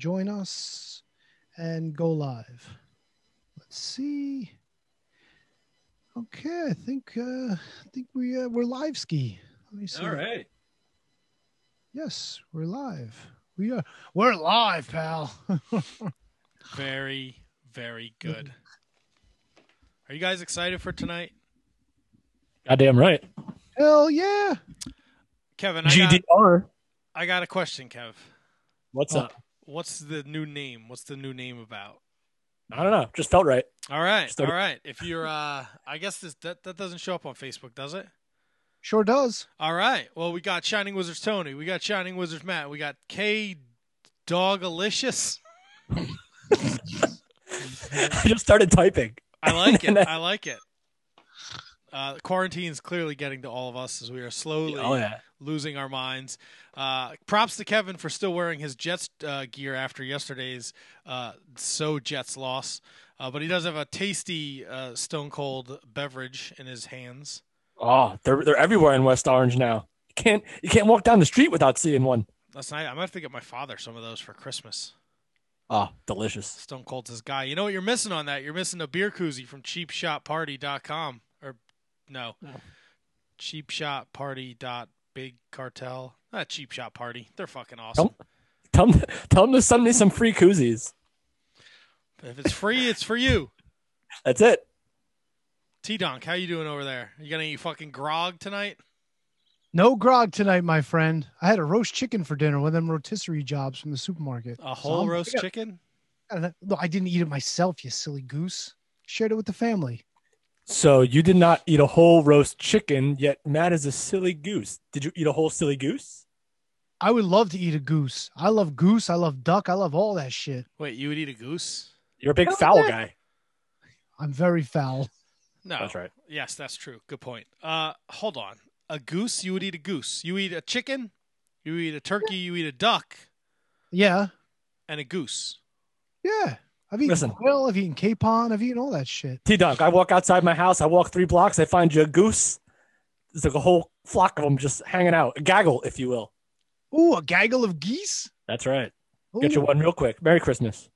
join us and go live. Let's see. Okay, I think we're live ski. Let me see. All right. Yes, we're live. We're live, pal. Very, very good. Are you guys excited for tonight? Goddamn right. Hell yeah. Kevin, I got a question, Kev. What's up? What's the new name? What's the new name about? I don't know. Just felt right. All right. All right. If you're I guess that doesn't show up on Facebook, does it? Sure does. All right. Well, we got Shining Wizards Tony. We got Shining Wizards Matt. We got K Dogalicious. I just started typing. I like it. I like it. Quarantine's clearly getting to all of us as we are slowly losing our minds. Props to Kevin for still wearing his Jets gear after yesterday's Jets loss. But he does have a tasty Stone Cold beverage in his hands. Oh, they're everywhere in West Orange now. You can't walk down the street without seeing one. That's nice. I'm gonna have to get my father some of those for Christmas. Oh, delicious. Stone Cold's his guy. You know what you're missing on that? You're missing a beer koozie from CheapShotParty.com. No, cheapshotparty.bigcartel. Not Cheap Shot Party. They're fucking awesome. Tell them to send me some free koozies. If it's free, it's for you. That's it. T-Donk, how you doing over there? You got any fucking grog tonight? No grog tonight, my friend. I had a roast chicken for dinner, one of them rotisserie jobs from the supermarket. A whole roast chicken? I didn't eat it myself, you silly goose. Shared it with the family. So you did not eat a whole roast chicken, yet Matt is a silly goose. Did you eat a whole silly goose? I would love to eat a goose. I love goose. I love duck. I love all that shit. Wait, you would eat a goose? You're a big fowl guy. I'm very foul. No. That's right. Yes, that's true. Good point. Hold on. A goose? You would eat a goose. You eat a chicken? You eat a turkey? You eat a duck? Yeah. And a goose? Yeah. I've eaten quail, I've eaten capon, I've eaten all that shit. T-Dunk, I walk outside my house, I walk 3 blocks, I find you a goose. There's like a whole flock of them just hanging out. A gaggle, if you will. Ooh, a gaggle of geese? That's right. Ooh. Get you one real quick. Merry Christmas.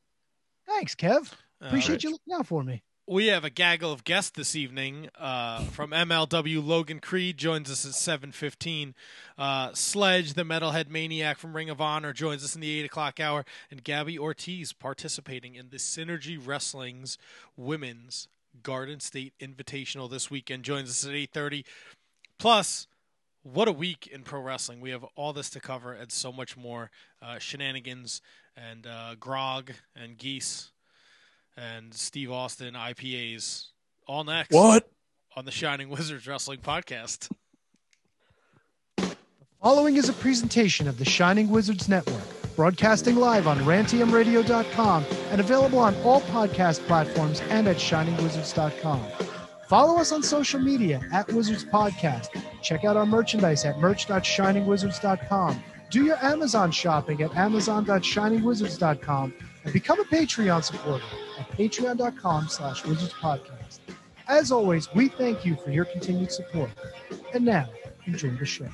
Thanks, Kev. Appreciate you looking out for me. We have a gaggle of guests this evening. From MLW, Logan Creed joins us at 7:15. Sledge, the metalhead maniac from Ring of Honor, joins us in the 8 o'clock hour. And Gabby Ortiz participating in the Synergy Wrestling's Women's Garden State Invitational this weekend joins us at 8:30. Plus, what a week in pro wrestling. We have all this to cover and so much more. Shenanigans and grog and geese. And Steve Austin IPAs all next. What? On the Shining Wizards Wrestling Podcast. The following is a presentation of the Shining Wizards Network, broadcasting live on rantiumradio.com and available on all podcast platforms and at shiningwizards.com. Follow us on social media at Wizards Podcast. Check out our merchandise at merch.shiningwizards.com. Do your Amazon shopping at amazon.shiningwizards.com and become a Patreon supporter at patreon.com/wizardspodcast. As always, we thank you for your continued support. And now, enjoy the show.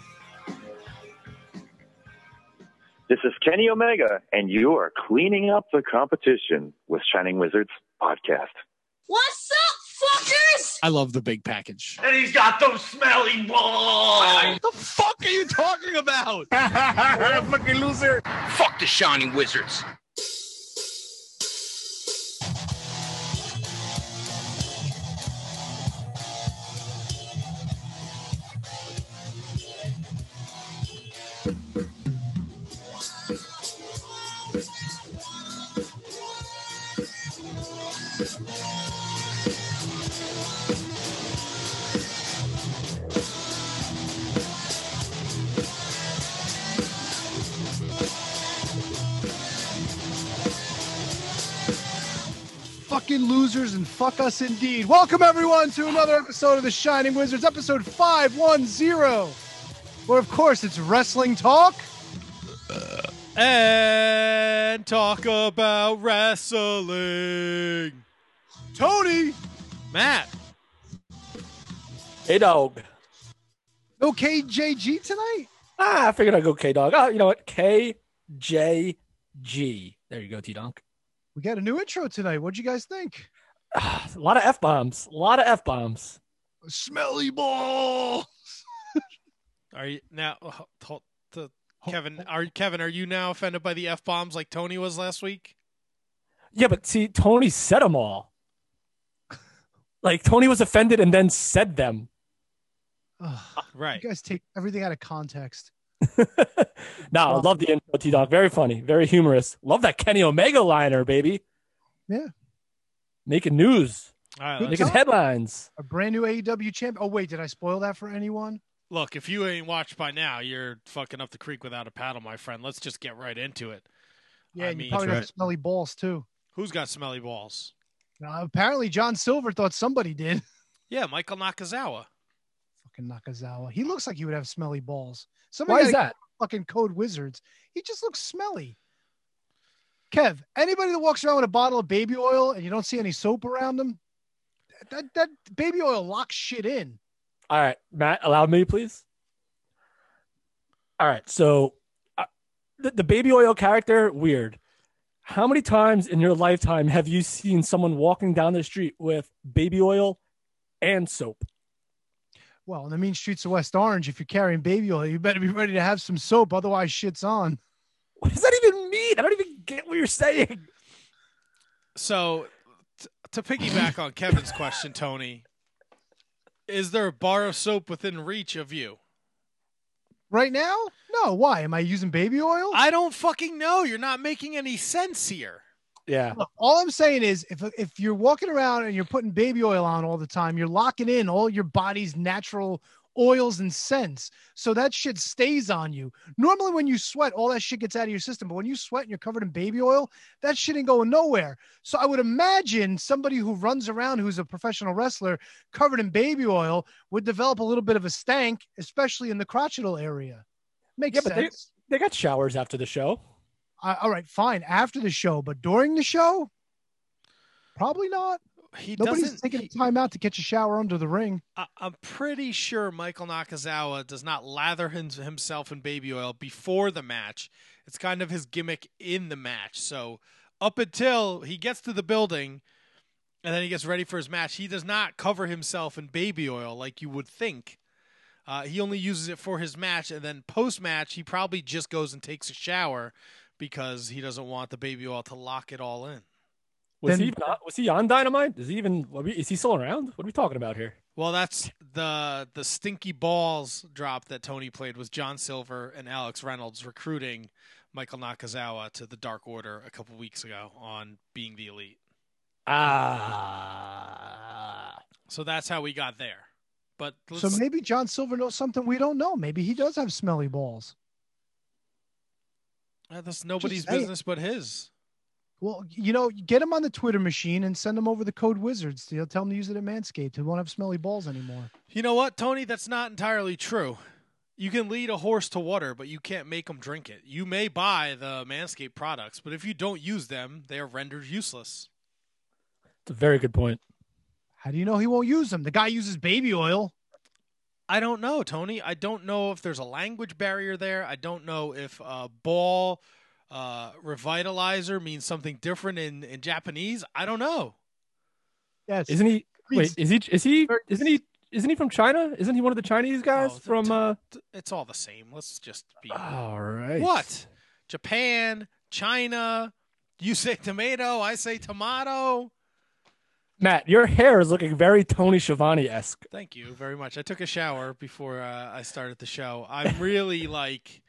This is Kenny Omega, and you are cleaning up the competition with Shining Wizards Podcast. What's up, fuckers? I love the big package. And he's got those smelly balls. What the fuck are you talking about? Fucking loser. Fuck the Shining Wizards. Fucking losers and fuck us indeed. Welcome everyone to another episode of the Shining Wizards, episode 510. Where, of course, it's wrestling talk. And talk about wrestling. Tony. Matt. Hey, dog. No KJG tonight? I figured I'd go K-Dog. Oh, you know what? KJG. There you go, T-Donk. We got a new intro tonight. What'd you guys think? A lot of F-bombs. A lot of F-bombs. Smelly balls. Are you now, Kevin, are you now offended by the F-bombs like Tony was last week? Yeah, but see, Tony said them all. Like, Tony was offended and then said them. Right. You guys take everything out of context. No, I love the intro, T-Dog. Very funny, very humorous. Love that Kenny Omega liner, baby. Yeah. Making news. All right, making headlines. A brand new AEW champ. Oh, wait, did I spoil that for anyone? Look, if you ain't watched by now, you're fucking up the creek without a paddle, my friend. Let's just get right into it. Yeah, and you probably got smelly balls, too. Who's got smelly balls? Apparently, John Silver thought somebody did. Yeah, Michael Nakazawa. Fucking Nakazawa. He looks like he would have smelly balls. Why is that? Fucking Code Wizards. He just looks smelly. Kev, anybody that walks around with a bottle of baby oil and you don't see any soap around them, that baby oil locks shit in. All right, Matt, allow me, please. All right, so the baby oil character, weird. How many times in your lifetime have you seen someone walking down the street with baby oil and soap? Well, in the mean streets of West Orange, if you're carrying baby oil, you better be ready to have some soap. Otherwise, shit's on. What does that even mean? I don't even get what you're saying. So, to piggyback on Kevin's question, Tony, is there a bar of soap within reach of you? Right now? No. Why? Am I using baby oil? I don't fucking know. You're not making any sense here. Yeah. Look, all I'm saying is if you're walking around and you're putting baby oil on all the time, you're locking in all your body's natural oils and scents. So that shit stays on you. Normally when you sweat, all that shit gets out of your system. But when you sweat and you're covered in baby oil, that shit ain't going nowhere. So I would imagine somebody who runs around who's a professional wrestler covered in baby oil would develop a little bit of a stank, especially in the crotchetal area. Makes sense. But they got showers after the show. All right, fine. After the show, but during the show, probably not. Nobody's taking time out to catch a shower under the ring. I'm pretty sure Michael Nakazawa does not lather himself in baby oil before the match. It's kind of his gimmick in the match. So up until he gets to the building and then he gets ready for his match, he does not cover himself in baby oil like you would think. He only uses it for his match, and then post-match, he probably just goes and takes a shower because he doesn't want the baby oil to lock it all in. Was he on Dynamite? Is he still around? What are we talking about here? Well, that's the stinky balls drop that Tony played with John Silver and Alex Reynolds recruiting Michael Nakazawa to the Dark Order a couple weeks ago on Being the Elite. So that's how we got there. But so maybe John Silver knows something we don't know. Maybe he does have smelly balls. That's nobody's business but his. Well, get him on the Twitter machine and send him over the Code Wizards. Tell him to use it at Manscaped. He won't have smelly balls anymore. You know what, Tony? That's not entirely true. You can lead a horse to water, but you can't make him drink it. You may buy the Manscaped products, but if you don't use them, they are rendered useless. That's a very good point. How do you know he won't use them? The guy uses baby oil. I don't know, Tony. I don't know if there's a language barrier there. I don't know if ball revitalizer means something different in Japanese. I don't know. Yes. Isn't he? Wait. Isn't he from China? Isn't he one of the Chinese guys from? It's all the same. Let's just be all right. What? Japan, China. You say tomato. I say tomato. Matt, your hair is looking very Tony Schiavone-esque. Thank you very much. I took a shower before I started the show. I'm really like...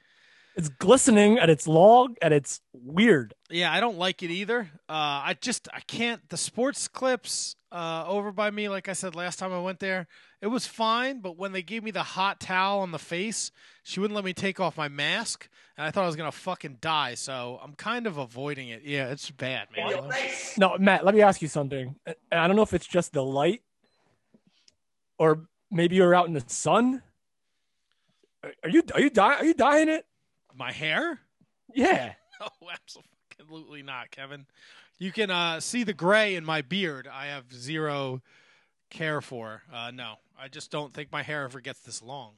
It's glistening, and it's long, and it's weird. Yeah, I don't like it either. I can't... The sports clips over by me, like I said last time I went there, it was fine, but when they gave me the hot towel on the face, she wouldn't let me take off my mask, and I thought I was going to fucking die, so I'm kind of avoiding it. Yeah, it's bad, man. No, Matt, let me ask you something. I don't know if it's just the light, or maybe you're out in the sun. Are you dyeing it? My hair? Yeah. No, absolutely not, Kevin. You can see the gray in my beard. I have zero care for. No, I just don't think my hair ever gets this long.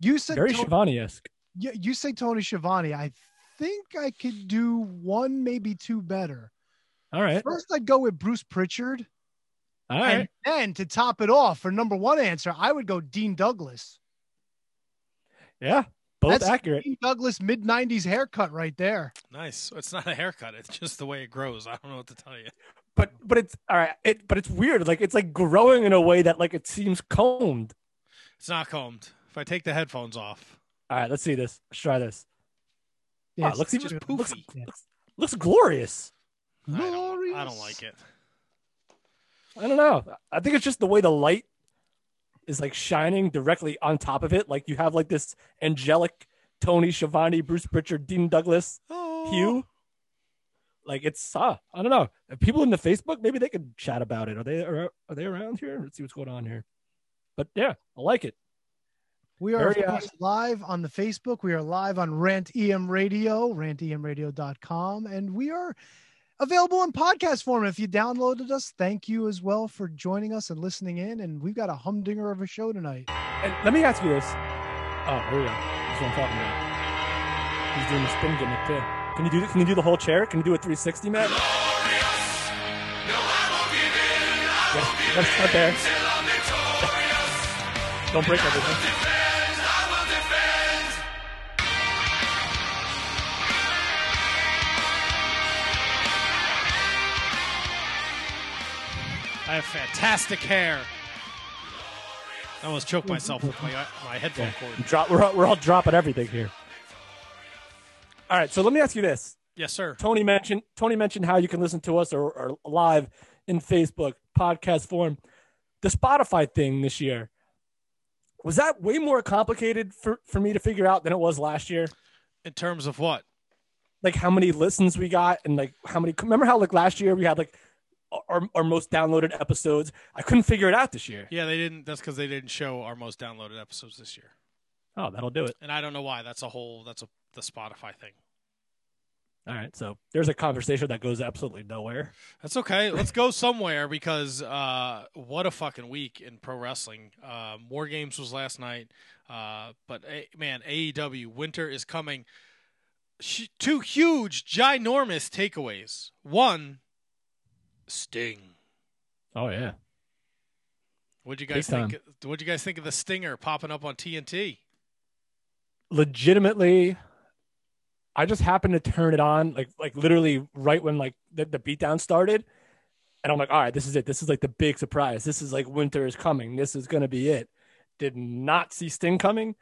You said very Tony Schiavone-esque. Yeah, you say Tony Schiavone. I think I could do one, maybe two better. All right. First, I'd go with Bruce Pritchard. All right. And then to top it off, for number one answer, I would go Dean Douglas. Yeah, both that's accurate. Dean Douglas mid-90s haircut right there. Nice. It's not a haircut. It's just the way it grows. I don't know what to tell you. But it's all right. But it's weird. Like it's like growing in a way that like it seems combed. It's not combed. If I take the headphones off. All right, let's see this. Let's try this. Yeah, looks even poofy. Looks glorious. I don't like it. I don't know. I think it's just the way the light is like shining directly on top of it. Like you have like this angelic Tony Schiavone, Bruce Pritchard, Dean Douglas hue. Like it's I don't know. People in the Facebook, maybe they could chat about it. Are they around here? Let's see what's going on here. But yeah, I like it. We are live on the Facebook. We are live on Rant EM Radio, rantemradio.com. And we are available in podcast form. If you downloaded us, thank you as well for joining us and listening in. And we've got a humdinger of a show tonight. And let me ask you this. Oh, here we go. That's what I'm talking about. He's doing the spin gimmick too. Can you do this? Can you do the whole chair? Can you do a 360, Matt? Glorious. No, I won't give in. Let's start there. Don't break everything. I have fantastic hair. I almost choked myself with my headphone cord. We're all dropping everything here. All right, so let me ask you this. Yes, sir. Tony mentioned how you can listen to us or live in Facebook podcast form. The Spotify thing this year, was that way more complicated for me to figure out than it was last year? In terms of what? Like how many listens we got and like how many. Remember how like last year we had like. Our most downloaded episodes. I couldn't figure it out this year. Yeah, they didn't. That's because they didn't show our most downloaded episodes this year. Oh, that'll do it. And I don't know why. That's the Spotify thing. All right, so there's a conversation that goes absolutely nowhere. That's okay. Let's go somewhere because what a fucking week in pro wrestling. War Games was last night, but man, AEW winter is coming. Two huge, ginormous takeaways. One. Sting. Oh yeah. What'd you guys think of the Stinger popping up on TNT? Legitimately, I just happened to turn it on like literally right when like the beatdown started, and I'm like, all right, this is it. This is like the big surprise. This is like winter is coming. This is gonna be it. Did not see Sting coming.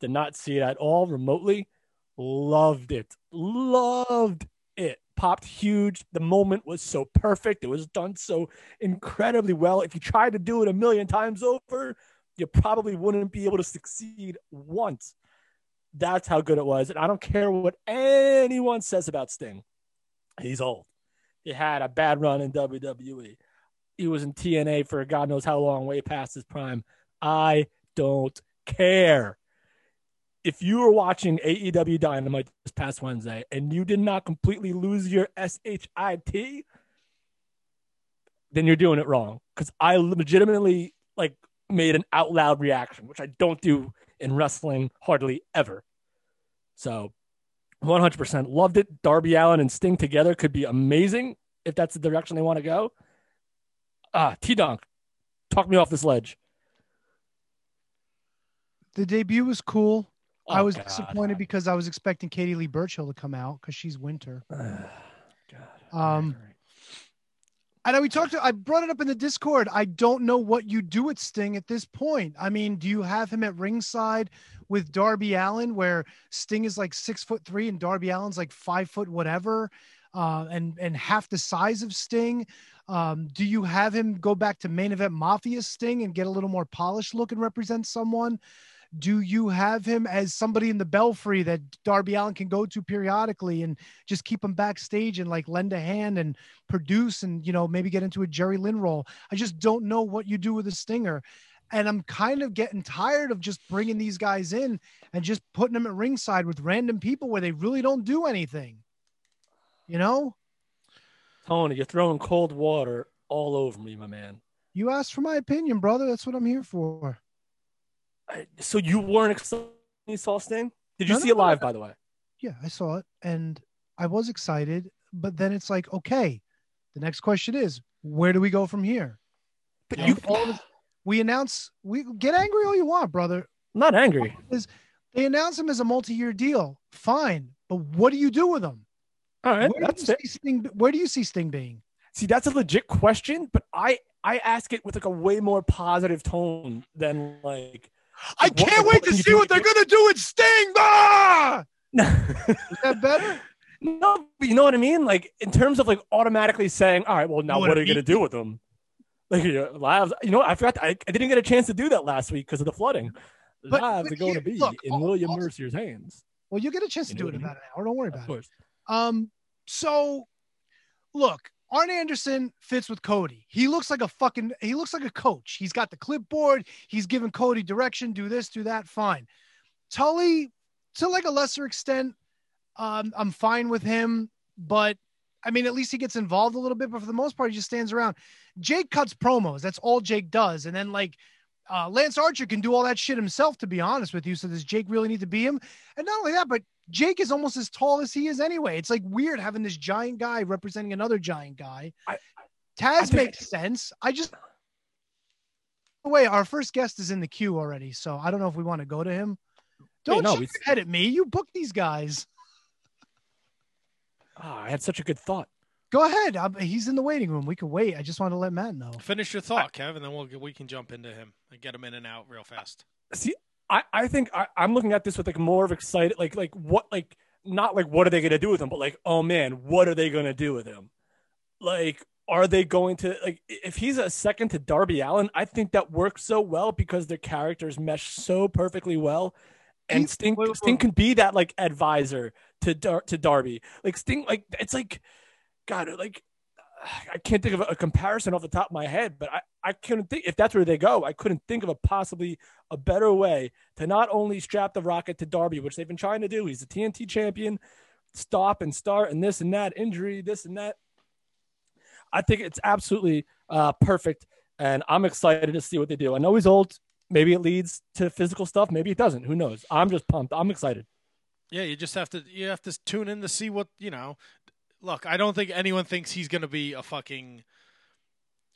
Did not see it at all remotely. Loved it. Loved it. Popped huge. The moment was so perfect. It was done so incredibly well. If you tried to do it 1,000,000 times over, you probably wouldn't be able to succeed once. That's how good it was. And I don't care what anyone says about Sting. He's old. He had a bad run in WWE. He was in TNA for God knows how long, way past his prime. I don't care. If you were watching AEW Dynamite this past Wednesday and you did not completely lose your shit, then you're doing it wrong. Because I legitimately like made an out loud reaction, which I don't do in wrestling hardly ever. So 100% loved it. Darby Allin and Sting together could be amazing if that's the direction they want to go. T-Donk, talk me off this ledge. The debut was cool. Oh, I was disappointed because I was expecting Katie Lee Burchill to come out because she's winter. I know I brought it up in the Discord. I don't know what you do with Sting at this point. I mean, do you have him at ringside with Darby Allin where Sting is like 6'3" and Darby Allin's like 5' whatever, and half the size of Sting? Do you have him go back to main event Mafia Sting and get a little more polished look and represent someone? Do you have him as somebody in the belfry that Darby Allin can go to periodically and just keep him backstage and like lend a hand and produce and, you know, maybe get into a Jerry Lynn role? I just don't know what you do with a Stinger. And I'm kind of getting tired of just bringing these guys in and just putting them at ringside with random people where they really don't do anything, you know? Tony, you're throwing cold water all over me, my man. You asked for my opinion, brother. That's what I'm here for. So you weren't excited when you saw Sting? Did you see it live, by the way? yeah, I saw it and I was excited, but then it's like, okay, the next question is, where do we go from here? But you, we get angry all you want, brother. I'm not angry. They announce him as a multi-year deal. Fine. But what do you do with him? All right. Where do you see Sting being? See, that's a legit question, but I ask it with like a way more positive tone than like, I can't wait to see what they're going to do with Sting. Ah! Is that better? No, but you know what I mean? Like, in terms of like automatically saying, all right, well, now what are you going to do with them? Like, you know, I didn't get a chance to do that last week because of the flooding. Lives are going to be in William Mercier's hands. Well, you get a chance to do it in about an hour. Don't worry about it. So, look, Arn Anderson fits with Cody. He looks like he looks like a coach. He's got the clipboard. He's giving Cody direction. Do this, do that. Fine. Tully, to like a lesser extent, I'm fine with him, but I mean, at least he gets involved a little bit, but for the most part, he just stands around. Jake cuts promos. That's all Jake does. And then like, Lance Archer can do all that shit himself, to be honest with you. So does Jake really need to be him? And not only that, but Jake is almost as tall as he is anyway. It's like weird having this giant guy representing another giant guy. Taz makes sense. Wait, our first guest is in the queue already, so I don't know if we want to go to him. Don't head at me. You book these guys. Oh, I had such a good thought. Go ahead. He's in the waiting room. We can wait. I just want to let Matt know. Finish your thought, Kev, and then we can jump into him and get him in and out real fast. See, I think I'm looking at this with like more of excited, like what, like not like what are they going to do with him, but like, oh man, what are they going to do with him? Like, are they going to, like, if he's a second to Darby Allin, I think that works so well because their characters mesh so perfectly well. And Sting can be that like advisor to Darby. Like Sting, like it's like, God, like I can't think of a comparison off the top of my head, but I couldn't think if that's where they go. I couldn't think of possibly a better way to not only strap the rocket to Darby, which they've been trying to do. He's a TNT champion, stop and start, and this and that injury, this and that. I think it's absolutely perfect, and I'm excited to see what they do. I know he's old. Maybe it leads to physical stuff. Maybe it doesn't. Who knows? I'm just pumped. I'm excited. Yeah, you just have to tune in to see what, you know. Look, I don't think anyone thinks he's going to be a fucking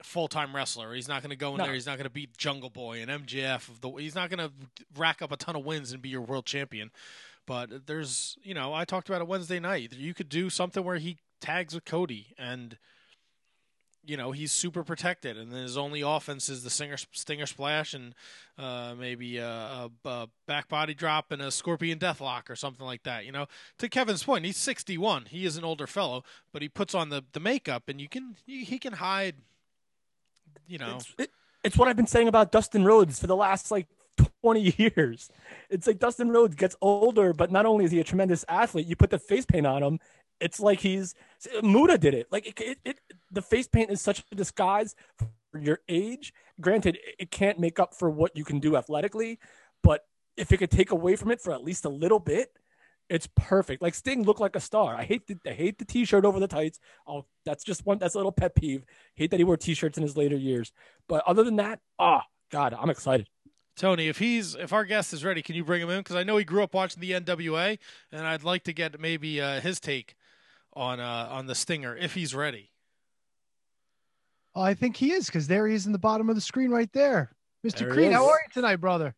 full-time wrestler. He's not going to go in there. He's not going to beat Jungle Boy and MJF. He's not going to rack up a ton of wins and be your world champion. But there's, you know, I talked about it Wednesday night. You could do something where he tags with Cody and, you know, he's super protected. And then his only offense is the Stinger Splash and maybe a back body drop and a Scorpion Deathlock or something like that. You know, to Kevin's point, he's 61. He is an older fellow, but he puts on the makeup, and he can hide. You know, it's what I've been saying about Dustin Rhodes for the last like 20 years. It's like Dustin Rhodes gets older, but not only is he a tremendous athlete, you put the face paint on him, it's like Muta did it. Like the face paint is such a disguise for your age. Granted, it can't make up for what you can do athletically, but if it could take away from it for at least a little bit, it's perfect. Like Sting looked like a star. I hate the t-shirt over the tights. Oh, that's just one. That's a little pet peeve. Hate that he wore t-shirts in his later years. But other than that, God, I'm excited. Tony, if our guest is ready, can you bring him in? Because I know he grew up watching the NWA, and I'd like to get maybe his take on the Stinger if he's ready. I think he is, because there he is in the bottom of the screen right there. Mr. Creed, how are you tonight, brother?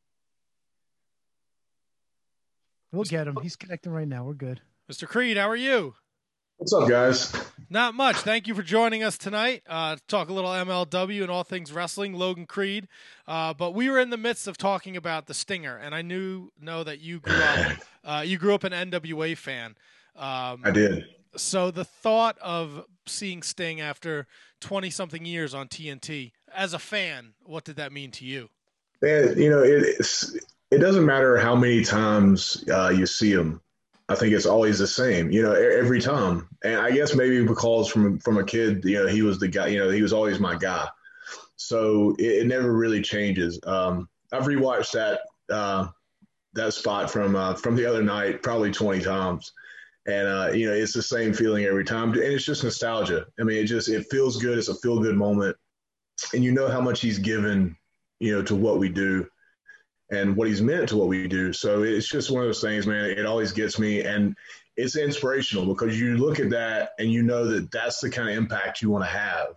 We'll get him. He's connecting right now. We're good. Mr. Creed, how are you? What's up, guys? Not much. Thank you for joining us tonight. Talk a little MLW and all things wrestling, Logan Creed. But we were in the midst of talking about the Stinger, and I know that you grew up an NWA fan. I did. So the thought of seeing Sting after 20-something years on TNT, as a fan, what did that mean to you? Yeah, you know, it doesn't matter how many times you see him. I think it's always the same, you know, every time. And I guess maybe because from a kid, you know, he was the guy, you know, he was always my guy. So it never really changes. I've rewatched that spot from the other night probably 20 times. And, you know, it's the same feeling every time. And it's just nostalgia. I mean, it feels good. It's a feel-good moment. And you know how much he's given, you know, to what we do. and what he's meant to what we do. So it's just one of those things, man. It always gets me, and it's inspirational because you look at that and you know that that's the kind of impact you want to have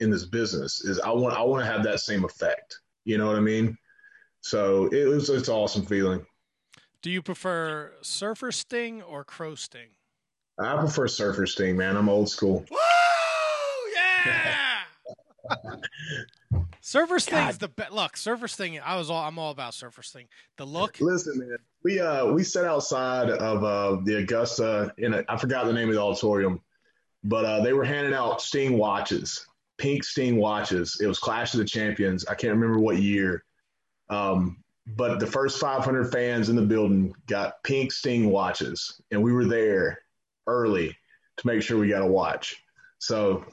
in this business. Is I want to have that same effect. You know what I mean? So it's an awesome feeling. Do you prefer Surfer Sting or Crow Sting? I prefer Surfer Sting, man. I'm old school. Woo! Yeah. Surfer Sting's the best. Look, Surfer Sting. I'm all about Surfer Sting. The look. Listen, man. We sat outside of the Augusta, I forgot the name of the auditorium, but they were handing out Sting watches, pink Sting watches. It was Clash of the Champions. I can't remember what year, but the first 500 fans in the building got pink Sting watches, and we were there early to make sure we got a watch. So.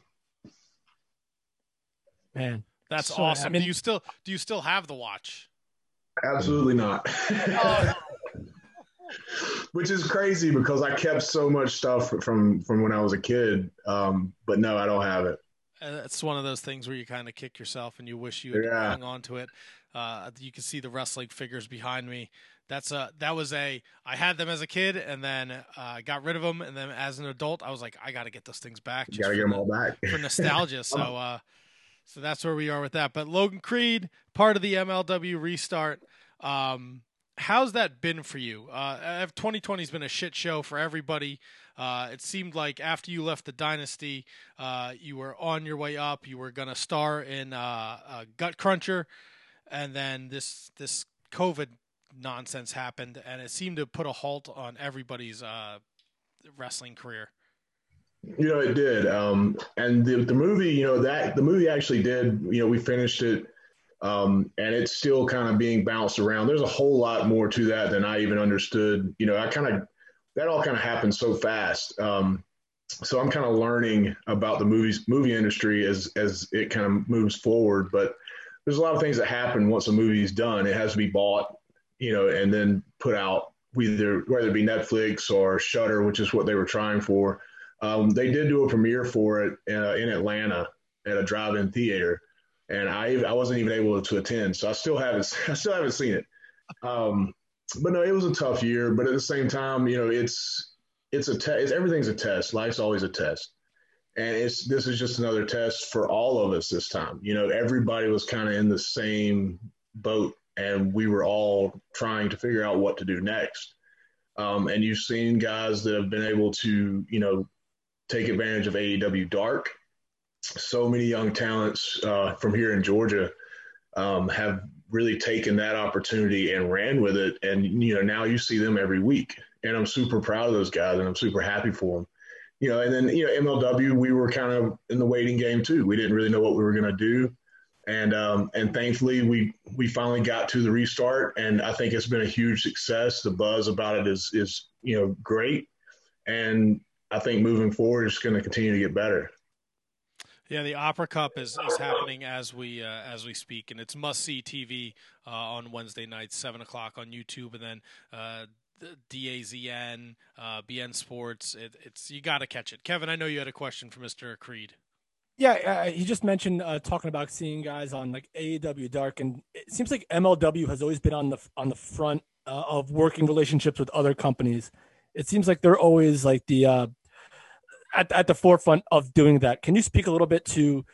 Man, that's awesome. I mean, do you still have the watch? Absolutely not. Oh. Which is crazy because I kept so much stuff from when I was a kid. But no, I don't have it. It's one of those things where you kind of kick yourself and you wish you had hung on to it. You can see the wrestling figures behind me. I had them as a kid and then got rid of them. And then as an adult, I was like, I got to get those things back. You got to get them all back. For nostalgia. So that's where we are with that. But Logan Creed, part of the MLW restart. How's that been for you? 2020's been a shit show for everybody. It seemed like after you left the Dynasty, you were on your way up. You were going to star in Gut Cruncher. And then this COVID nonsense happened, and it seemed to put a halt on everybody's wrestling career. You know, it did. And the movie, you know, the movie actually did, you know, we finished it and it's still kind of being bounced around. There's a whole lot more to that than I even understood. You know, that all kind of happened so fast. So I'm kind of learning about the movie industry as it kind of moves forward. But there's a lot of things that happen once a movie is done. It has to be bought, you know, and then put out, whether it be Netflix or Shudder, which is what they were trying for. They did do a premiere for it in Atlanta at a drive-in theater, and I wasn't even able to attend, so I still haven't seen it. But no, it was a tough year. But at the same time, you know, it's a test. Everything's a test. Life's always a test, and this is just another test for all of us this time. You know, everybody was kind of in the same boat, and we were all trying to figure out what to do next. And you've seen guys that have been able to, you know, take advantage of AEW Dark. So many young talents from here in Georgia have really taken that opportunity and ran with it. And, you know, now you see them every week. And I'm super proud of those guys, and I'm super happy for them. You know, and then, you know, MLW, we were kind of in the waiting game too. We didn't really know what we were going to do. And thankfully we finally got to the restart, and I think it's been a huge success. The buzz about it is, you know, great. And I think moving forward, it's going to continue to get better. Yeah. The Opera Cup is happening as we speak, and it's must see TV, on Wednesday nights, 7:00 on YouTube. And then, DAZN, BN Sports. You got to catch it. Kevin, I know you had a question for Mr. Creed. Yeah, you just mentioned talking about seeing guys on like AEW Dark, and it seems like MLW has always been on the front of working relationships with other companies. It seems like they're always like the at the forefront of doing that. Can you speak a little bit to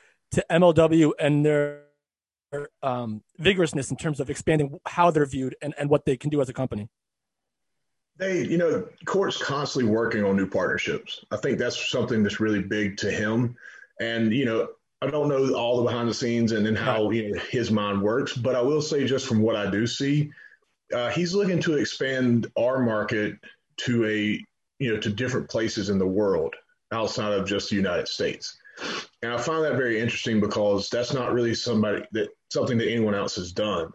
MLW and their vigorousness in terms of expanding how they're viewed and what they can do as a company? You know, Court's constantly working on new partnerships. I think that's something that's really big to him. And, you know, I don't know all the behind the scenes and then how, you know, his mind works, but I will say just from what I do see, he's looking to expand our market to to different places in the world outside of just the United States. And I find that very interesting because that's not really something that anyone else has done.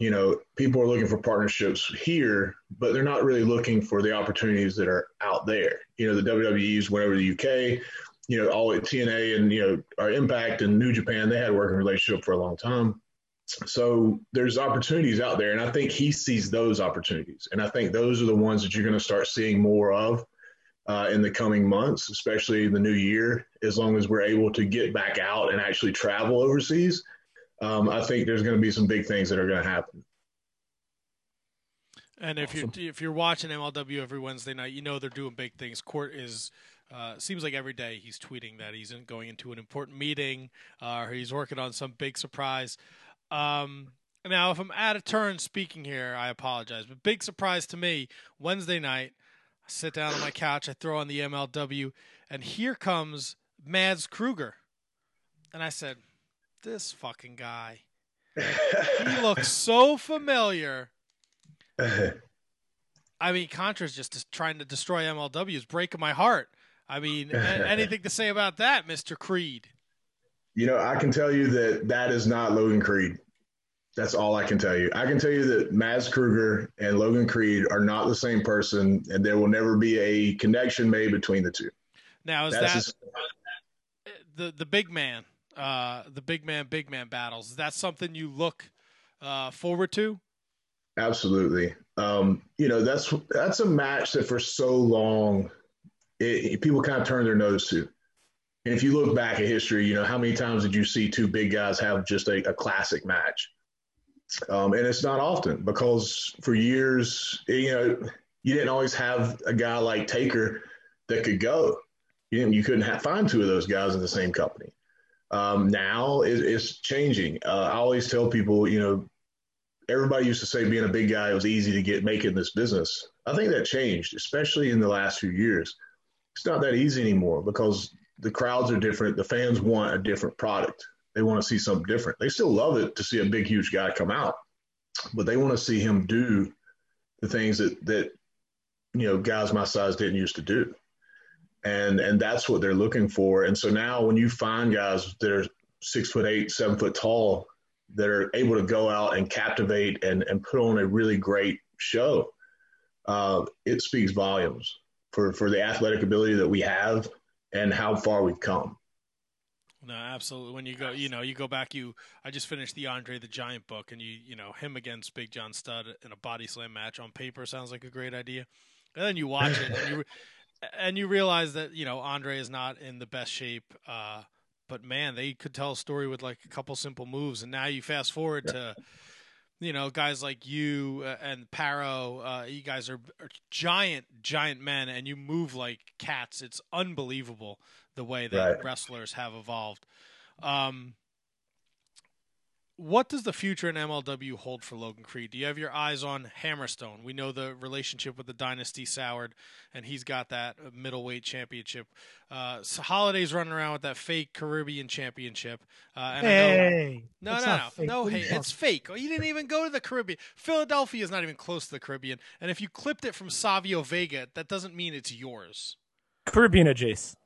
You know, people are looking for partnerships here, but they're not really looking for the opportunities that are out there. You know, the WWE's went over to the UK. You know, all at TNA and, you know, our Impact and New Japan, they had a working relationship for a long time. So there's opportunities out there, and I think he sees those opportunities. And I think those are the ones that you're going to start seeing more of in the coming months, especially the new year, as long as we're able to get back out and actually travel overseas. I think there's going to be some big things that are going to happen. And awesome. if you're watching MLW every Wednesday night, you know they're doing big things. Court is seems like every day he's tweeting that he's going into an important meeting or he's working on some big surprise. Now, if I'm out of turn speaking here, I apologize. But big surprise to me, Wednesday night, I sit down on my couch, I throw on the MLW, and here comes Mads Kruger. And I said, this fucking guy. He looks so familiar. I mean, Contra's just trying to destroy MLW. It's breaking my heart. I mean, anything to say about that, Mr. Creed? You know, I can tell you that that is not Logan Creed. That's all I can tell you. I can tell you that Mads Kruger and Logan Creed are not the same person, and there will never be a connection made between the two. Now, is that the big man, big man battles? Is that something you look forward to? Absolutely. You know, that's a match that for so long, people kind of turn their nose to. And if you look back at history, you know, how many times did you see two big guys have just a classic match? And it's not often, because for years, you know, you didn't always have a guy like Taker that could go. You couldn't find two of those guys in the same company. Now it's changing. I always tell people, you know, everybody used to say being a big guy, it was easy to make in this business. I think that changed, especially in the last few years. It's not that easy anymore because the crowds are different. The fans want a different product. They want to see something different. They still love it to see a big, huge guy come out, but they want to see him do the things that you know, guys my size didn't used to do. And that's what they're looking for. And so now when you find guys that are 6'8", 7 foot tall, that are able to go out and captivate and put on a really great show, it speaks volumes for the athletic ability that we have and how far we've come. No, absolutely. When you go back, I just finished the Andre the Giant book, and you know, him against Big John Studd in a body slam match on paper sounds like a great idea. And then you watch it and you realize that, you know, Andre is not in the best shape, but man, they could tell a story with like a couple simple moves. And now you fast forward to, you know, guys like you and Paro. You guys are giant men, and you move like cats. It's unbelievable the way that wrestlers have evolved. What does the future in MLW hold for Logan Creed? Do you have your eyes on Hammerstone? We know the relationship with the Dynasty soured, and he's got that middleweight championship. So Holiday's running around with that fake Caribbean championship. And hey, I know, no, hey, it's fake. You didn't even go to the Caribbean. Philadelphia is not even close to the Caribbean. And if you clipped it from Savio Vega, that doesn't mean it's yours. Caribbean adjacent.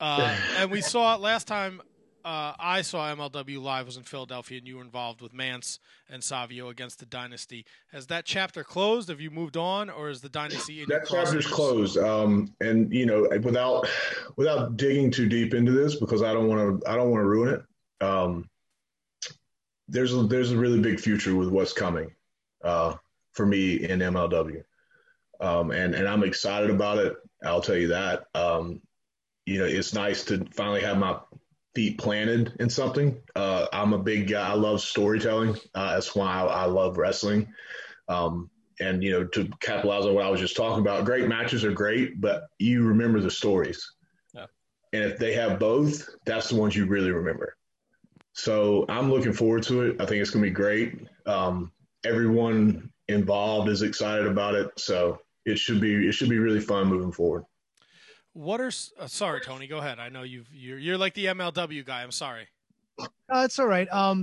And we saw it last time. I saw MLW live was in Philadelphia, and you were involved with Mance and Savio against the Dynasty. Has that chapter closed? Have you moved on, or is the Dynasty in your crosshairs? That chapter's closed. And you know, without digging too deep into this, because I don't want to ruin it. There's a really big future with what's coming for me in MLW, and I'm excited about it. I'll tell you that. You know, it's nice to finally have my feet planted in something. I'm a big guy. I love storytelling. That's why I love wrestling. And, you know, to capitalize on what I was just talking about, great matches are great, but you remember the stories. Yeah. And if they have both, that's the ones you really remember. So I'm looking forward to it. I think it's going to be great. Everyone involved is excited about it. So it should be really fun moving forward. What are sorry, Tony? Go ahead. I know you're like the MLW guy. I'm sorry. That's all right. I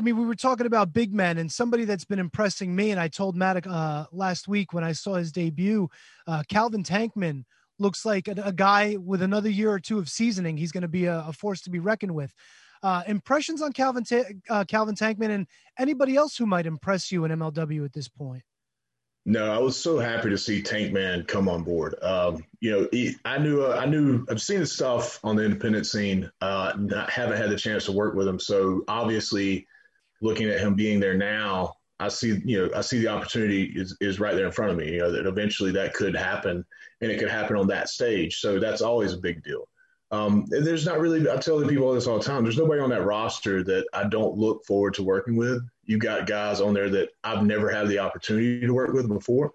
mean, we were talking about big men, and somebody that's been impressing me. And I told Matt last week when I saw his debut, Calvin Tankman looks like a guy with another year or two of seasoning. He's going to be a force to be reckoned with. Impressions on Calvin Tankman and anybody else who might impress you in MLW at this point? No, I was so happy to see Tankman come on board. You know, I've seen his stuff on the independent scene. I haven't had the chance to work with him. So obviously looking at him being there now, I see the opportunity is right there in front of me, you know, that eventually that could happen, and it could happen on that stage. So that's always a big deal. And there's not really, I tell the people this all the time, there's nobody on that roster that I don't look forward to working with. you got guys on there that I've never had the opportunity to work with before.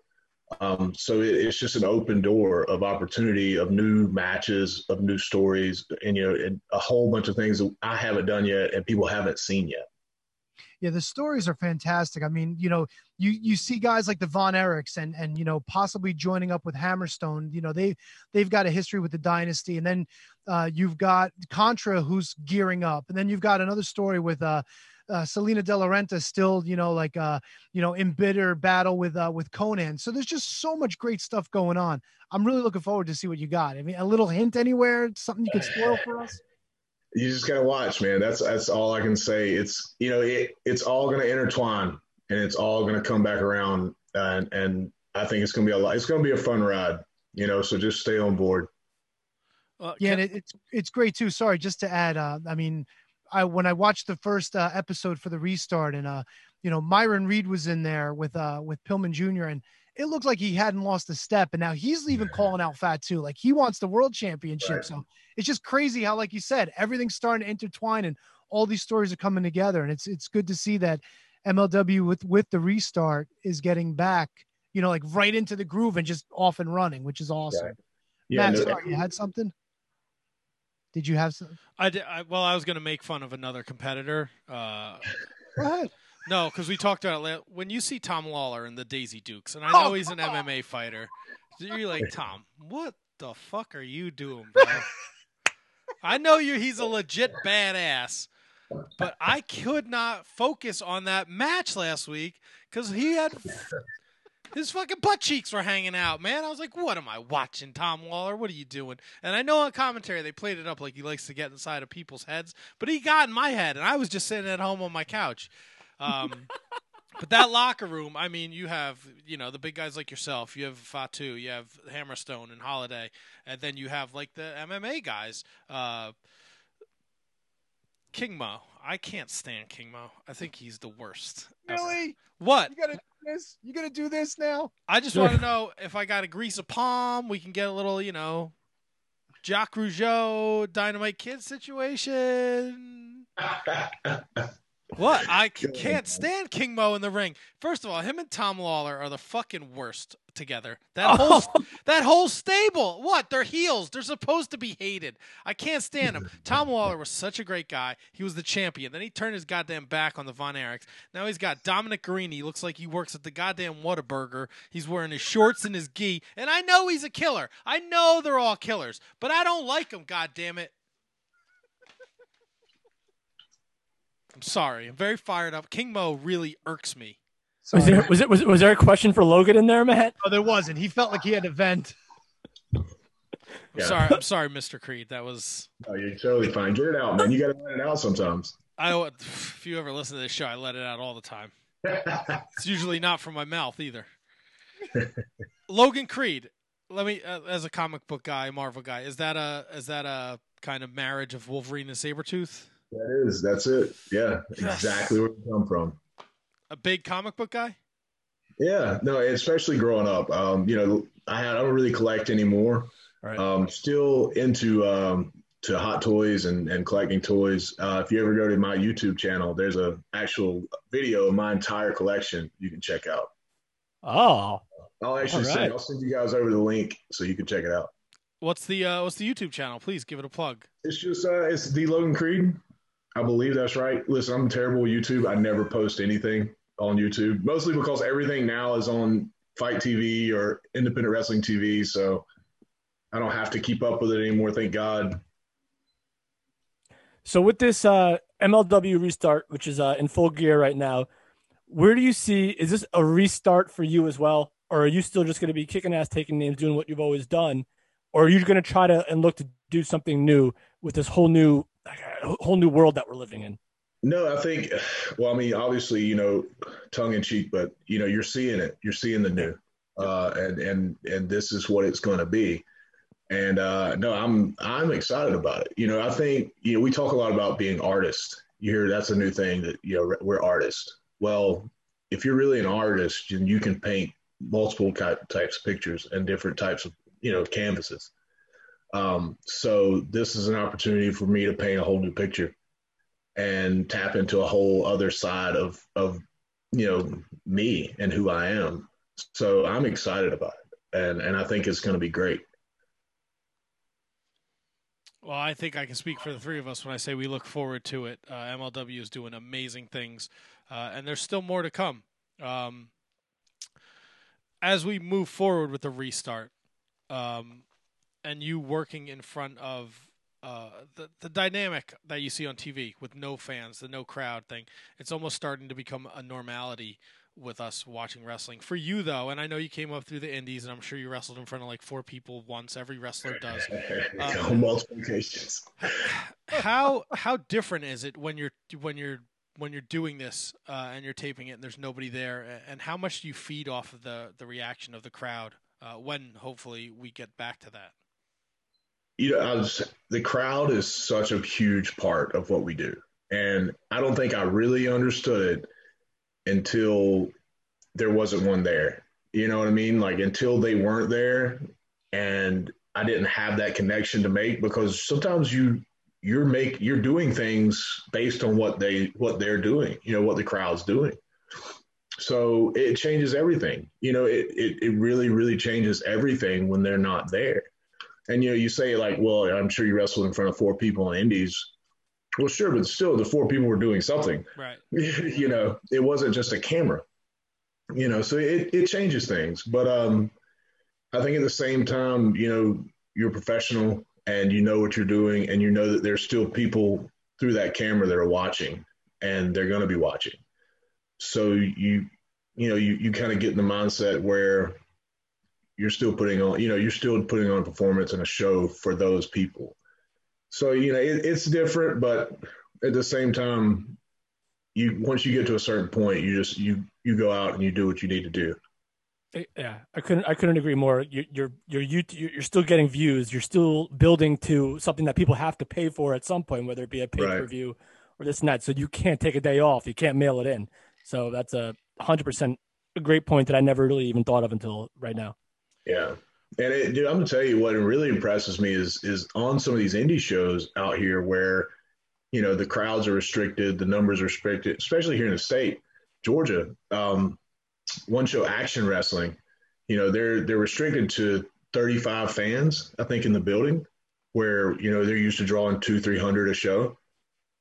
So it's just an open door of opportunity, of new matches, of new stories, and, you know, and a whole bunch of things that I haven't done yet and people haven't seen yet. Yeah, the stories are fantastic. I mean, you know, you see guys like the Von Erichs and, you know, possibly joining up with Hammerstone. You know, they've got a history with the Dynasty. And then you've got Contra, who's gearing up. And then you've got another story with Selena De La Renta still, you know, like, you know, in bitter battle with Conan. So there's just so much great stuff going on. I'm really looking forward to see what you got. I mean, a little hint anywhere, something you could spoil for us? You just gotta watch, man. That's all I can say. It's, you know, it's all gonna intertwine and it's all gonna come back around, and I think it's gonna be a lot. It's gonna be a fun ride, you know. So just stay on board. Yeah, and it's great too. Sorry, just to add, I mean, when I watched the first episode for the restart, and you know, Myron Reed was in there with Pillman Jr. and it looked like he hadn't lost a step, and now he's even calling out Fatu. Like, he wants the world championship. Right. So it's just crazy how, like you said, everything's starting to intertwine and all these stories are coming together. And it's good to see that MLW with the restart is getting back, you know, like right into the groove and just off and running, which is awesome. Right. Yeah, Matt, sorry, you had something? Did you have something? I was going to make fun of another competitor. Go ahead. No, because we talked about it. When you see Tom Lawlor in the Daisy Dukes, and I know he's an MMA fighter, you're like, Tom, what the fuck are you doing, bro? I know he's a legit badass, but I could not focus on that match last week because he had his fucking butt cheeks were hanging out, man. I was like, what am I watching, Tom Lawlor? What are you doing? And I know on commentary they played it up like he likes to get inside of people's heads, but he got in my head, and I was just sitting at home on my couch. But that locker room, I mean, you have, you know, the big guys like yourself, you have Fatu, you have Hammerstone and Holiday, and then you have like the MMA guys, King Mo. I can't stand King Mo. I think he's the worst. Really? Ever. What? You gonna do this now? I just want to know if I got to grease a palm, we can get a little, you know, Jacques Rougeau, Dynamite Kid situation. What? I can't stand King Mo in the ring. First of all, him and Tom Lawlor are the fucking worst together. That whole stable. What? They're heels. They're supposed to be hated. I can't stand him. Tom Lawlor was such a great guy. He was the champion. Then he turned his goddamn back on the Von Erichs. Now he's got Dominic Guarini. He looks like he works at the goddamn Whataburger. He's wearing his shorts and his gi. And I know he's a killer. I know they're all killers. But I don't like him, goddammit. I'm sorry. I'm very fired up. King Mo really irks me. Was there a question for Logan in there, Matt? No, there wasn't. He felt like he had to vent. I'm sorry, Mr. Creed. That was. No, you're totally fine. Get it out, man. You got to let it out sometimes. If you ever listen to this show, I let it out all the time. It's usually not from my mouth either. Logan Creed. Let me, as a comic book guy, Marvel guy, is that a kind of marriage of Wolverine and Sabretooth? That is. That's it. Yeah, exactly where we come from. A big comic book guy? Yeah. No, especially growing up. You know, I don't really collect anymore. Right. Still into to hot toys and collecting toys. If you ever go to my YouTube channel, there's an actual video of my entire collection you can check out. Oh. I'll send you guys over the link so you can check it out. What's the YouTube channel? Please give it a plug. It's just it's the Logan Creed. I believe that's right. Listen, I'm terrible with YouTube. I never post anything on YouTube, mostly because everything now is on Fight TV or Independent Wrestling TV, so I don't have to keep up with it anymore, thank God. So with this MLW restart, which is in full gear right now, where do you see – is this a restart for you as well, or are you still just going to be kicking ass, taking names, doing what you've always done, or are you going to try to and look to do something new with this whole new world that we're living in? No, I think, well, I mean, obviously, you know, tongue in cheek, but you know, you're seeing it, you're seeing the new, and this is what it's going to be. And, no, I'm excited about it. You know, I think, you know, we talk a lot about being artists. You hear that's a new thing that, you know, we're artists. Well, if you're really an artist, and you can paint multiple types of pictures and different types of, you know, canvases. So this is an opportunity for me to paint a whole new picture. and tap into a whole other side of you know, me and who I am. So I'm excited about it, and I think it's going to be great. Well, I think I can speak for the three of us when I say we look forward to it. MLW is doing amazing things, and there's still more to come. As we move forward with the restart, and you working in front of the dynamic that you see on TV with no fans, the no crowd thing, it's almost starting to become a normality with us watching wrestling. For you, though, and I know you came up through the indies, and I'm sure you wrestled in front of like four people once. Every wrestler does. On multiple occasions. How different is it when you're doing this and you're taping it and there's nobody there? And how much do you feed off of the reaction of the crowd when hopefully we get back to that? You know, the crowd is such a huge part of what we do. And I don't think I really understood it until there wasn't one there. You know what I mean? Like, until they weren't there and I didn't have that connection to make, because sometimes you're doing things based on what they're doing, you know, what the crowd's doing. So it changes everything. You know, it really, really changes everything when they're not there. And, you know, you say like, well, I'm sure you wrestled in front of four people in indies. Well, sure, but still the four people were doing something, right? You know, it wasn't just a camera, you know, so it changes things. But I think at the same time, you know, you're professional and you know what you're doing, and you know that there's still people through that camera that are watching, and they're going to be watching. So you kind of get in the mindset where you're still putting on, you know, you're still putting on a performance and a show for those people. So, you know, it's different, but at the same time, once you get to a certain point, you go out and you do what you need to do. Yeah, I couldn't agree more. You're still getting views. You're still building to something that people have to pay for at some point, whether it be a pay-per-view or this and that. So you can't take a day off. You can't mail it in. So that's 100% a great point that I never really even thought of until right now. Yeah. And dude, I'm going to tell you what really impresses me is on some of these indie shows out here where, you know, the crowds are restricted, the numbers are restricted, especially here in the state, Georgia. One show, Action Wrestling, you know, they're restricted to 35 fans, I think, in the building, where, you know, they're used to drawing 200-300 a show.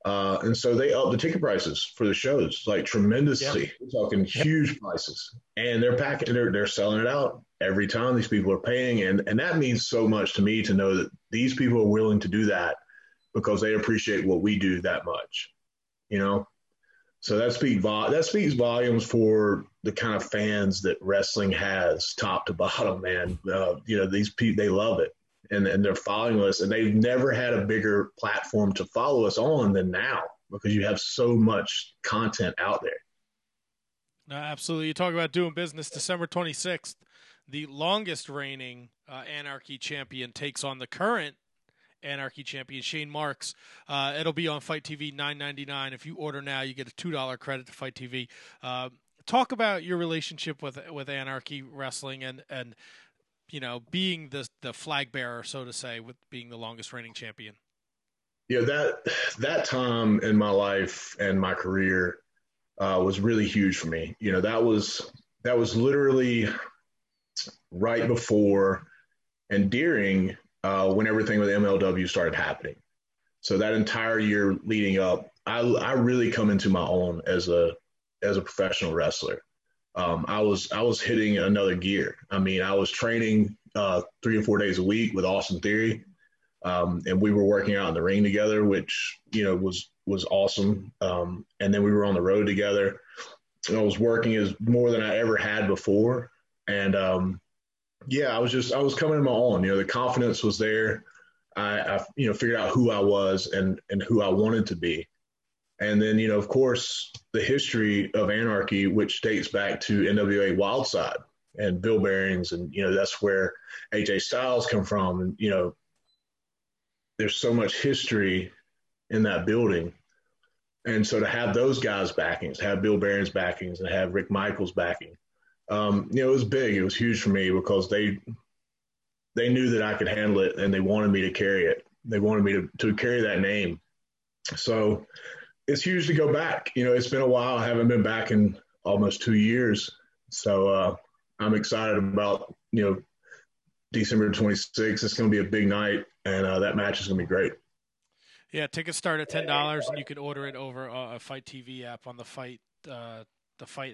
And so they up the ticket prices for the shows, like, tremendously. Yep. We're talking huge prices. And they're packing, they're selling it out every time. These people are paying. And that means so much to me to know that these people are willing to do that because they appreciate what we do that much, you know? So that speaks volumes for the kind of fans that wrestling has, top to bottom, man. You know, these people, they love it. And they're following us, and they've never had a bigger platform to follow us on than now, because you have so much content out there. No, absolutely. You talk about doing business. December 26th, the longest reigning Anarchy champion takes on the current Anarchy champion, Shane Marks. It'll be on Fight TV, $9.99. If you order now, you get a $2 credit to Fight TV. Talk about your relationship with Anarchy Wrestling and you know, being the flag bearer, so to say, with being the longest reigning champion. Yeah, that time in my life and my career was really huge for me. You know, that was literally right before and during when everything with MLW started happening. So that entire year leading up, I really come into my own as a professional wrestler. I was hitting another gear. I mean, I was training 3 or 4 days a week with Austin Theory, and we were working out in the ring together, which, you know, was awesome. And then we were on the road together. And I was working as more than I ever had before, and I was coming to my own. You know, the confidence was there. I you know, figured out who I was and who I wanted to be. And then, you know, of course, the history of Anarchy, which dates back to NWA Wildside and Bill Bearings. And, you know, that's where AJ Styles come from. And, you know, there's so much history in that building. And so to have those guys' backings, have Bill Bearings' backings, and have Rick Michaels' backing, you know, it was big. It was huge for me because they knew that I could handle it, and they wanted me to carry it. They wanted me to carry that name. So it's huge to go back. You know, it's been a while. I haven't been back in almost 2 years. So I'm excited about, you know, December 26th. It's going to be a big night, and that match is going to be great. Yeah, tickets start at $10, and you can order it over a Fight TV app on the Fight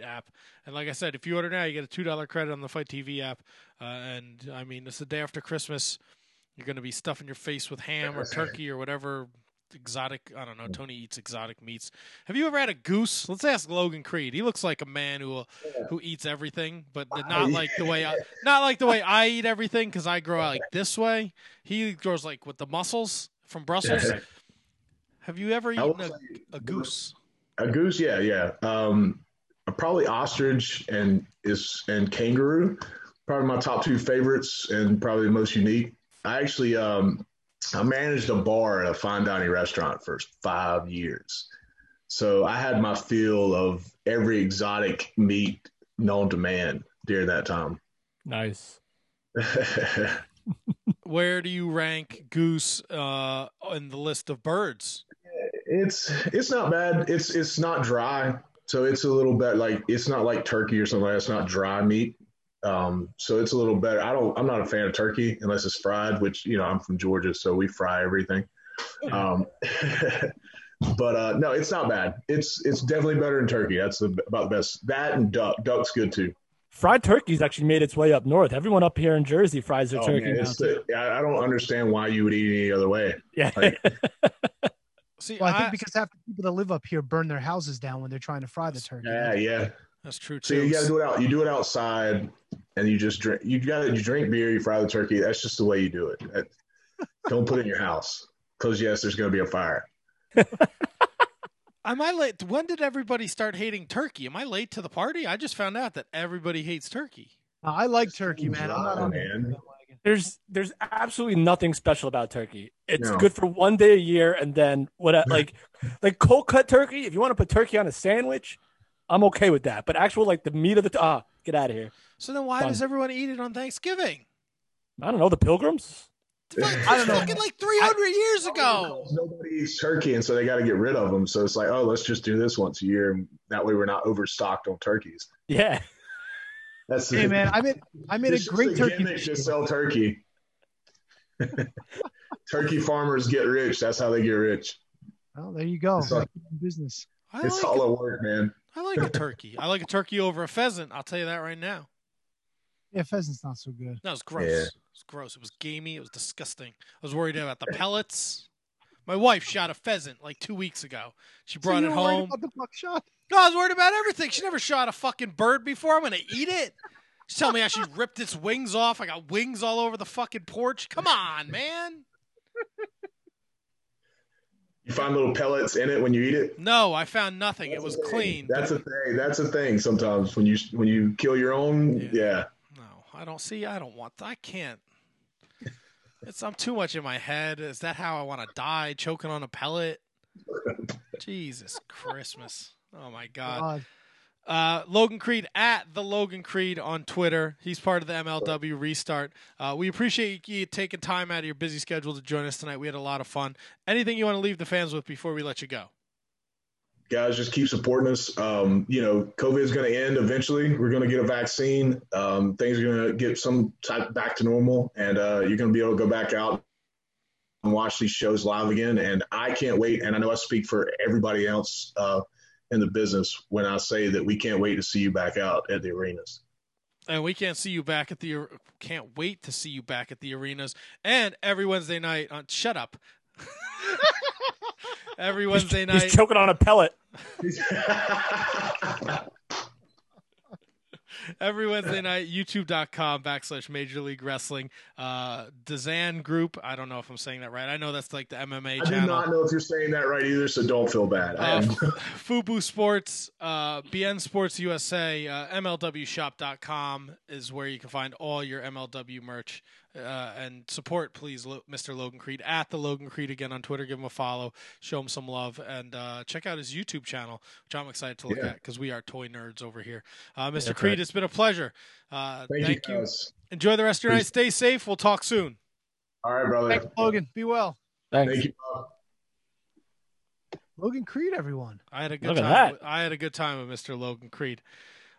app. And like I said, if you order now, you get a $2 credit on the Fight TV app. And, I mean, it's the day after Christmas. You're going to be stuffing your face with ham or turkey or whatever exotic, I don't know, Tony eats exotic meats. Have you ever had a goose? Let's ask Logan Creed. He looks like a man who eats everything, but not like the way I eat everything, because I grow out like this way. He grows like with the muscles from Brussels. Have you ever eaten a goose? A goose, yeah. Probably ostrich and kangaroo, probably my top two favorites and probably the most unique. I actually I managed a bar at a fine dining restaurant for 5 years. So I had my fill of every exotic meat known to man during that time. Nice. Where do you rank goose in the list of birds? It's not bad. It's not dry. So it's a little bit like, it's not like turkey or something like that. It's not dry meat. So it's a little better. I'm not a fan of turkey unless it's fried, which, you know, I'm from Georgia, so we fry everything. But, no, it's not bad. It's definitely better than turkey. That's about the best. That and duck. Duck's good too. Fried turkey's actually made its way up north. Everyone up here in Jersey fries their turkey. Man, I don't understand why you would eat it any other way. Yeah. Like, see, well, I think because half the people that live up here burn their houses down when they're trying to fry the turkey. Yeah. That's true too. So you gotta do it out. You do it outside, and you just drink. You drink beer. You fry the turkey. That's just the way you do it. Don't put it in your house, because yes, there's gonna be a fire. Am I late? When did everybody start hating turkey? Am I late to the party? I just found out that everybody hates turkey. I like turkey, man. I'm not on it. There's absolutely nothing special about turkey. It's good for one day a year, and then what? Like cold cut turkey. If you want to put turkey on a sandwich, I'm okay with that, but actual like the meat of the get out of here. So then, why does everyone eat it on Thanksgiving? I don't know, the Pilgrims. I don't know. Fucking like 300 years ago. Nobody eats turkey, and so they got to get rid of them. So it's like, oh, let's just do this once a year, and that way we're not overstocked on turkeys. Yeah, that's hey man, I made a great turkey. They just sell turkey. Turkey farmers get rich. That's how they get rich. Well, there you go. It's all, business. It's all a work, man. I like a turkey. I like a turkey over a pheasant. I'll tell you that right now. Yeah, pheasant's not so good. No, it's gross. Yeah. It's gross. It was gamey. It was disgusting. I was worried about the pellets. My wife shot a pheasant like 2 weeks ago. She brought it home. About the buck shot? No, I was worried about everything. She never shot a fucking bird before. I'm going to eat it. She's telling me how she ripped its wings off. I got wings all over the fucking porch. Come on, man. You find little pellets in it when you eat it? No, I found nothing. It was clean. That's a thing. That's a thing sometimes when you kill your own. Yeah. No, I don't see. I don't want. I can't. I'm too much in my head. Is that how I want to die? Choking on a pellet? Jesus Christmas. Oh, my God. Logan Creed at the Logan Creed on Twitter. He's part of the MLW Restart. We appreciate you taking time out of your busy schedule to join us tonight. We had a lot of fun. Anything you want to leave the fans with before we let you go? Guys, just keep supporting us. You know, COVID is going to end eventually. We're going to get a vaccine. Things are going to get some type back to normal, and you're going to be able to go back out and watch these shows live again. And I can't wait. And I know I speak for everybody else, in the business when I say that we can't wait to see you back out at the arenas. And we can't wait to see you back at the arenas. And every Wednesday night on shut up. Every Wednesday night. He's choking on a pellet. Every Wednesday night, youtube.com/Major League Wrestling. Dazan Group. I don't know if I'm saying that right. I know that's like the MMA channel. I do not know if you're saying that right either, so don't feel bad. Fubu Sports, BN Sports USA, MLWshop.com is where you can find all your MLW merch. And support, please, Mr. Logan Creed at the Logan Creed again on Twitter. Give him a follow, show him some love, and check out his YouTube channel, which I'm excited to look at because we are toy nerds over here. Mr. Creed, It's been a pleasure. Thank you. Enjoy the rest of your night. Stay safe. We'll talk soon. All right, brother. Thanks, Logan. Be well. Thanks. Thank you, Bob. Logan Creed, everyone. I had a good time. I had a good time with Mr. Logan Creed.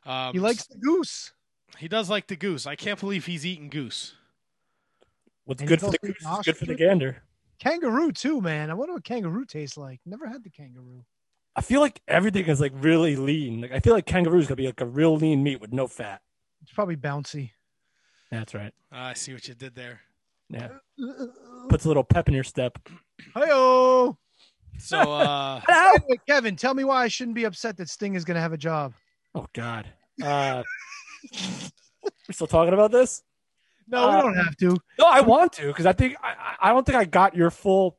He likes the goose. He does like the goose. I can't believe he's eating goose. What's good for the goose is good for the gander. Kangaroo too, man. I wonder what kangaroo tastes like. Never had the kangaroo. I feel like everything is like really lean. Like I feel like kangaroo is gonna be like a real lean meat with no fat. It's probably bouncy. That's right. I see what you did there. Yeah. Puts a little pep in your step. Hi-oh. So, anyway, Kevin, tell me why I shouldn't be upset that Sting is going to have a job. Oh, God. We're still talking about this? No, we don't have to. No, I want to because I think I don't think I got your full.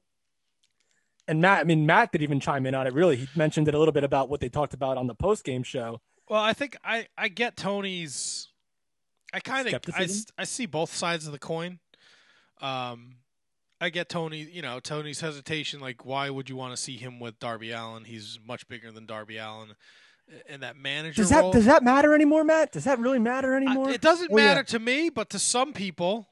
And Matt, I mean, Matt did even chime in on it, really. He mentioned it a little bit about what they talked about on the post-game show. Well, I think I get Tony's. I kind of I see both sides of the coin. I get Tony's hesitation. Like, why would you want to see him with Darby Allin? He's much bigger than Darby Allin, and that manager role. Does that matter anymore, Matt? Does that really matter anymore? It doesn't matter to me, but to some people,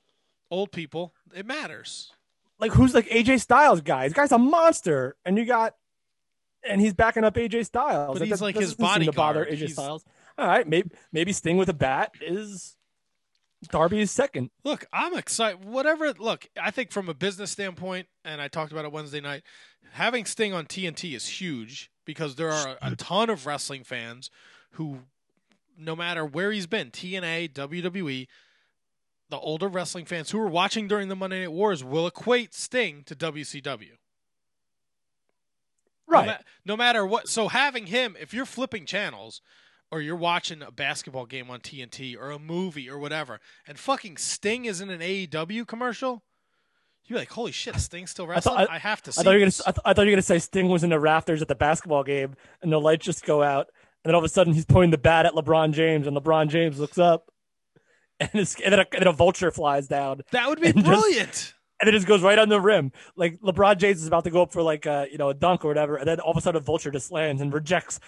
old people, it matters. Like who's like AJ Styles guy? This guy's a monster, and he's backing up AJ Styles. But he's like his bodyguard. To bother AJ Styles. All right, maybe Sting with a bat is. Darby is second. Look, I'm excited. Whatever. Look, I think from a business standpoint, and I talked about it Wednesday night, having Sting on TNT is huge because there are a ton of wrestling fans who, no matter where he's been, TNA, WWE, the older wrestling fans who were watching during the Monday Night Wars will equate Sting to WCW. Right. No matter what. So having him, if you're flipping channels, or you're watching a basketball game on TNT or a movie or whatever, and fucking Sting is in an AEW commercial, you're like, holy shit, Sting's still wrestling? I have to see this. I thought you were going to say Sting was in the rafters at the basketball game, and the lights just go out, and then all of a sudden he's pointing the bat at LeBron James, and LeBron James looks up, and then a vulture flies down. That would be brilliant. And it just goes right on the rim. Like LeBron James is about to go up for like a dunk or whatever, and then all of a sudden a vulture just lands and rejects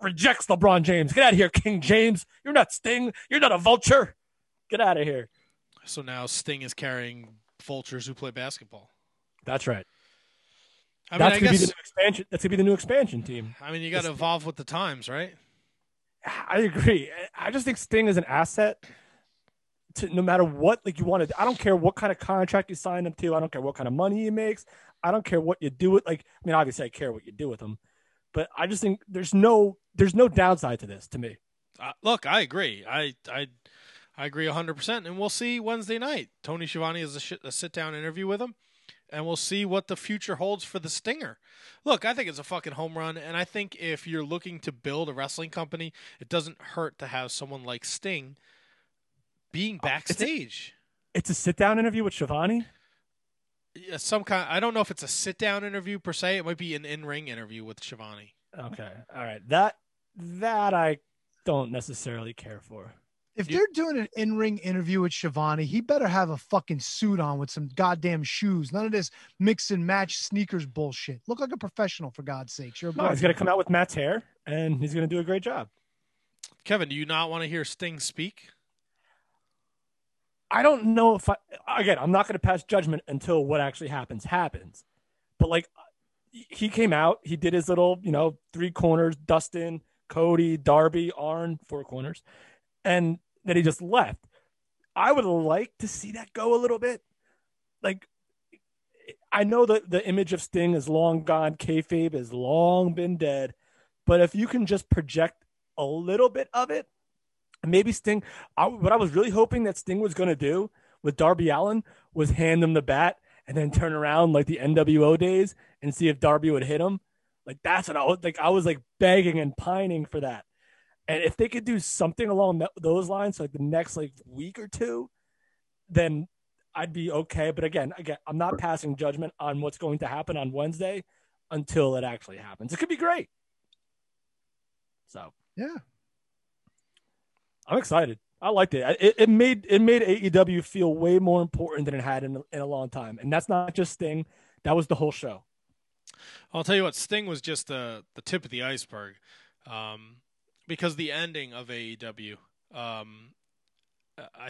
LeBron James. Get out of here, King James. You're not Sting. You're not a vulture. Get out of here. So now Sting is carrying vultures who play basketball. That's right. That's gonna be the new expansion team. I mean, you got to evolve with the times, right? I agree. I just think Sting is an asset to no matter what. Like you want to, I don't care what kind of contract you sign him to. I don't care what kind of money he makes. I don't care what you do with. Like, I mean, obviously, I care what you do with him. But I just think there's no downside to this to me. Look, I agree. I agree 100%. And we'll see Wednesday night. Tony Schiavone has a sit-down interview with him, and we'll see what the future holds for the Stinger. Look, I think it's a fucking home run, and I think if you're looking to build a wrestling company, it doesn't hurt to have someone like Sting being backstage. It's a sit-down interview with Schiavone? Some kind. I don't know if it's a sit-down interview per se. It might be an in-ring interview with Schiavone. Okay, all right. That I don't necessarily care for. If they're doing an in-ring interview with Schiavone, he better have a fucking suit on with some goddamn shoes. None of this mix and match sneakers bullshit. Look like a professional, for God's sake. No, he's gonna come out with Matt's hair, and he's gonna do a great job. Kevin, do you not want to hear Sting speak? I don't know if I'm not going to pass judgment until what actually happens. But like he came out, he did his little, three corners, Dustin, Cody, Darby, Arn, four corners. And then he just left. I would like to see that go a little bit. Like I know that the image of Sting is long gone. Kayfabe has long been dead, but if you can just project a little bit of it, maybe Sting, what I was really hoping that Sting was going to do with Darby Allin was hand him the bat and then turn around like the NWO days and see if Darby would hit him. Like that's what I was like. I was like begging and pining for that. And if they could do something along those lines, like the next week or two, then I'd be okay. But again, I'm not passing judgment on what's going to happen on Wednesday until it actually happens. It could be great. So yeah. I'm excited. I liked it. It made AEW feel way more important than it had in a long time. And that's not just Sting. That was the whole show. I'll tell you what, Sting was just the tip of the iceberg because the ending of AEW, I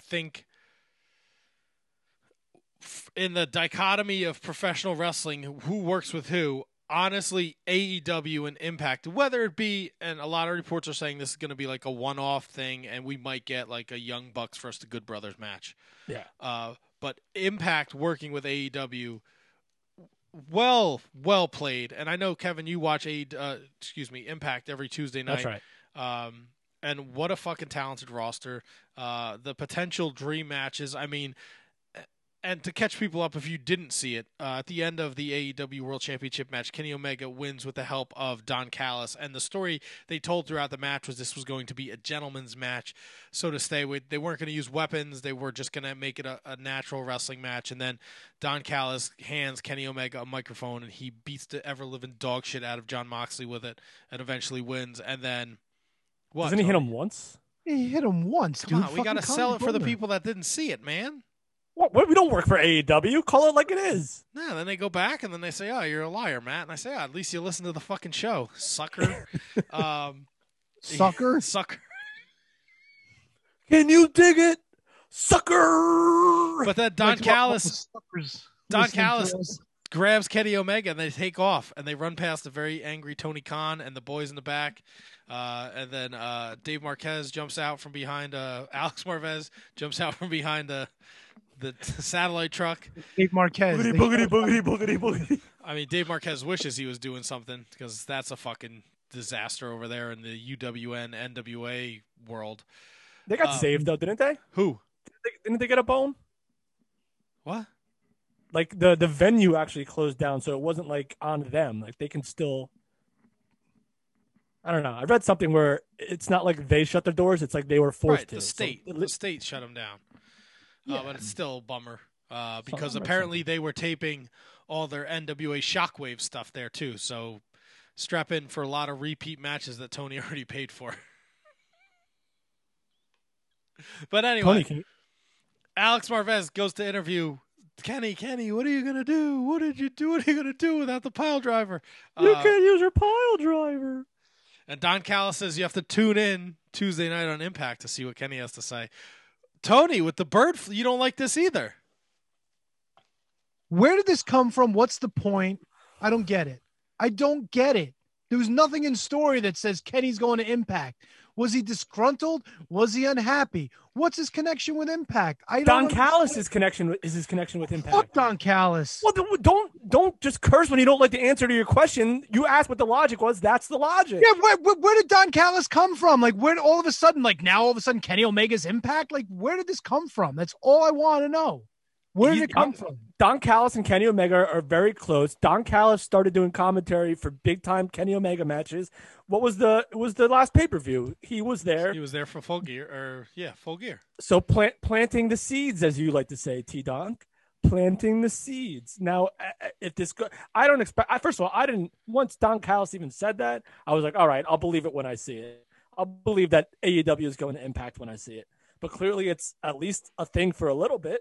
think in the dichotomy of professional wrestling, who works with who, honestly, AEW and Impact, whether it be, and a lot of reports are saying this is going to be like a one-off thing, and we might get like a Young Bucks versus the Good Brothers match. Yeah. But Impact working with AEW, well played. And I know, Kevin, you watch Impact every Tuesday night. That's right. And what a fucking talented roster. The potential dream matches. I mean, and to catch people up if you didn't see it, at the end of the AEW World Championship match, Kenny Omega wins with the help of Don Callis. And the story they told throughout the match was this was going to be a gentleman's match. So to stay with, they weren't going to use weapons. They were just going to make it a natural wrestling match. And then Don Callis hands Kenny Omega a microphone, and he beats the ever-living dog shit out of Jon Moxley with it and eventually wins. And then... What, doesn't he hit him once? He hit him once, dude. Come on, we got to sell it for the people that didn't see it, man. What? We don't work for AEW. Call it like it is. No, then they go back and then they say, oh, you're a liar, Matt. And I say, oh, at least you listen to the fucking show, sucker. Sucker? Sucker. Can you dig it? Sucker! But then Don Callis grabs Kenny Omega and they take off and they run past a very angry Tony Khan and the boys in the back. And then Dave Marquez jumps out from behind Alex Marvez jumps out from behind the satellite truck. Dave Marquez. Boogity, boogity, boogity, boogity, boogity. I mean, Dave Marquez wishes he was doing something because that's a fucking disaster over there in the UWN, NWA world. They got saved, though, didn't they? Who? Didn't they get a bone? What? Like, the venue actually closed down, so it wasn't, like, on them. Like, they can still... I don't know. I read something where it's not like they shut their doors. It's like they were forced to. The state shut them down. Yeah. But it's still a bummer because apparently they were taping all their NWA Shockwave stuff there too. So strap in for a lot of repeat matches that Tony already paid for. But anyway, Alex Marvez goes to interview Kenny, what are you going to do? What did you do? What are you going to do without the pile driver? You can't use your pile driver. And Don Callis says you have to tune in Tuesday night on Impact to see what Kenny has to say. Tony, with the bird flu, you don't like this either. Where did this come from? What's the point? I don't get it. There was nothing in story that says Kenny's going to Impact. Was he disgruntled? Was he unhappy? What's his connection with Impact? Don Callis' connection with Impact. Fuck Don Callis. Well, don't just curse when you don't like the answer to your question. You asked what the logic was. That's the logic. Yeah, where did Don Callis come from? Like, where all of a sudden, Kenny Omega's Impact? Like, where did this come from? That's all I want to know. Where did it come from? Don Callis and Kenny Omega are very close. Don Callis started doing commentary for big-time Kenny Omega matches. It was the last pay-per-view. He was there. He was there for Full Gear. Full Gear. So planting the seeds, as you like to say, T-Donk. Planting the seeds. Now, if this goes... first of all, I didn't... Once Don Callis even said that, I was like, all right, I'll believe it when I see it. I'll believe that AEW is going to Impact when I see it. But clearly, it's at least a thing for a little bit.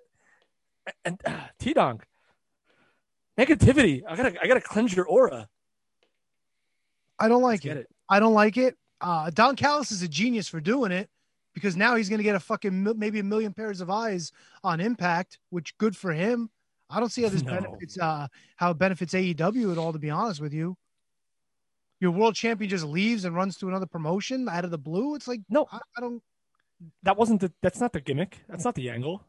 And T-Donk, negativity. I gotta cleanse your aura. I don't like it. I don't like it. Don Callis is a genius for doing it because now he's gonna get a fucking maybe a million pairs of eyes on Impact, which good for him. I don't see how this benefits AEW at all. To be honest with you, your world champion just leaves and runs to another promotion out of the blue. It's like no, I don't. That's not the gimmick. That's not the angle.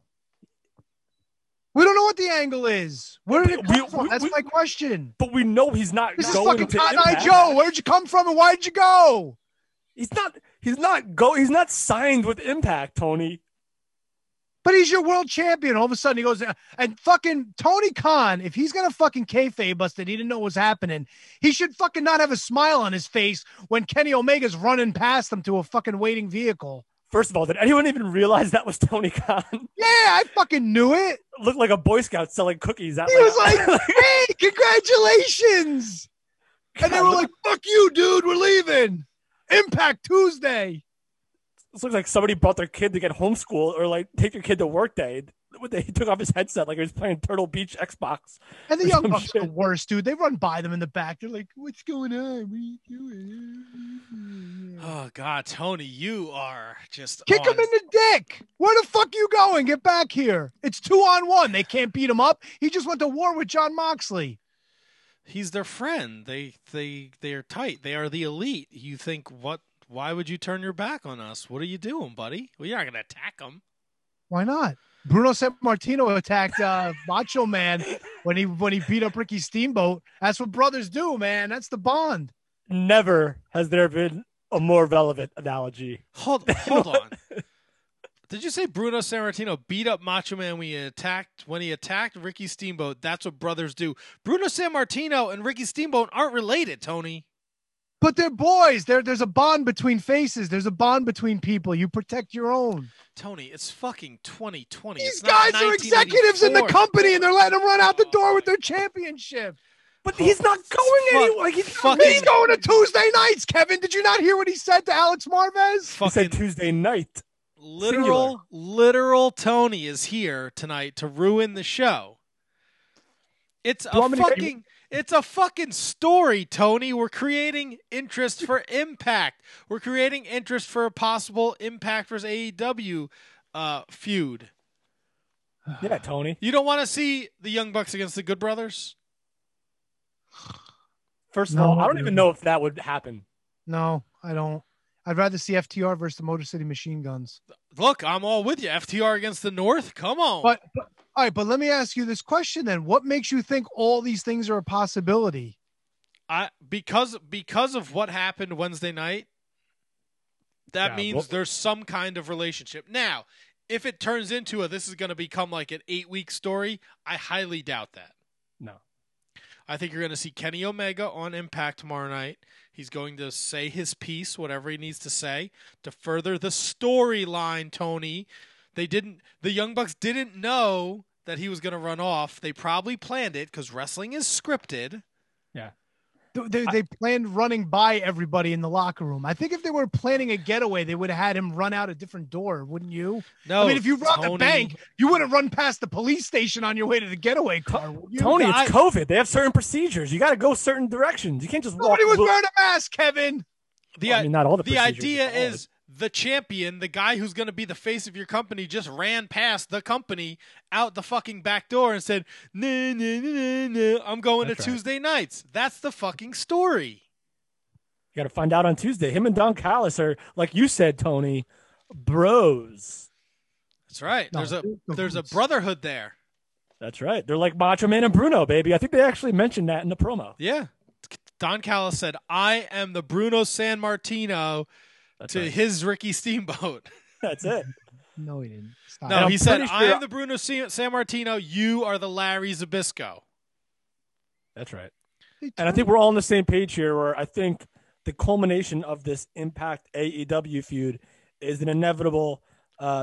We don't know what the angle is. Where did it come from? That's my question. But we know he's not going to Impact. This is fucking Cotton Eye Joe. Where did you come from and why did you go? He's not signed with Impact, Tony. But he's your world champion. All of a sudden he goes and fucking Tony Khan, if he's going to fucking kayfabe us that he didn't know what was happening, he should fucking not have a smile on his face when Kenny Omega's running past him to a fucking waiting vehicle. First of all, did anyone even realize that was Tony Khan? Yeah, I fucking knew it. Looked like a Boy Scout selling cookies. He was like, hey, congratulations. God, and they were like, fuck you, dude. We're leaving. Impact Tuesday. This looks like somebody brought their kid to get homeschooled or like take your kid to work day. He took off his headset like he was playing Turtle Beach Xbox. And the Young Bucks are the worst, dude. They run by them in the back. They're like, what's going on? What are you doing? Oh, God, Tony, you are just... Kick him in the dick! Where the fuck you going? Get back here. It's 2-on-1. They can't beat him up. He just went to war with Jon Moxley. he's their friend. They're tight. They are the elite. You think, what? Why would you turn your back on us? What are you doing, buddy? Well, you're not gonna attack him. Why not? Bruno Sammartino attacked Macho Man when he beat up Ricky Steamboat. That's what brothers do, man. That's the bond. Never has there been a more relevant analogy. Hold on. Did you say Bruno Sammartino beat up Macho Man when he attacked Ricky Steamboat? That's what brothers do. Bruno Sammartino and Ricky Steamboat aren't related, Tony. But they're boys. There's a bond between faces. There's a bond between people. You protect your own. Tony, it's fucking 2020. These guys are executives in the company, and they're letting them run out the door with their championship. But he's not going anywhere. He's going to Tuesday nights, Kevin. Did you not hear what he said to Alex Marvez? He said Tuesday night. Literal Tony is here tonight to ruin the show. It's a fucking story, Tony. We're creating interest for Impact. We're creating interest for a possible Impact versus AEW feud. Yeah, Tony. You don't want to see the Young Bucks against the Good Brothers? First of all, I don't even know if that would happen. No, I don't. I'd rather see FTR versus the Motor City Machine Guns. Look, I'm all with you. FTR against the North? Come on. But all right, but let me ask you this question then. What makes you think all these things are a possibility? Because of what happened Wednesday night, that means there's some kind of relationship. Now, if it turns into this is going to become like an 8-week story, I highly doubt that. No. I think you're going to see Kenny Omega on Impact tomorrow night. He's going to say his piece, whatever he needs to say, to further the storyline, Tony. The Young Bucks didn't know that he was going to run off. They probably planned it because wrestling is scripted. Yeah. They planned running by everybody in the locker room. I think if they were planning a getaway, they would have had him run out a different door, wouldn't you? No. I mean, if you robbed a bank, you wouldn't run past the police station on your way to the getaway car. Tony, it's COVID. They have certain procedures. You got to go certain directions. You can't just walk. Nobody was wearing a mask, Kevin. The idea is... The champion, the guy who's going to be the face of your company, just ran past the company out the fucking back door and said, "No, no, no, no, I'm going to Tuesday nights." That's the fucking story. You got to find out on Tuesday. Him and Don Callis are, like you said, Tony, bros. That's right. There's a brotherhood there. That's right. They're like Macho Man and Bruno, baby. I think they actually mentioned that in the promo. Yeah. Don Callis said, "I am the Bruno Sammartino." That's his Ricky Steamboat. That's it. No, he didn't. Stop. No, he said, "I am the Bruno Sammartino. You are the Larry Zbyszko." That's right. And I think we're all on the same page here, where I think the culmination of this Impact AEW feud is an inevitable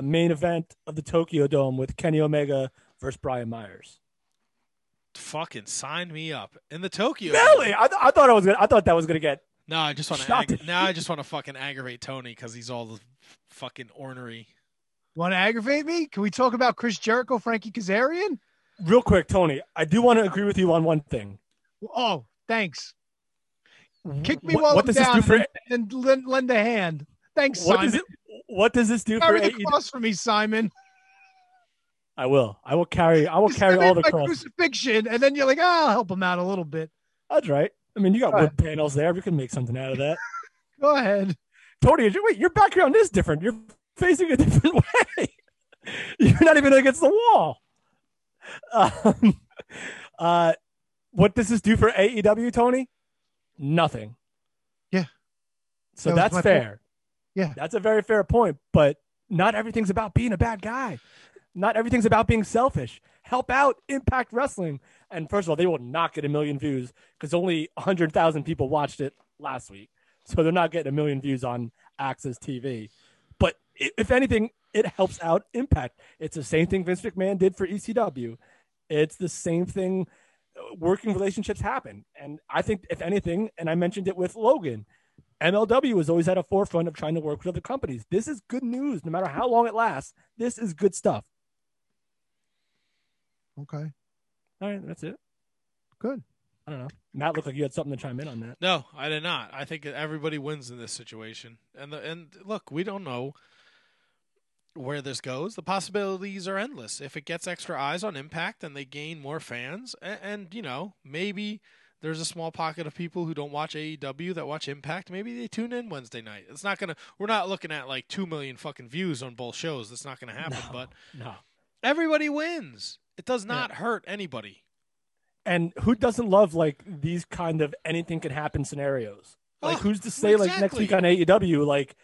main event of the Tokyo Dome with Kenny Omega versus Brian Myers. Fucking sign me up in the Tokyo. Really? I thought I was gonna. I thought that was gonna get. No, I just want to. I just want to fucking aggravate Tony because he's all fucking ornery. Want to aggravate me? Can we talk about Chris Jericho, Frankie Kazarian, real quick, Tony? I do want to agree with you on one thing. Oh, thanks. Kick me while I'm down and lend a hand. Thanks, Simon. What does this do carry for the cross for me, Simon? I will. I will carry all the cross. Crucifixion, and then you're like, I'll help him out a little bit. That's right. I mean, you got wood panels there. We can make something out of that. Go ahead. Tony, wait, your background is different. You're facing a different way. You're not even against the wall. What does this do for AEW, Tony? Nothing. Yeah. So that's fair. Point. Yeah. That's a very fair point, but not everything's about being a bad guy. Not everything's about being selfish. Help out Impact Wrestling. And first of all, they will not get 1 million views because only 100,000 people watched it last week. So they're not getting 1 million views on AXS TV. But if anything, it helps out Impact. It's the same thing Vince McMahon did for ECW. It's the same thing. Working relationships happen. And I think, if anything, and I mentioned it with Logan, MLW has always had a forefront of trying to work with other companies. This is good news. No matter how long it lasts, this is good stuff. Okay. All right, that's it. Good. I don't know. Matt looked like you had something to chime in on that. No, I did not. I think everybody wins in this situation. And look, we don't know where this goes. The possibilities are endless. If it gets extra eyes on Impact and they gain more fans, and you know, maybe There's a small pocket of people who don't watch AEW that watch Impact. Maybe they tune in Wednesday night. It's not gonna. We're not looking at like 2 million fucking views on both shows. That's not gonna happen. No, but everybody wins. It does not hurt anybody. And who doesn't love like these kind of anything can happen scenarios? Like who's to say like next week on AEW like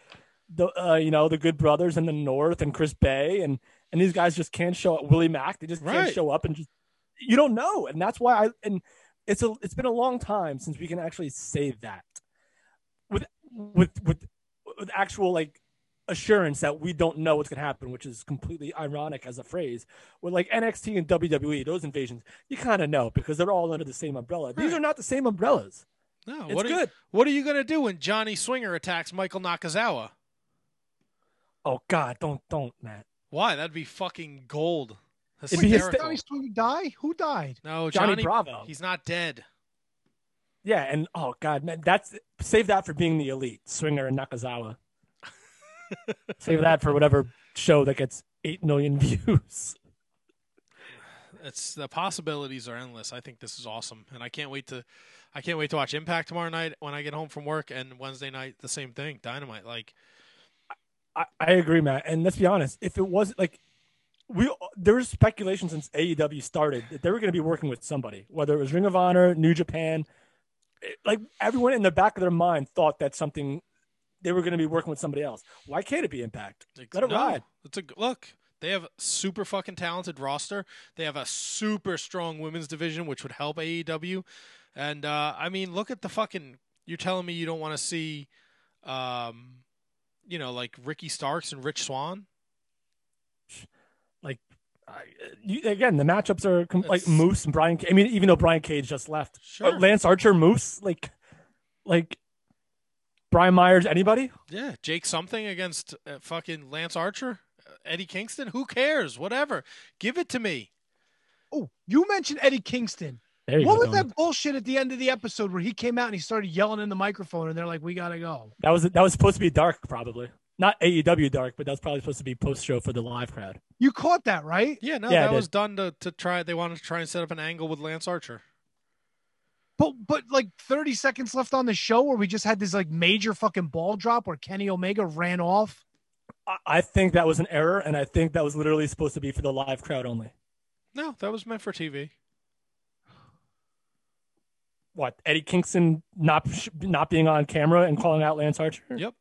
the you know, the Good Brothers and the North and Chris Bay and these guys just can't show up. Willie Mack, they just can't show up and just you don't know. And that's why it's been a long time since we can actually say that with actual like assurance that we don't know what's gonna happen, which is completely ironic as a phrase. With like NXT and WWE, those invasions, you kind of know because they're all under the same umbrella. These are not the same umbrellas. No, it's good. What are you gonna do when Johnny Swinger attacks Michael Nakazawa? Oh God, don't, Matt. Why? That'd be fucking gold. That's hysterical. Did Johnny Swinger die? Who died? No, Johnny Bravo. He's not dead. Yeah, and oh God, man, that's save that for being the elite, Swinger and Nakazawa. Save that for whatever show that gets 8 million views. It's the possibilities are endless. I think this is awesome, and I can't wait to watch Impact tomorrow night when I get home from work, and Wednesday night the same thing, Dynamite. Like, I agree, Matt. And let's be honest, if it wasn't like there was speculation since AEW started that they were going to be working with somebody, whether it was Ring of Honor, New Japan. Like everyone in the back of their mind thought that something. They were going to be working with somebody else. Why can't it be Impact? Let it ride. Look, they have a super fucking talented roster. They have a super strong women's division, which would help AEW. And, I mean, look at the fucking – you're telling me you don't want to see, you know, like Ricky Starks and Rich Swann? Like, again, the matchups are like Moose and Brian – I mean, even though Brian Cage just left. Sure. Lance Archer, Moose, like – Brian Myers, anybody? Yeah, Jake something against fucking Lance Archer, Eddie Kingston. Who cares? Whatever. Give it to me. Oh, you mentioned Eddie Kingston. What was that bullshit at the end of the episode where he came out and he started yelling in the microphone and they're like, "We gotta go." That was supposed to be dark, probably not AEW dark, but that was probably supposed to be post show for the live crowd. You caught that, right? Yeah, no, that was done to try. They wanted to try and set up an angle with Lance Archer. But like 30 seconds left on the show where we just had this like major fucking ball drop where Kenny Omega ran off. I think that was an error, and I think that was literally supposed to be for the live crowd only. No, that was meant for TV. What, Eddie Kingston not being on camera and calling out Lance Archer? Yep.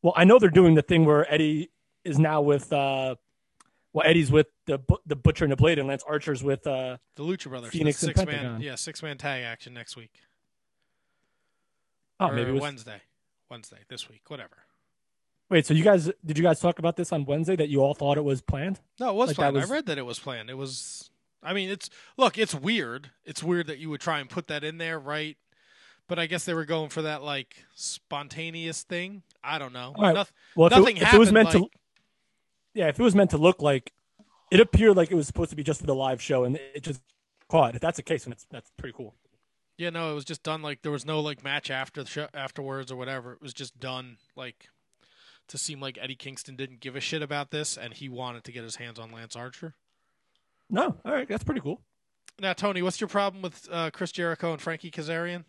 Well, I know they're doing the thing where Eddie is now with Eddie's with the Butcher and the Blade, and Lance Archer's with the Lucha Brothers. Phoenix and Pentagon. Yeah, 6-man tag action next week. Oh, or maybe it was Wednesday this week, whatever. Wait, so did you guys talk about this on Wednesday that you all thought it was planned? No, it was planned. I read that it was planned. It was. I mean, it's weird. It's weird that you would try and put that in there, right? But I guess they were going for that like spontaneous thing. I don't know. Right. Nothing happened. It was meant to. Yeah, if it was meant to look like, it appeared like it was supposed to be just for the live show, and it just caught. If that's the case, then that's pretty cool. Yeah, no, it was just done like there was no like match after the show, afterwards or whatever. It was just done like to seem like Eddie Kingston didn't give a shit about this, and he wanted to get his hands on Lance Archer. No, all right, that's pretty cool. Now, Tony, what's your problem with Chris Jericho and Frankie Kazarian?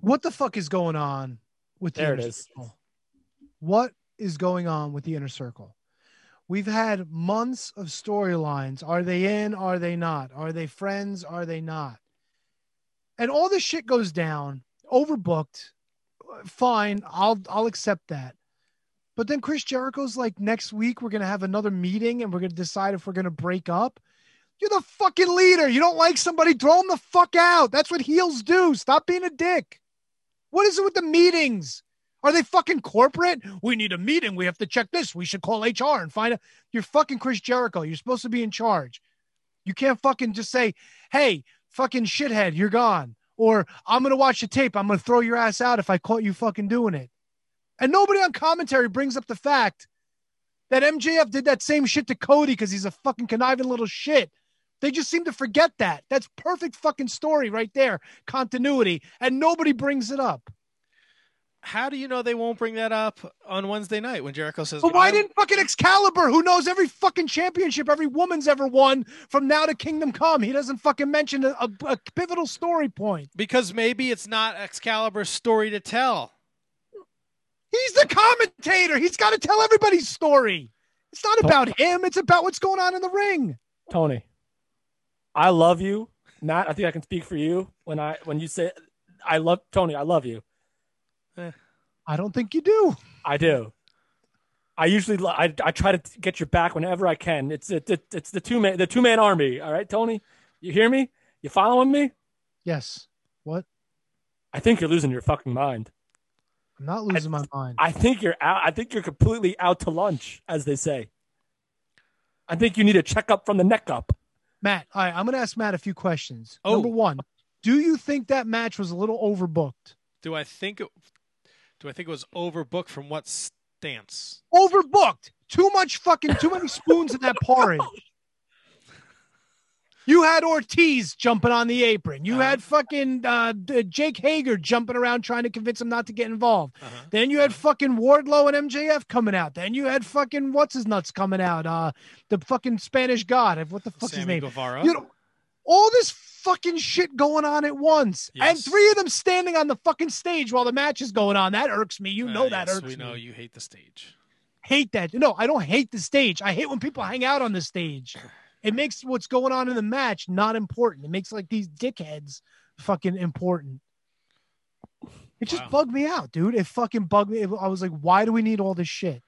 What the fuck is going on with the inner circle? What is going on with the inner circle? We've had months of storylines. Are they in? Are they not? Are they friends? Are they not? And all this shit goes down, overbooked. Fine, I'll accept that. But then Chris Jericho's like, next week we're gonna have another meeting and we're gonna decide if we're gonna break up. You're the fucking leader. You don't like somebody, throw them the fuck out. That's what heels do. Stop being a dick. What is it with the meetings? Are they fucking corporate? We need a meeting. We have to check this. We should call HR and find out. You're fucking Chris Jericho. You're supposed to be in charge. You can't fucking just say, hey, fucking shithead, you're gone. Or I'm going to watch the tape. I'm going to throw your ass out if I caught you fucking doing it. And nobody on commentary brings up the fact that MJF did that same shit to Cody because he's a fucking conniving little shit. They just seem to forget that. That's perfect fucking story right there. Continuity. And nobody brings it up. How do you know they won't bring that up on Wednesday night when Jericho says... But why didn't fucking Excalibur, who knows every fucking championship every woman's ever won from now to Kingdom Come, he doesn't fucking mention a pivotal story point? Because maybe it's not Excalibur's story to tell. He's the commentator. He's got to tell everybody's story. It's not about him. It's about what's going on in the ring. Tony, I love you. Not, I think I can speak for you when you say, I love Tony, I love you. I don't think you do. I do. I usually I try to get your back whenever I can. It's the two man army. All right, Tony, you hear me? You following me? Yes. What? I think you're losing your fucking mind. I'm not losing my mind. I think you're out. I think you're completely out to lunch, as they say. I think you need a checkup from the neck up. Matt, all right, I'm going to ask Matt a few questions. Oh. Number one, do you think that match was a little overbooked? Do I think it was overbooked from what stance? Overbooked. Too many spoons in that porridge. You had Ortiz jumping on the apron. You had fucking Jake Hager jumping around trying to convince him not to get involved. Uh-huh. Then you had fucking Wardlow and MJF coming out. Then you had fucking what's-his-nuts coming out. The fucking Spanish God. What the fuck's Sammy his name? Guevara. You know, all this fucking shit going on at once. Yes. And three of them standing on the fucking stage while the match is going on. That irks me. You know that irks me. We know you hate the stage. Hate that. No, I don't hate the stage. I hate when people hang out on the stage. It makes what's going on in the match not important. It makes like these dickheads fucking important. It just bugged me out, dude. It fucking bugged me. I was like, why do we need all this shit?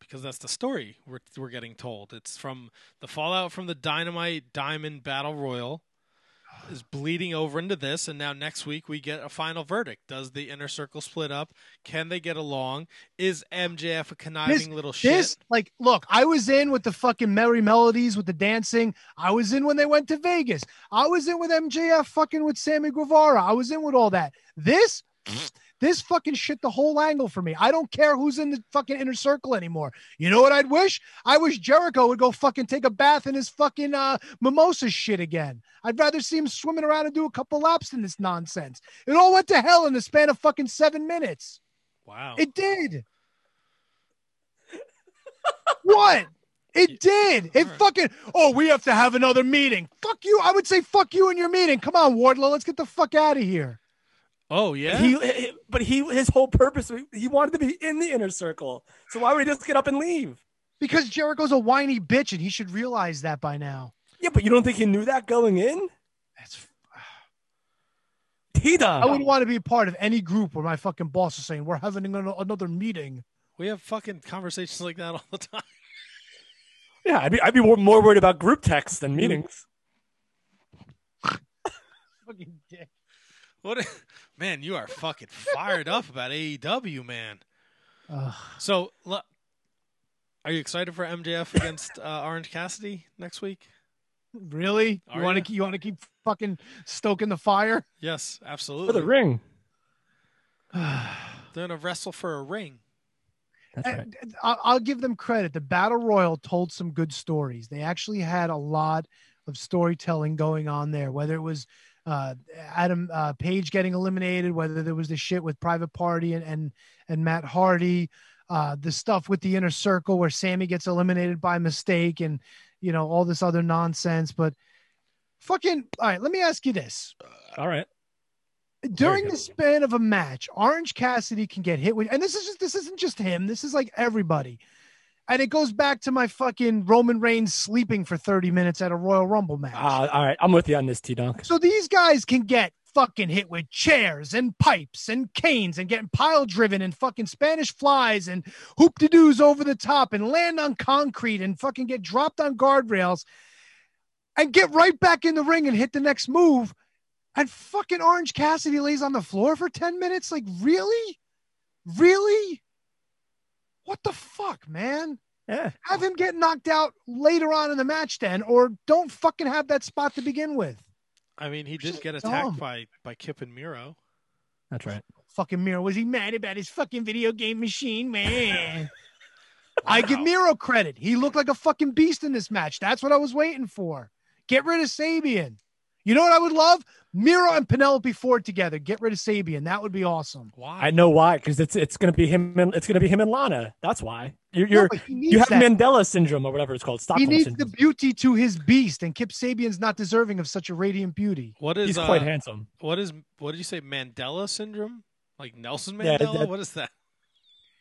Because that's the story we're getting told. It's from the fallout from the Dynamite Diamond Battle Royal is bleeding over into this, and now next week we get a final verdict. Does the Inner Circle split up? Can they get along? Is MJF a conniving shit? Like, look, I was in with the fucking Merry Melodies with the dancing. I was in when they went to Vegas. I was in with MJF fucking with Sammy Guevara. I was in with all that. This fucking shit, the whole angle for me. I don't care who's in the fucking Inner Circle anymore. You know what I'd wish? I wish Jericho would go fucking take a bath in his fucking mimosa shit again. I'd rather see him swimming around and do a couple laps than this nonsense. It all went to hell in the span of fucking 7 minutes. Wow. It did. What? It did. It fucking, we have to have another meeting. Fuck you. I would say fuck you and your meeting. Come on, Wardlow. Let's get the fuck out of here. Oh, yeah. His whole purpose, he wanted to be in the Inner Circle. So why would he just get up and leave? Because Jericho's a whiny bitch, and he should realize that by now. Yeah, but you don't think he knew that going in? That's... He does. I wouldn't want to be a part of any group where my fucking boss is saying, we're having another meeting. We have fucking conversations like that all the time. Yeah, I'd be more worried about group texts than meetings. Fucking dick. Man, you are fucking fired up about AEW, man. So, are you excited for MJF against Orange Cassidy next week? Really? You want to keep fucking stoking the fire? Yes, absolutely. For the ring. They're gonna wrestle for a ring. That's right. I'll give them credit. The Battle Royal told some good stories. They actually had a lot of storytelling going on there. Whether it was Adam Page getting eliminated, whether there was the shit with Private Party and Matt Hardy, the stuff with the Inner Circle where Sammy gets eliminated by mistake and, you know, all this other nonsense. But fucking, all right, let me ask you this. All right. During the span of a match, Orange Cassidy can get hit with, and this isn't just him. This is like everybody. And it goes back to my fucking Roman Reigns sleeping for 30 minutes at a Royal Rumble match. All right. I'm with you on this, T-Dunk. So these guys can get fucking hit with chairs and pipes and canes and getting pile-driven and fucking Spanish flies and hoop-de-doos over the top and land on concrete and fucking get dropped on guardrails and get right back in the ring and hit the next move. And fucking Orange Cassidy lays on the floor for 10 minutes? Like, really? Really? What the fuck, man? Yeah. Have him get knocked out later on in the match then, or don't fucking have that spot to begin with. I mean, he did get attacked by Kip and Miro. That's right. Fucking Miro. Was he mad about his fucking video game machine, man? Wow. I give Miro credit. He looked like a fucking beast in this match. That's what I was waiting for. Get rid of Sabian. You know what I would love? Miro and Penelope Ford together. Get rid of Sabian. That would be awesome. Why? I know why, because it's going to be him. And, it's going to be him and Lana. That's why. You have that Mandela syndrome or whatever it's called. Stockholm he needs syndrome. The beauty to his beast, and Kip Sabian's not deserving of such a radiant beauty. He's quite handsome. What did you say? Mandela syndrome? Like Nelson Mandela? Yeah, what is that?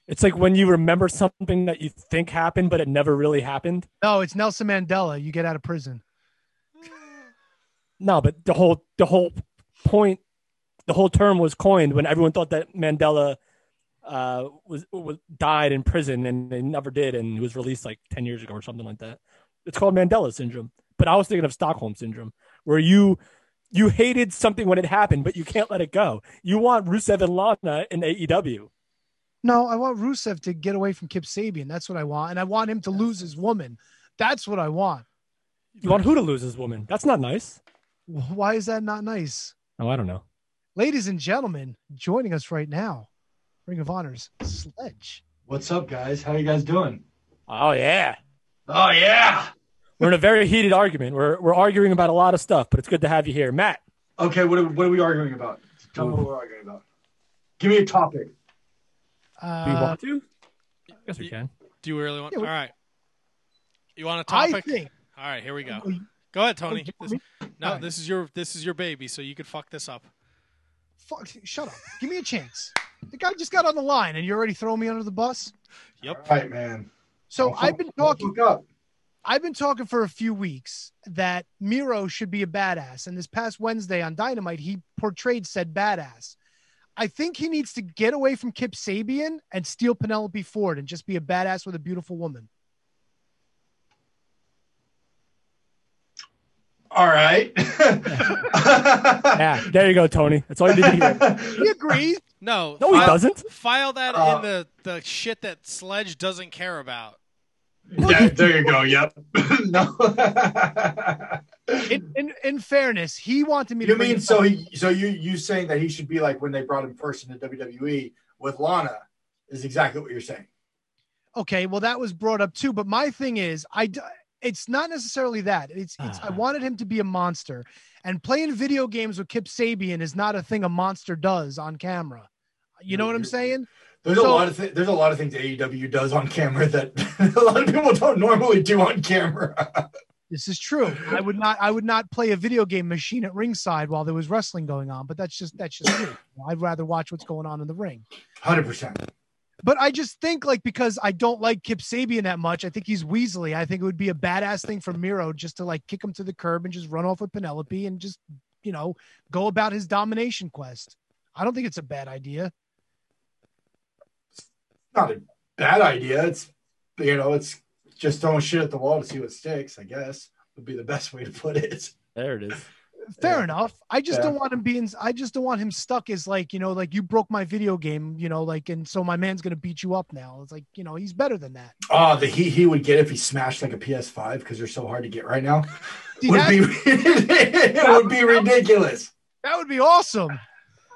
It's like when you remember something that you think happened, but it never really happened. No, it's Nelson Mandela. You get out of prison. No, but the whole point, the whole term was coined when everyone thought that Mandela was died in prison, and they never did, and he was released like 10 years ago or something like that. It's called Mandela syndrome. But I was thinking of Stockholm syndrome, where you hated something when it happened, but you can't let it go. You want Rusev and Lana in AEW. No, I want Rusev to get away from Kip Sabian. That's what I want, and I want him to lose his woman. That's what I want. You want who to lose his woman? That's not nice. Why is that not nice? Oh, I don't know. Ladies and gentlemen, joining us right now, Ring of Honor's Sledge. What's up, guys? How you guys doing? Oh, yeah. Oh, yeah. We're in a very heated argument. We're arguing about a lot of stuff, but it's good to have you here. Matt. Okay, what are we arguing about? Tell me what we're arguing about. Give me a topic. Do you want to? I guess we can. Do you really want to? Yeah, all right. You want a topic? I think. All right, here we go. Go ahead, Tony. This is your baby, so you could fuck this up. Fuck! Shut up! Give me a chance. The guy just got on the line, and you're already throwing me under the bus. Yep. All right, man. So I've been talking for a few weeks that Miro should be a badass, and this past Wednesday on Dynamite, he portrayed said badass. I think he needs to get away from Kip Sabian and steal Penelope Ford and just be a badass with a beautiful woman. All right. Yeah, there you go, Tony. That's all you need to hear. He agrees. No, he doesn't. File that in the shit that Sledge doesn't care about. Yeah, there you go. Yep. No. In fairness, he wanted me to. You mean you saying that he should be like when they brought him first into WWE with Lana is exactly what you're saying. Okay, well that was brought up too, but my thing is it's not necessarily that. I wanted him to be a monster, and playing video games with Kip Sabian is not a thing a monster does on camera. You know what I'm saying? There's a lot of things AEW does on camera that a lot of people don't normally do on camera. This is true. I would not play a video game machine at ringside while there was wrestling going on, but that's just me. I'd rather watch what's going on in the ring. 100%. But I just think, like, because I don't like Kip Sabian that much, I think he's weaselly. I think it would be a badass thing for Miro just to, like, kick him to the curb and just run off with Penelope and just, you know, go about his domination quest. I don't think it's a bad idea. It's not a bad idea. It's, you know, it's just throwing shit at the wall to see what sticks, I guess, would be the best way to put it. There it is. Fair enough. I just don't want him stuck as like, you know, like you broke my video game, you know, like, and so my man's going to beat you up now. It's like, you know, he's better than that. Oh, the heat he would get if he smashed like a PS5 because they're so hard to get right now. It would be ridiculous. That would be awesome.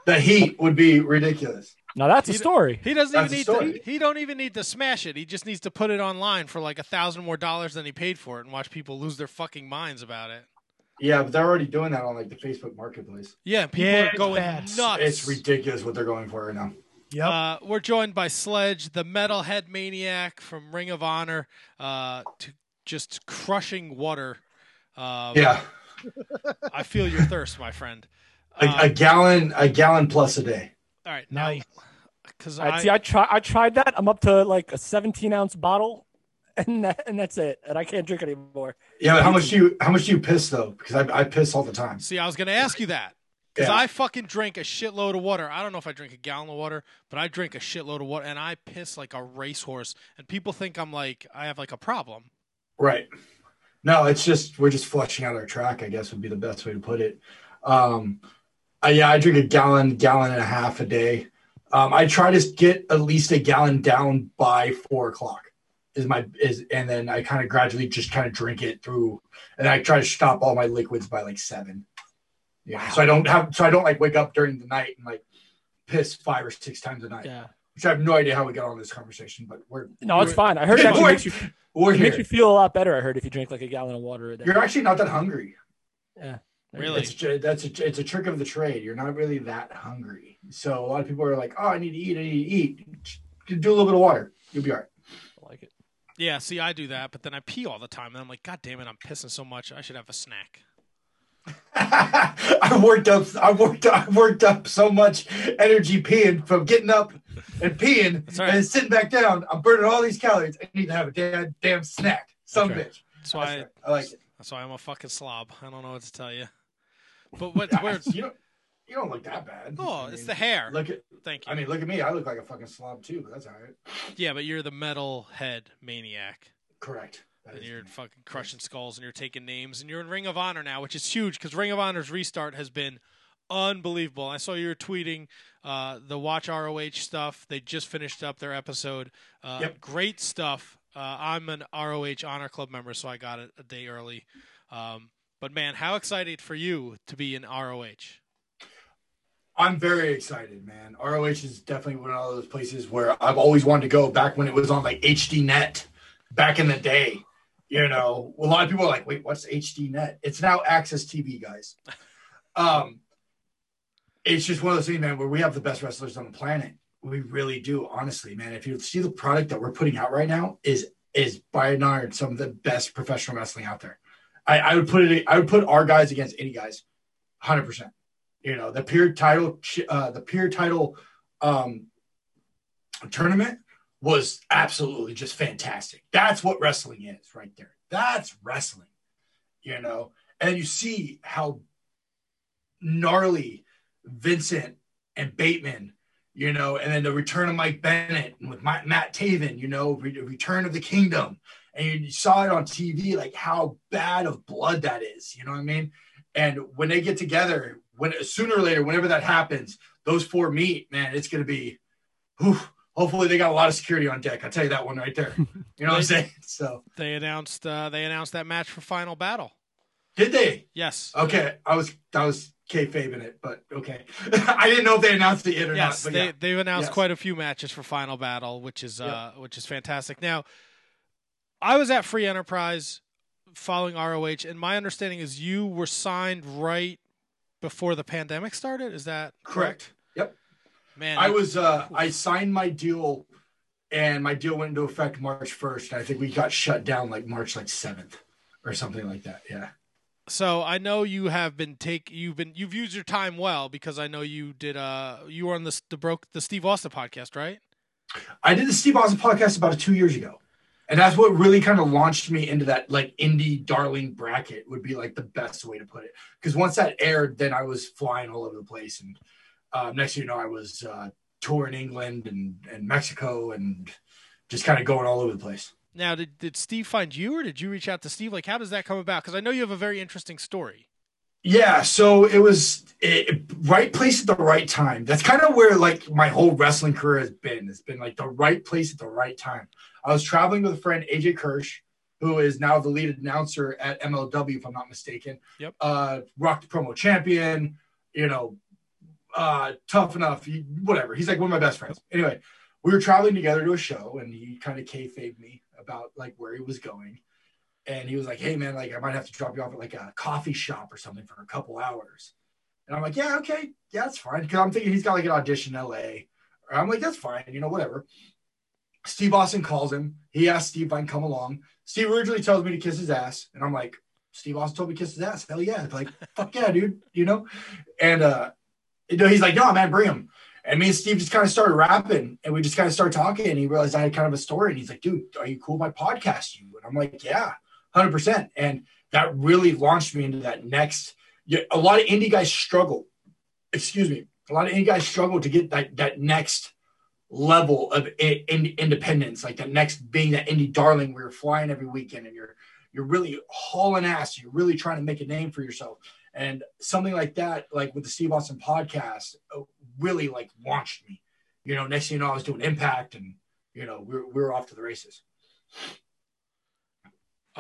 The heat would be ridiculous. Now that's a story. He don't even need to smash it. He just needs to put it online for like $1,000 more than he paid for it and watch people lose their fucking minds about it. Yeah, but they're already doing that on like the Facebook Marketplace. Yeah, people are going nuts. It's ridiculous what they're going for right now. Yep. We're joined by Sledge, the metalhead maniac from Ring of Honor, to just crushing water. Yeah. I feel your thirst, my friend. A gallon plus a day. All right, now because I tried that. I'm up to like a 17-ounce bottle. And that's it. And I can't drink anymore. Yeah, but how much do you piss though? Because I piss all the time. See, I was gonna ask you that because I fucking drink a shitload of water. I don't know if I drink a gallon of water, but I drink a shitload of water, and I piss like a racehorse. And people think I'm like I have like a problem. Right. No, it's just we're just flushing out our track. I guess would be the best way to put it. I drink a gallon and a half a day. I try to get at least a gallon down by 4:00. And then I kind of gradually just kind of drink it through, and I try to stop all my liquids by like 7. Yeah, wow. So I don't like wake up during the night and like piss 5 or 6 times a night. Yeah, which I have no idea how we got on this conversation, but it's fine. I heard it actually makes you feel a lot better. I heard if you drink like a gallon of water a day, you're actually not that hungry. Yeah, Really? It's a trick of the trade. You're not really that hungry. So a lot of people are like, oh, I need to eat. Do a little bit of water. You'll be all right. I like it. Yeah, see, I do that, but then I pee all the time. And I'm like, God damn it, I'm pissing so much. I should have a snack. I worked up so much energy peeing from getting up and peeing and sitting back down. I'm burning all these calories. I need to have a damn snack. Bitch. That's why I like it. That's why I'm a fucking slob. I don't know what to tell you. But you don't look that bad. Oh, it's the hair. Thank you. I mean, look at me. I look like a fucking slob too, but that's all right. Yeah, but you're the metal head maniac. Correct. And you're fucking crushing skulls, and you're taking names, and you're in Ring of Honor now, which is huge because Ring of Honor's restart has been unbelievable. I saw you were tweeting the Watch ROH stuff. They just finished up their episode. Yep. Great stuff. I'm an ROH Honor Club member, so I got it a day early. But, man, how excited for you to be in ROH? I'm very excited, man. ROH is definitely one of those places where I've always wanted to go back when it was on, like, HDNet back in the day. You know, a lot of people are like, wait, what's HDNet? It's now Access TV, guys. It's just one of those things, man, where we have the best wrestlers on the planet. We really do, honestly, man. If you see the product that we're putting out right now is by and large some of the best professional wrestling out there. I would put our guys against any guys, 100%. You know, the peer title tournament was absolutely just fantastic. That's what wrestling is right there. That's wrestling, you know. And you see how gnarly Vincent and Bateman, you know, and then the return of Mike Bennett and with Matt Taven, you know, return of the Kingdom. And you saw it on TV, like how bad of blood that is, you know what I mean? And when they get together, sooner or later, whenever that happens, those four meet, man, it's going to be, whew. Hopefully they got a lot of security on deck. I'll tell you that one right there. You know what I'm saying? So they announced that match for Final Battle. Did they? Yes. Okay, I was kayfabing it, but okay. I didn't know if they announced it yet or not. But they've announced quite a few matches for Final Battle, which is which is fantastic. Now, I was at Free Enterprise following ROH, and my understanding is you were signed right before the pandemic started. Is that correct? Yep. Man, I signed my deal, and my deal went into effect March 1st. And I think we got shut down like March 7th or something like that. Yeah. So I know you have been you've used your time well, because I know you did you were on the Steve Austin podcast, right? I did the Steve Austin podcast about 2 years ago, and that's what really kind of launched me into that like indie darling bracket, would be like the best way to put it, because once that aired, then I was flying all over the place. And next thing you know, I was touring England and Mexico and just kind of going all over the place. Now, did Steve find you, or did you reach out to Steve? Like, how does that come about? Because I know you have a very interesting story. Yeah, so it was right place at the right time. That's kind of where, like, my whole wrestling career has been. It's been, like, the right place at the right time. I was traveling with a friend, AJ Kirsch, who is now the lead announcer at MLW, if I'm not mistaken. Yep. Rock the Promo Champion, you know, Tough Enough, whatever. He's like one of my best friends. Anyway, we were traveling together to a show, and he kind of kayfabed me about like where he was going. And he was like, hey man, like I might have to drop you off at like a coffee shop or something for a couple hours. And I'm like, yeah, okay. Yeah, that's fine. Cause I'm thinking he's got like an audition in LA. I'm like, that's fine. You know, whatever. Steve Austin calls him. He asks Steve if I can come along. Steve originally tells me to kiss his ass. And I'm like, Steve Austin told me to kiss his ass. Hell yeah. Like, fuck yeah, dude. You know? And, he's like, no, man, bring him. And me and Steve just kind of started rapping, and we just kind of started talking. And he realized I had kind of a story, and he's like, dude, are you cool with my podcast? You? And I'm like, yeah, 100%. And that really launched me into that next. A lot of indie guys struggle. Excuse me. A lot of indie guys struggle to get that next level of independence, like that next being that indie darling where you're flying every weekend and you're really hauling ass. You're really trying to make a name for yourself. And something like that, like with the Steve Austin podcast, really like launched me. You know, next thing you know, I was doing Impact, and you know, we're off to the races.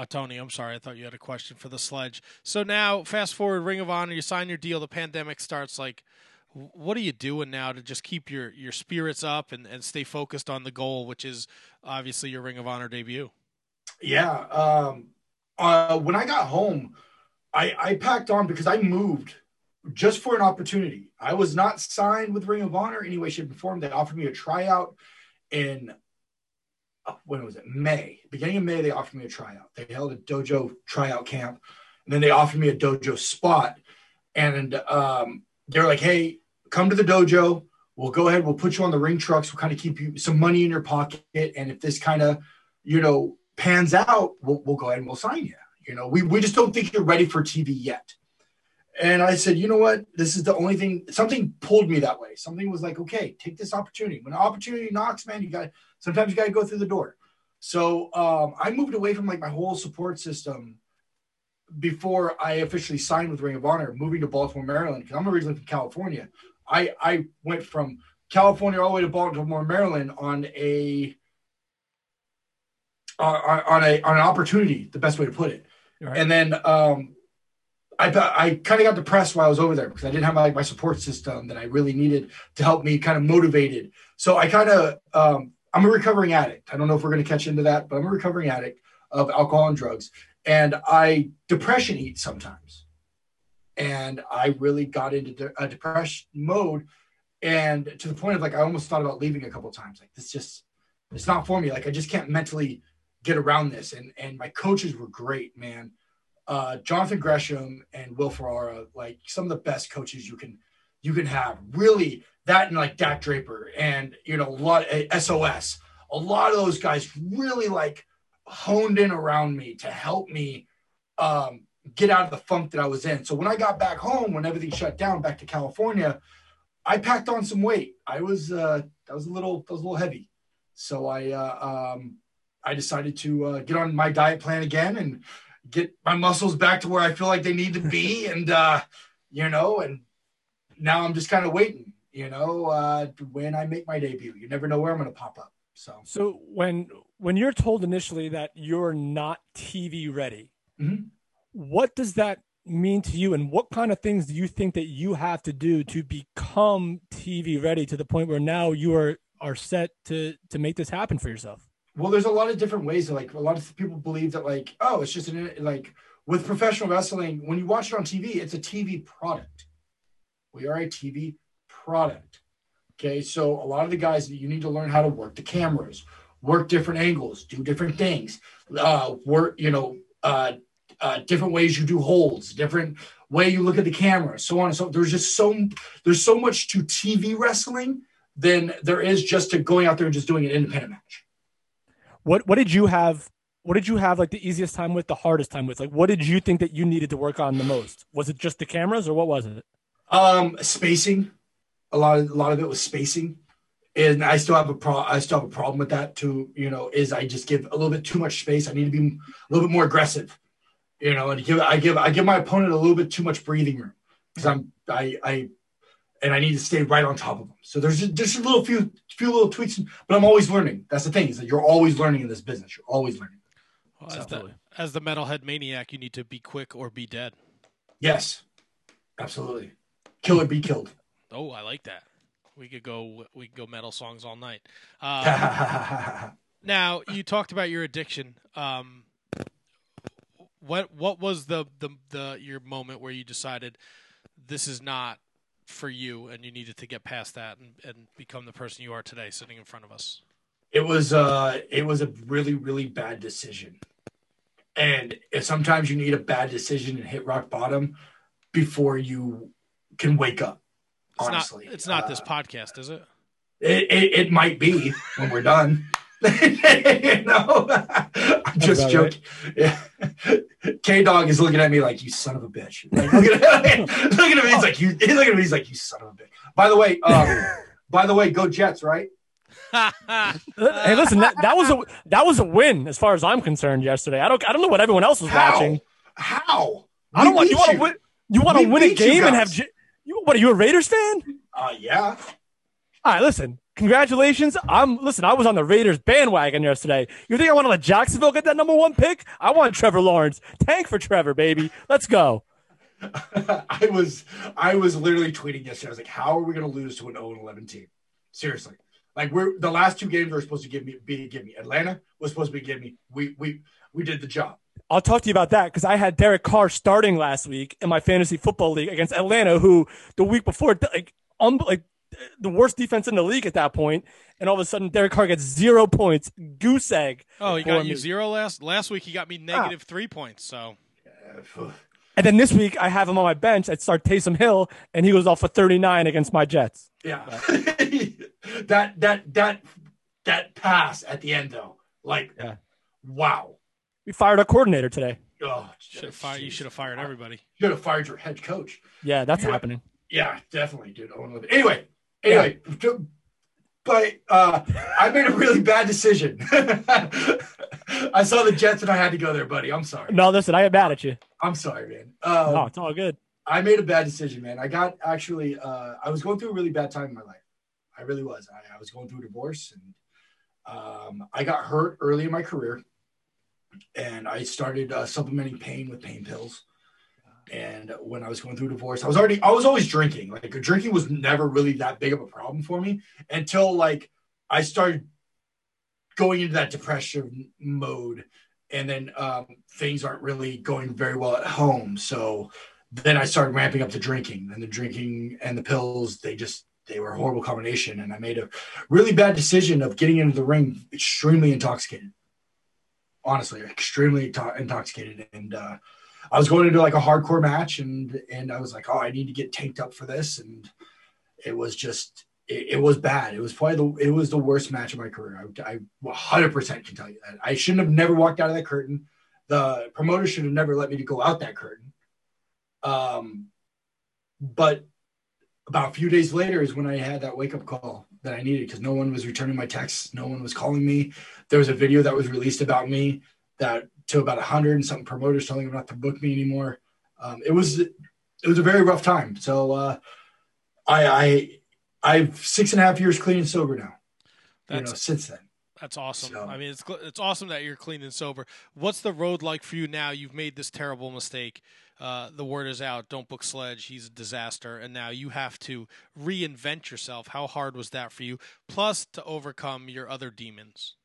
Tony, I'm sorry, I thought you had a question for the Sledge. So now, fast forward, Ring of Honor, you sign your deal, the pandemic starts. Like, what are you doing now to just keep your spirits up and stay focused on the goal, which is obviously your Ring of Honor debut? Yeah, when I got home. I packed on because I moved just for an opportunity. I was not signed with Ring of Honor anyway, shape, or form. They offered me a tryout in, when was it? May. Beginning of May, they offered me a tryout. They held a dojo tryout camp, and then they offered me a dojo spot. And they were like, hey, come to the dojo. We'll go ahead. We'll put you on the ring trucks. We'll kind of keep you some money in your pocket. And if this kind of, you know, pans out, we'll go ahead and we'll sign you. You know, we just don't think you're ready for TV yet. And I said, you know what? This is the only thing. Something pulled me that way. Something was like, okay, take this opportunity. When an opportunity knocks, man, sometimes you got to go through the door. So I moved away from like my whole support system before I officially signed with Ring of Honor, moving to Baltimore, Maryland, because I'm originally from California. I went from California all the way to Baltimore, Maryland on an opportunity, the best way to put it. Right. And then I kind of got depressed while I was over there because I didn't have my support system that I really needed to help me kind of motivated. So I kind of, I'm a recovering addict. I don't know if we're going to catch into that, but I'm a recovering addict of alcohol and drugs. And depression eats sometimes. And I really got into a depression mode, and to the point of like, I almost thought about leaving a couple of times. Like it's not for me. Like I just can't mentally get around this. And my coaches were great, man. Jonathan Gresham and Will Ferrara, like some of the best coaches you can have, really, that and like Dak Draper and, you know, SOS, a lot of those guys really like honed in around me to help me, get out of the funk that I was in. So when I got back home, when everything shut down back to California, I packed on some weight. I was a little heavy. So I decided to get on my diet plan again and get my muscles back to where I feel like they need to be. And, you know, and now I'm just kind of waiting, you know, when I make my debut. You never know where I'm going to pop up. So when you're told initially that you're not TV ready, mm-hmm. what does that mean to you? And what kind of things do you think that you have to do to become TV ready to the point where now you are set to make this happen for yourself? Well, there's a lot of different ways. Like a lot of people believe that like, oh, it's just like with professional wrestling, when you watch it on TV, it's a TV product. We are a TV product. Okay. So a lot of the guys, you need to learn how to work the cameras, work different angles, do different things, work, you know, different ways you do holds, different way you look at the camera, so on and so on. There's so much to TV wrestling than there is just to going out there and just doing an independent match. What did you have like the easiest time with, the hardest time with? Like, what did you think that you needed to work on the most? Was it just the cameras or what was it? Spacing. A lot of it was spacing. And I still have a problem with that too, you know, is I just give a little bit too much space. I need to be a little bit more aggressive, you know, and I give my opponent a little bit too much breathing room because I need to stay right on top of them. So there's just a little few little tweaks, but I'm always learning. That's the thing, is that you're always learning in this business. You're always learning. Well, so, as the metalhead maniac, you need to be quick or be dead. Yes, absolutely. Kill or be killed. Oh, I like that. We could go metal songs all night. Now, you talked about your addiction. What was the your moment where you decided this is not for you and you needed to get past that and become the person you are today sitting in front of us? It was a really, really bad decision. And sometimes you need a bad decision and hit rock bottom before you can wake up. Honestly, it's not this podcast, is it? It might be when we're done. You know, I'm just joking. Right? Yeah. K-Dog is looking at me like, you son of a bitch. Like, look at him. He's like, you son of a bitch. By the way, go Jets, right? Hey, listen, that was a win as far as I'm concerned yesterday. I don't know what everyone else was watching. How? I don't want you want to win. You want to win a game and have. What are you, a Raiders fan? Yeah. All right, listen. Congratulations. I was on the Raiders bandwagon yesterday. You think I want to let Jacksonville get that number 1 pick? I want Trevor Lawrence. Tank for Trevor, baby. Let's go. I was literally tweeting yesterday. I was like, how are we going to lose to an 0-11 team? Seriously. Like, the last 2 games were supposed to give me Atlanta was supposed to be give me. We did the job. I'll talk to you about that because I had Derek Carr starting last week in my fantasy football league against Atlanta, who the week before, like the worst defense in the league at that point, and all of a sudden Derek Carr gets 0 points, goose egg. Oh, he got you zero last week. He got me negative 3 points. So, and then this week I have him on my bench. I start Taysom Hill, and he goes off for 39 against my Jets. Yeah, that pass at the end though, like wow. We fired our coordinator today. Oh, you should have fired everybody. You should have fired your head coach. Yeah, that's happening. Yeah, definitely, dude. Anyway, but I made a really bad decision. I saw the Jets and I had to go there, buddy. I'm sorry. No, listen, I am mad at you. I'm sorry, man. No, it's all good. I made a bad decision, man. I got actually, I was going through a really bad time in my life. I really was. I was going through a divorce, and I got hurt early in my career. And I started supplementing pain with pain pills. And when I was going through a divorce, I was always drinking. Like, drinking was never really that big of a problem for me until, like, I started going into that depression mode. And then things aren't really going very well at home. So then I started ramping up the drinking. And the drinking and the pills, they were a horrible combination. And I made a really bad decision of getting into the ring extremely intoxicated. Honestly, extremely intoxicated. And I was going into like a hardcore match, and I was like, oh, I need to get tanked up for this. And it was just, it was bad. It was probably it was the worst match of my career. I 100% can tell you that. I shouldn't have never walked out of that curtain. The promoter should have never let me to go out that curtain. But about a few days later is when I had that wake-up call that I needed, because no one was returning my texts. No one was calling me. There was a video that was released about me that to about 100 and something promoters telling them not to book me anymore. It was a very rough time. So I've 6.5 years clean and sober now. Since then. That's awesome. So, I mean, it's awesome that you're clean and sober. What's the road like for you now? You've made this terrible mistake. The word is out. Don't book Sledge. He's a disaster. And now you have to reinvent yourself. How hard was that for you? Plus, to overcome your other demons.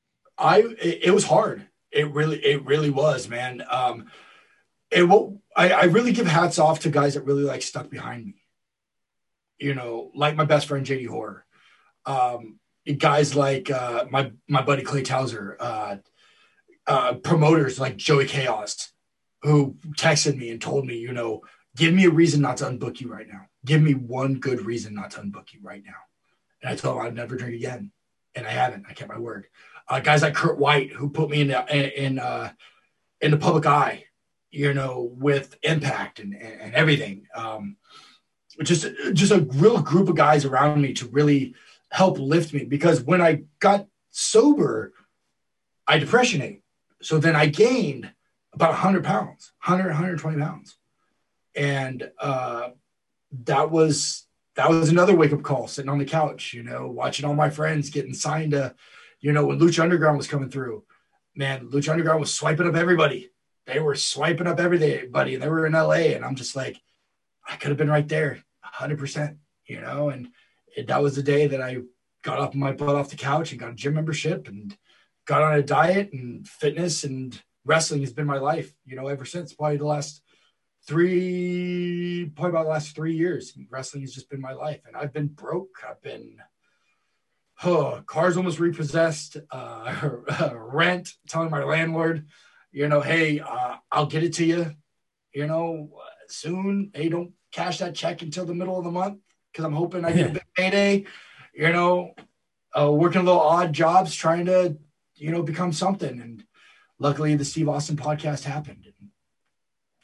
It was hard. It really was, man. I really give hats off to guys that really like stuck behind me. You know, like my best friend JD Horror. Guys like my buddy Clay Towser, promoters like Joey Chaos, who texted me and told me, you know, give me a reason not to unbook you right now. Give me one good reason not to unbook you right now. And I told him I'd never drink again. And I haven't. I kept my word. Guys like Kurt White, who put me in the public eye, you know, with Impact and everything. Just a real group of guys around me to really help lift me, because when I got sober, I depression ate. So then I gained about 100 pounds, 120 pounds. And that was another wake-up call, sitting on the couch, you know, watching all my friends getting signed to, you know, when Lucha Underground was coming through. Man, Lucha Underground was swiping up everybody. They were swiping up everybody, and they were in LA. And I'm just like, I could have been right there, 100%, you know. And that was the day that I got up my butt off the couch and got a gym membership and got on a diet, and fitness and wrestling has been my life, you know, ever since. Probably about the last three years, wrestling has just been my life. And I've been broke. I've been, cars almost repossessed, rent, telling my landlord, you know, hey, I'll get it to you, you know, soon. Hey, don't cash that check until the middle of the month, because I'm hoping I get a big payday, you know, working little odd jobs, trying to, you know, become something. And luckily the Steve Austin podcast happened.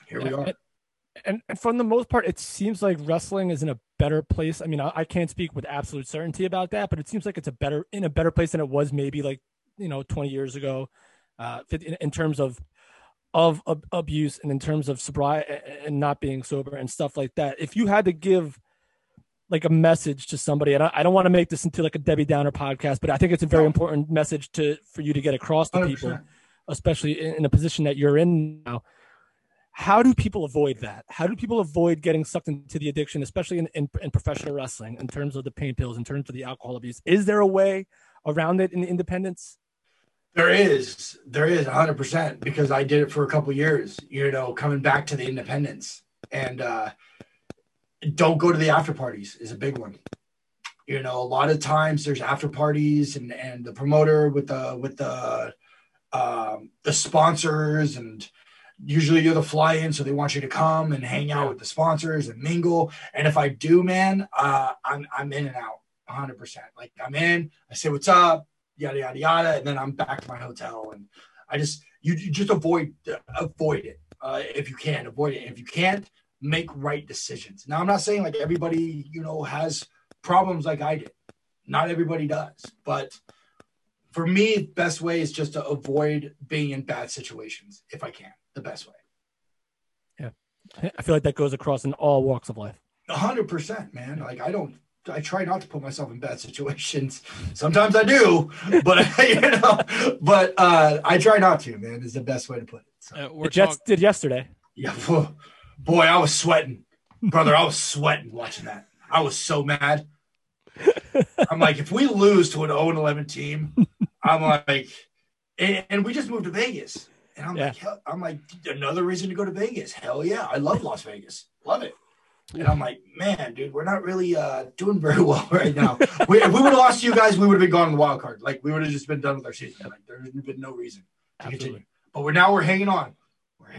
Here we are. And for the most part, it seems like wrestling is in a better place. I mean, I can't speak with absolute certainty about that, but it seems like it's in a better place than it was maybe, like, you know, 20 years ago, in terms of abuse and in terms of sobriety and not being sober and stuff like that. If you had to give like a message to somebody, and I don't want to make this into like a Debbie Downer podcast, but I think it's a very important message for you to get across to 100%. People, especially in a position that you're in now. How do people avoid that? How do people avoid getting sucked into the addiction, especially in professional wrestling, in terms of the pain pills, in terms of the alcohol abuse? Is there a way around it in independence? There is 100%, because I did it for a couple of years, you know, coming back to the independents. And don't go to the after parties is a big one. You know, a lot of times there's after parties and the promoter with the sponsors, and usually you're the fly-in, so they want you to come and hang out with the sponsors and mingle. And if I do, man, I'm in and out 100%. Like, I'm in, I say what's up, yada yada yada, and then I'm back to my hotel. And I just you just avoid it if you can. Avoid it if you can't. Make right decisions. Now, I'm not saying like everybody, you know, has problems like I did. Not everybody does, but for me, best way is just to avoid being in bad situations if I can. The best way. Yeah, I feel like that goes across in all walks of life. 100%, man. Like, I try not to put myself in bad situations. Sometimes I do, but you know, but I try not to. Man, is the best way to put it. So. The Jets did yesterday. Yeah, boy, I was sweating, brother. I was sweating watching that. I was so mad. I'm like, if we lose to an 0-11 team, I'm like, and we just moved to Vegas, and I'm like, another reason to go to Vegas. Hell yeah, I love Las Vegas, love it. And I'm like, man, dude, we're not really doing very well right now. If we would have lost to you guys, we would have been gone in the wild card. Like, we would have just been done with our season. Like, there's been no reason to continue. But we're hanging on.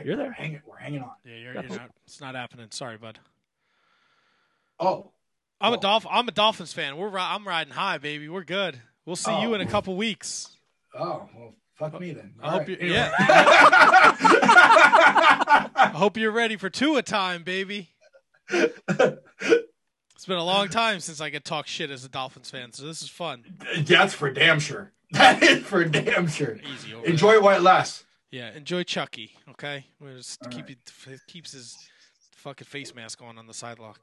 You're there. We're hanging on. Yeah, you're not. It's not happening. Sorry, bud. Oh, I'm a Dolphins fan. I'm riding high, baby. We're good. We'll see you in a couple weeks. Oh well, fuck me then. I hope you. Yeah. I hope you're ready for Tua time, baby. It's been a long time since I could talk shit as a Dolphins fan, so this is fun. That's for damn sure. That is for damn sure. Easy over enjoy there. It while it lasts. Yeah, enjoy Chucky. Okay, we'll just keeps his fucking face mask on the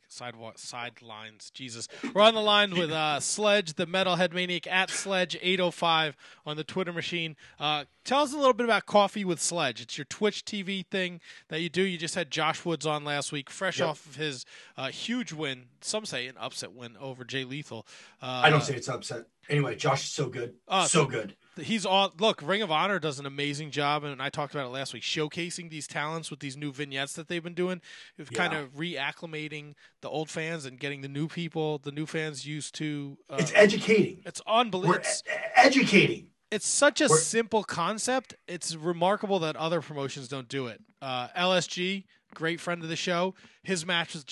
sidelines. Jesus, we're on the line with Sledge, the Metalhead Maniac at Sledge 805 on the Twitter machine. Tell us a little bit about Coffee with Sledge. It's your Twitch TV thing that you do. You just had Josh Woods on last week, fresh off of his huge win. Some say an upset win over Jay Lethal. I don't say it's upset. Anyway, Josh is so good, so good. He's all look. Ring of Honor does an amazing job, and I talked about it last week, showcasing these talents with these new vignettes that they've been doing, kind of reacclimating the old fans and getting the new people, the new fans used to. It's educating. It's unbelievable. Educating. It's such a simple concept. It's remarkable that other promotions don't do it. LSG. Great friend of the show. His match was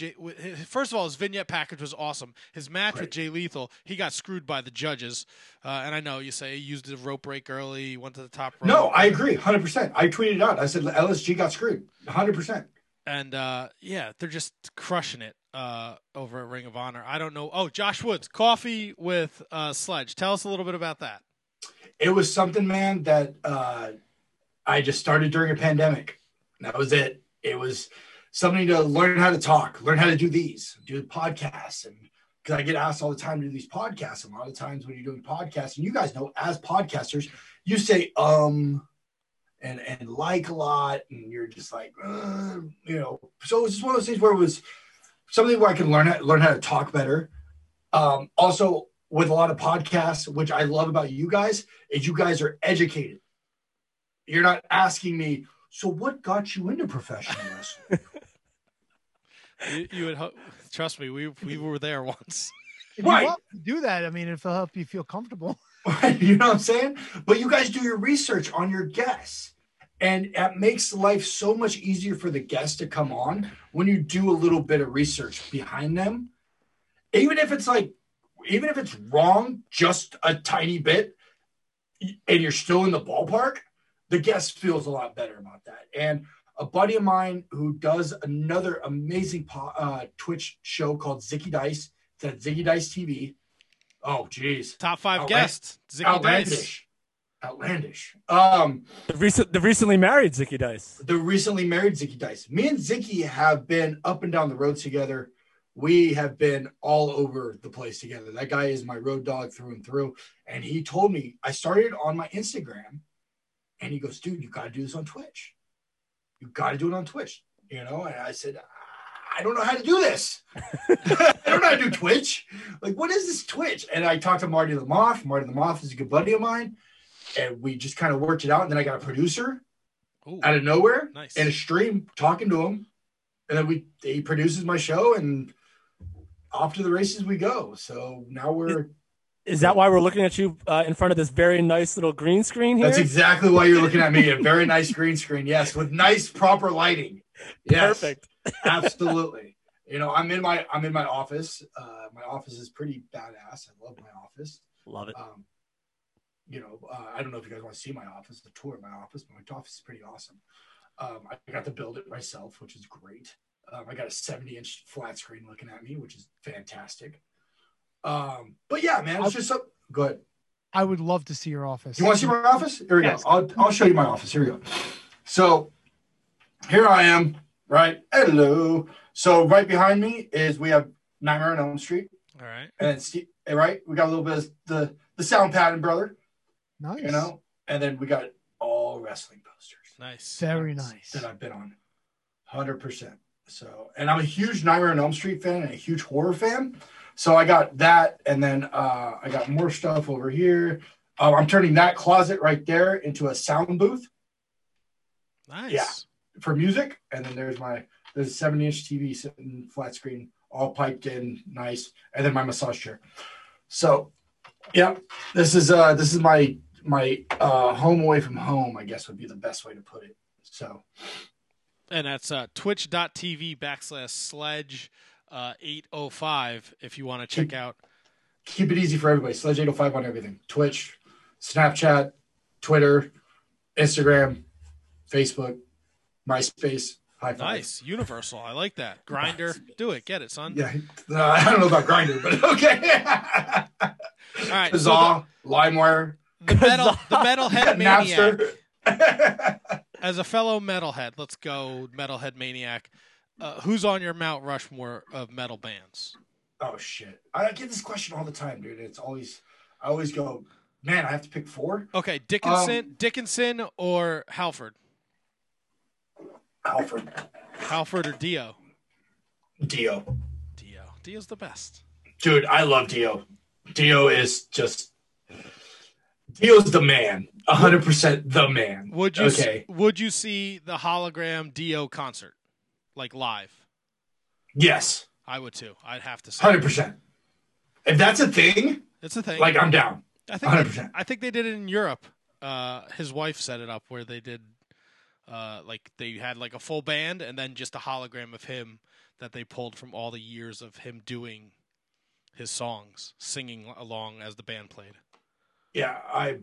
first of all, his vignette package was awesome. His match with Jay Lethal, he got screwed by the judges. And I know you say he used the rope break early, he went to the top rope. No, I agree, 100%. I tweeted out. I said LSG got screwed, 100%. And they're just crushing it over at Ring of Honor. I don't know. Oh, Josh Woods, Coffee with Sledge. Tell us a little bit about that. It was something, man, that I just started during a pandemic. That was it. It was something to learn how to talk, learn how to do these, do the podcasts. And because I get asked all the time to do these podcasts. And a lot of times when you're doing podcasts, and you guys know as podcasters, you say, and like a lot. And you're just like, you know, so it was just one of those things where it was something where I can learn how to talk better. Also with a lot of podcasts, which I love about you guys is you guys are educated. You're not asking me, so what got you into professional wrestling? you would trust me. We were there once. If you want to do that, I mean, it'll help you feel comfortable. You know what I'm saying? But you guys do your research on your guests, and it makes life so much easier for the guests to come on when you do a little bit of research behind them, even if it's wrong just a tiny bit, and you're still in the ballpark. The guest feels a lot better about that. And a buddy of mine who does another amazing Twitch show called Zicky Dice. It's at Zicky Dice TV. Oh, geez. Top five guests. Zicky Dice. Outlandish. The recently married Zicky Dice. The recently married Zicky Dice. Me and Zicky have been up and down the road together. We have been all over the place together. That guy is my road dog through and through. And he told me, I started on my Instagram. And he goes, dude, you got to do this on Twitch. You got to do it on Twitch, you know? And I said, I don't know how to do this. I don't know how to do Twitch. Like, what is this Twitch? And I talked to Marty the Moth. Marty the Moth is a good buddy of mine. and we just kind of worked it out. And then I got a producer out of nowhere and a stream talking to him. And then he produces my show, and off to the races we go. So now we're... Is that why we're looking at you in front of this very nice little green screen here? That's exactly why you're looking at me. A very nice green screen, yes, with nice proper lighting. Yes, perfect. Absolutely. You know, I'm in my office. My office is pretty badass. I love my office. Love it. You know, I don't know if you guys want to see my office, the tour of my office, but my office is pretty awesome. I got to build it myself, which is great. I got a 70-inch flat screen looking at me, which is fantastic. But yeah, man, it's just so good. I would love to see your office. You want to see my office? Here we go. I'll show you my office. Here we go. So here I am, right? Hello. So right behind me is we have Nightmare on Elm Street. All right. And Steve, right, we got a little bit of the sound pattern, brother. Nice. You know, and then we got all wrestling posters. Nice. Very nice. That I've been on 100%. So, and I'm a huge Nightmare on Elm Street fan and a huge horror fan. So I got that, and then I got more stuff over here. I'm turning that closet right there into a sound booth. Nice. Yeah, for music. And then there's a 70-inch TV sitting flat screen, all piped in, nice. And then my massage chair. So, yeah, this is my home away from home, I guess would be the best way to put it. So, and that's twitch.tv/Sledge. 805 if you want to check out. Keep it easy for everybody. Sledge 805 on everything. Twitch, Snapchat, Twitter, Instagram, Facebook, MySpace. High five. Nice. Universal. I like that. Grindr. Do it. Get it, son. Yeah. I don't know about Grindr, but okay. All right. Kazaa, LimeWire. The Metalhead Maniac. As a fellow Metalhead, let's go Metalhead Maniac. Who's on your Mount Rushmore of metal bands? Oh, shit. I get this question all the time, dude. I always go, man, I have to pick four. Okay, Dickinson or Halford? Halford. Halford or Dio? Dio. Dio's the best. Dude, I love Dio. Dio's the man. 100% the man. Would you see the hologram Dio concert? Like live? Yes. I would too. I'd have to say 100%. If that's a thing, it's a thing. Like I'm down. I think 100%. I think they did it in Europe. His wife set it up where they did like they had like a full band and then just a hologram of him that they pulled from all the years of him doing his songs, singing along as the band played. Yeah, I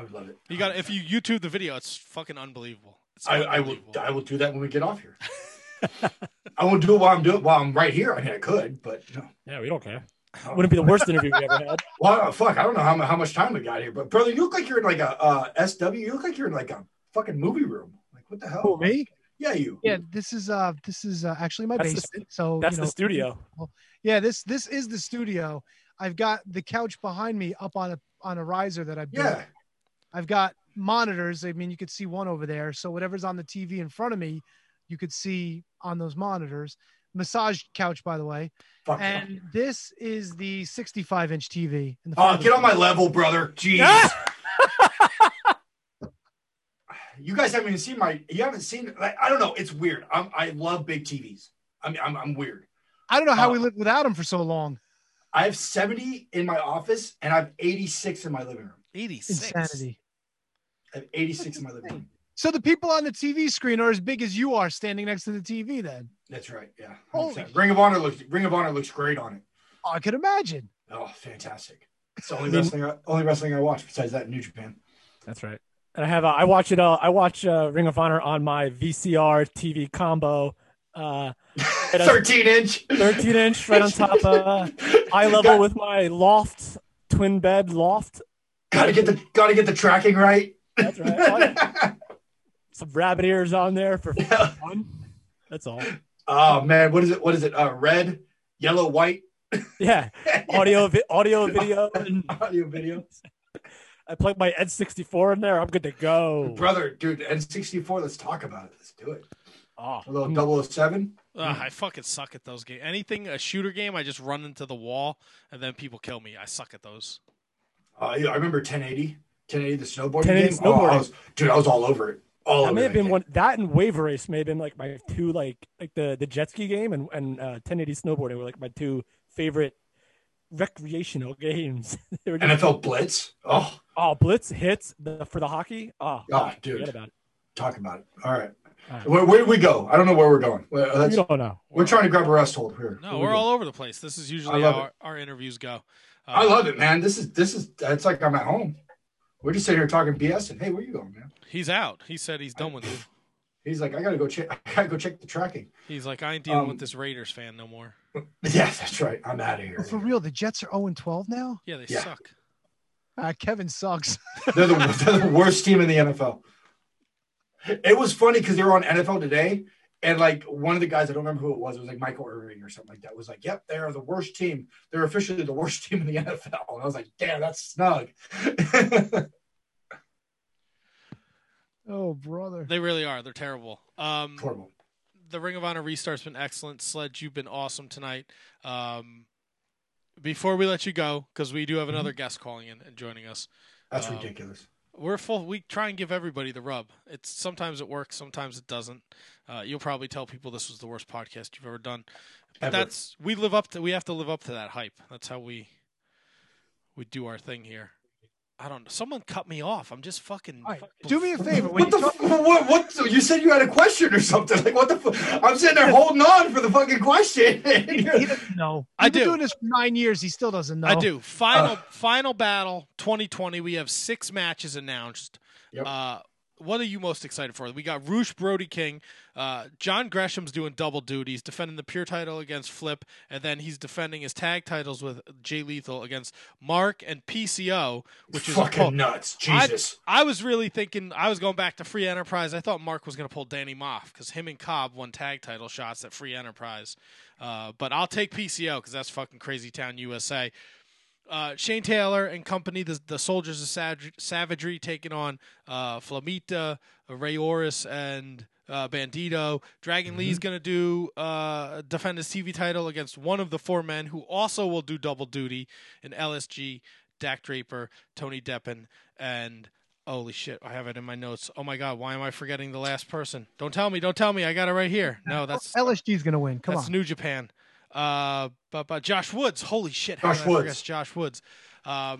would love it. You got if you YouTube the video, it's fucking unbelievable. It's unbelievable. I will do that when we get off here. I won't do it while I'm right here. I mean, I could, but no. Yeah, we don't care. Wouldn't be the worst interview we ever had. Well, fuck, I don't know how much time we got here, but brother, you look like you're in like a SW. You look like you're in like a fucking movie room. Like what the hell? Oh, me? Yeah, you. Yeah, this is actually my basement. So that's the studio. Well, yeah, this is the studio. I've got the couch behind me up on a riser that I built. Yeah. I've got monitors. I mean, you could see one over there. So whatever's on the TV in front of me, you could see on those monitors. Massage couch, by the way. Fuck and God. This is the 65-inch TV. Oh, get on my level, brother. Jeez. You guys haven't even seen you haven't seen, like, I don't know. It's weird. I love big TVs. I mean, I'm weird. I don't know how we lived without them for so long. I have 70 in my office and I have 86 in my living room. 86? Insanity. I have 86 in my living room. So the people on the TV screen are as big as you are standing next to the TV then. That's right. Yeah. Ring of Honor looks great on it. Oh, I can imagine. Oh, fantastic. It's the only wrestling I watch besides that in New Japan. That's right. And I have I watch Ring of Honor on my VCR TV combo. 13-inch right on top eye level with my loft twin bed loft. Gotta get the tracking right. That's right. Some rabbit ears on there for fun. That's all. Oh man, what is it? Red, yellow, white. Yeah. Audio video. I plugged my N64 in there. I'm good to go. Brother, dude, N64, let's talk about it. Let's do it. Oh. A little 007. I fucking suck at those games. Anything a shooter game, I just run into the wall and then people kill me. I suck at those. I remember 1080. 1080, the snowboarding game? Oh, I was all over it. That may have been one. That and wave race may have been like my two, like the jet ski game and 1080 snowboarding were like my two favorite recreational games. NFL Blitz. Oh, Blitz hits for the hockey. Oh, dude, forget about it. Talk about it. All right. Where do we go? I don't know where we're going. We don't know. We're trying to grab a rest hold here. No, we're all over the place. This is usually how our interviews go. I love it, man. It's like I'm at home. We're just sitting here talking BS, and hey, where you going, man? He's out. He said he's done with you. He's like, I gotta go check the tracking. He's like, I ain't dealing with this Raiders fan no more. Yeah, that's right. I'm out of here. Well, for real, the Jets are 0-12 now. Yeah, they suck. Kevin sucks. They're the worst team in the NFL. It was funny because they were on NFL Today, and like one of the guys, I don't remember who it was like Michael Irving or something like that, was like, "Yep, they are the worst team. They're officially the worst team in the NFL." And I was like, "Damn, that's snug." Oh, brother, they really are. They're terrible. Horrible. The Ring of Honor restart's been excellent. Sledge, you've been awesome tonight. Before we let you go, because we do have another guest calling in and joining us. That's ridiculous. We're full. We try and give everybody the rub. It's sometimes it works, sometimes it doesn't. You'll probably tell people this was the worst podcast you've ever done. But we have to live up to that hype. That's how we do our thing here. I don't know. Someone cut me off. I'm just fucking. Right. Do me a favor. What? You said you had a question or something. Like what the? I'm sitting there holding on for the fucking question. He doesn't know. I've been doing this for 9 years. He still doesn't know. I do. Final battle 2020. We have 6 matches announced. Yep. What are you most excited for? We got Roosh Brody King. John Gresham's doing double duty. He's defending the pure title against Flip, and then he's defending his tag titles with Jay Lethal against Mark and PCO, which is fucking nuts. Jesus. I was really thinking, I was going back to Free Enterprise. I thought Mark was going to pull Danny Moff because him and Cobb won tag title shots at Free Enterprise. But I'll take PCO because that's fucking Crazy Town USA. Shane Taylor and company, the Soldiers of Savagery, taking on Flamita, Ray Oris, and Bandito. Dragon Lee's going to defend his TV title against one of the 4 men who also will do double duty in LSG, Dak Draper, Tony Deppen, and holy shit, I have it in my notes. Oh my God, why am I forgetting the last person? Don't tell me. I got it right here. No, that's LSG's going to win. Come on. That's New Japan. But Josh Woods, holy shit! Josh Woods.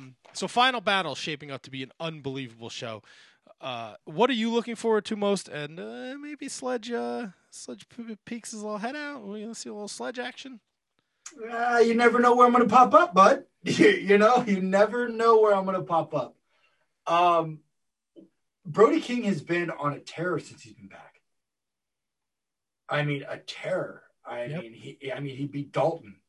So Final Battle shaping up to be an unbelievable show. What are you looking forward to most? And maybe Sledge peeks his little head out. We're gonna see a little Sledge action. You never know where I'm gonna pop up, bud. You never know where I'm gonna pop up. Brody King has been on a tear since he's been back. I mean, a tear. I mean, he beat Dalton.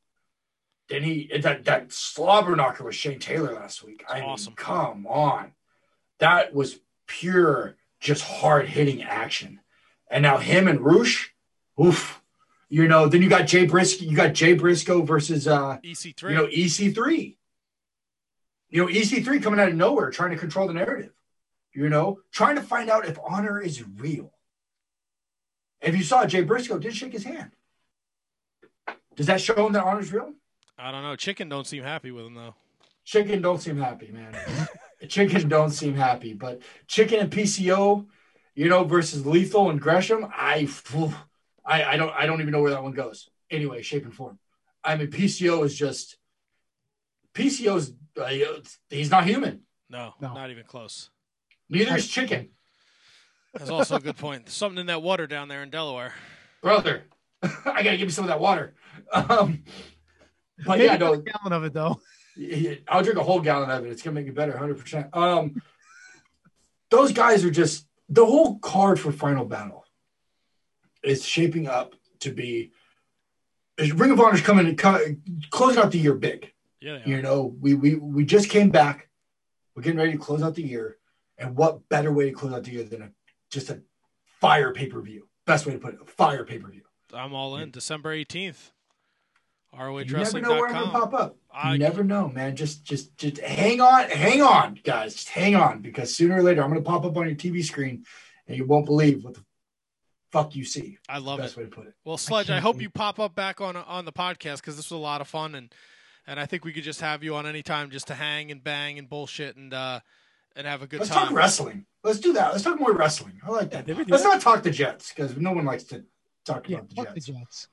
Then he that slobber knocker with Shane Taylor last week. I mean, come on, that was pure, just hard hitting action. And now him and Roosh, oof. Then you got Jay Briscoe. You got Jay Briscoe versus EC3. EC3. EC3 coming out of nowhere, trying to control the narrative. Trying to find out if honor is real. If you saw Jay Briscoe, didn't shake his hand. Does that show him that honor's real? I don't know. Chicken don't seem happy with him, though. Chicken don't seem happy, man. Chicken don't seem happy. But Chicken and PCO, versus Lethal and Gresham, I don't even know where that one goes. Anyway, shape and form. I mean, PCO is just – PCO's he's not human. No, not even close. Neither is Chicken. That's also a good point. There's something in that water down there in Delaware. Brother. I gotta give you some of that water. But maybe a gallon of it though. I'll drink a whole gallon of it. It's gonna make me better, 100%. Those guys are just the whole card for Final Battle is shaping up to be. Ring of Honor's closing out the year big. Yeah. We just came back. We're getting ready to close out the year, and what better way to close out the year than just a fire pay-per-view? Best way to put it, a fire pay-per-view. I'm all in. December 18th. ROHWrestling.com. You never know where I'm going to pop up. You never know, man. Just hang on, guys. Just hang on, because sooner or later I'm going to pop up on your TV screen, and you won't believe what the fuck you see. I love it. Best way to put it. Well, Sledge, I hope you pop up back on the podcast, because this was a lot of fun, and I think we could just have you on any time just to hang and bang and bullshit and and have a good time. Let's talk wrestling. Let's do that. Let's talk more wrestling. I like that. Let's not talk the Jets, because no one likes to talk about the Jets.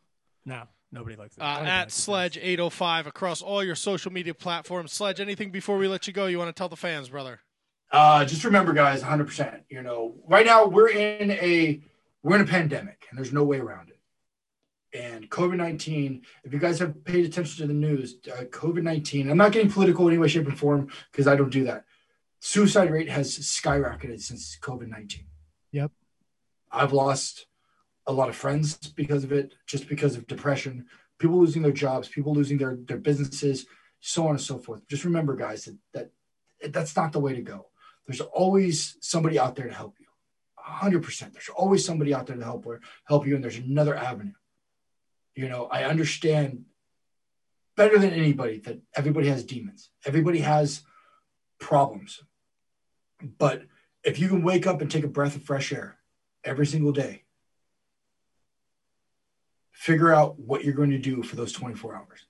No, nobody likes it. At Sledge 805 across all your social media platforms. Sledge, anything before we let you go you want to tell the fans, brother? Just remember, guys, 100%. You know, right now we're in a pandemic, and there's no way around it. And COVID-19, if you guys have paid attention to the news, COVID-19, I'm not getting political in any way, shape, and form, because I don't do that. Suicide rate has skyrocketed since COVID-19. Yep. I've lost a lot of friends because of it, just because of depression, people losing their jobs, people losing their businesses, so on and so forth. Just remember, guys, that's not the way to go. There's always somebody out there to help you. 100%. There's always somebody out there to help you, and there's another avenue. You know, I understand better than anybody that everybody has demons. Everybody has problems. But if you can wake up and take a breath of fresh air every single day, figure out what you're going to do for those 24 hours.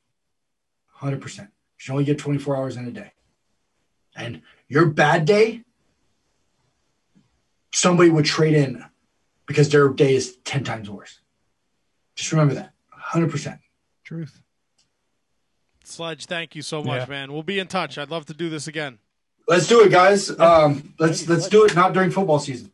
100%. You should only get 24 hours in a day. And your bad day, somebody would trade in because their day is 10 times worse. Just remember that. 100%. Truth. Sledge, thank you so much, man. We'll be in touch. I'd love to do this again. Let's do it, guys. Let's do it not during football season.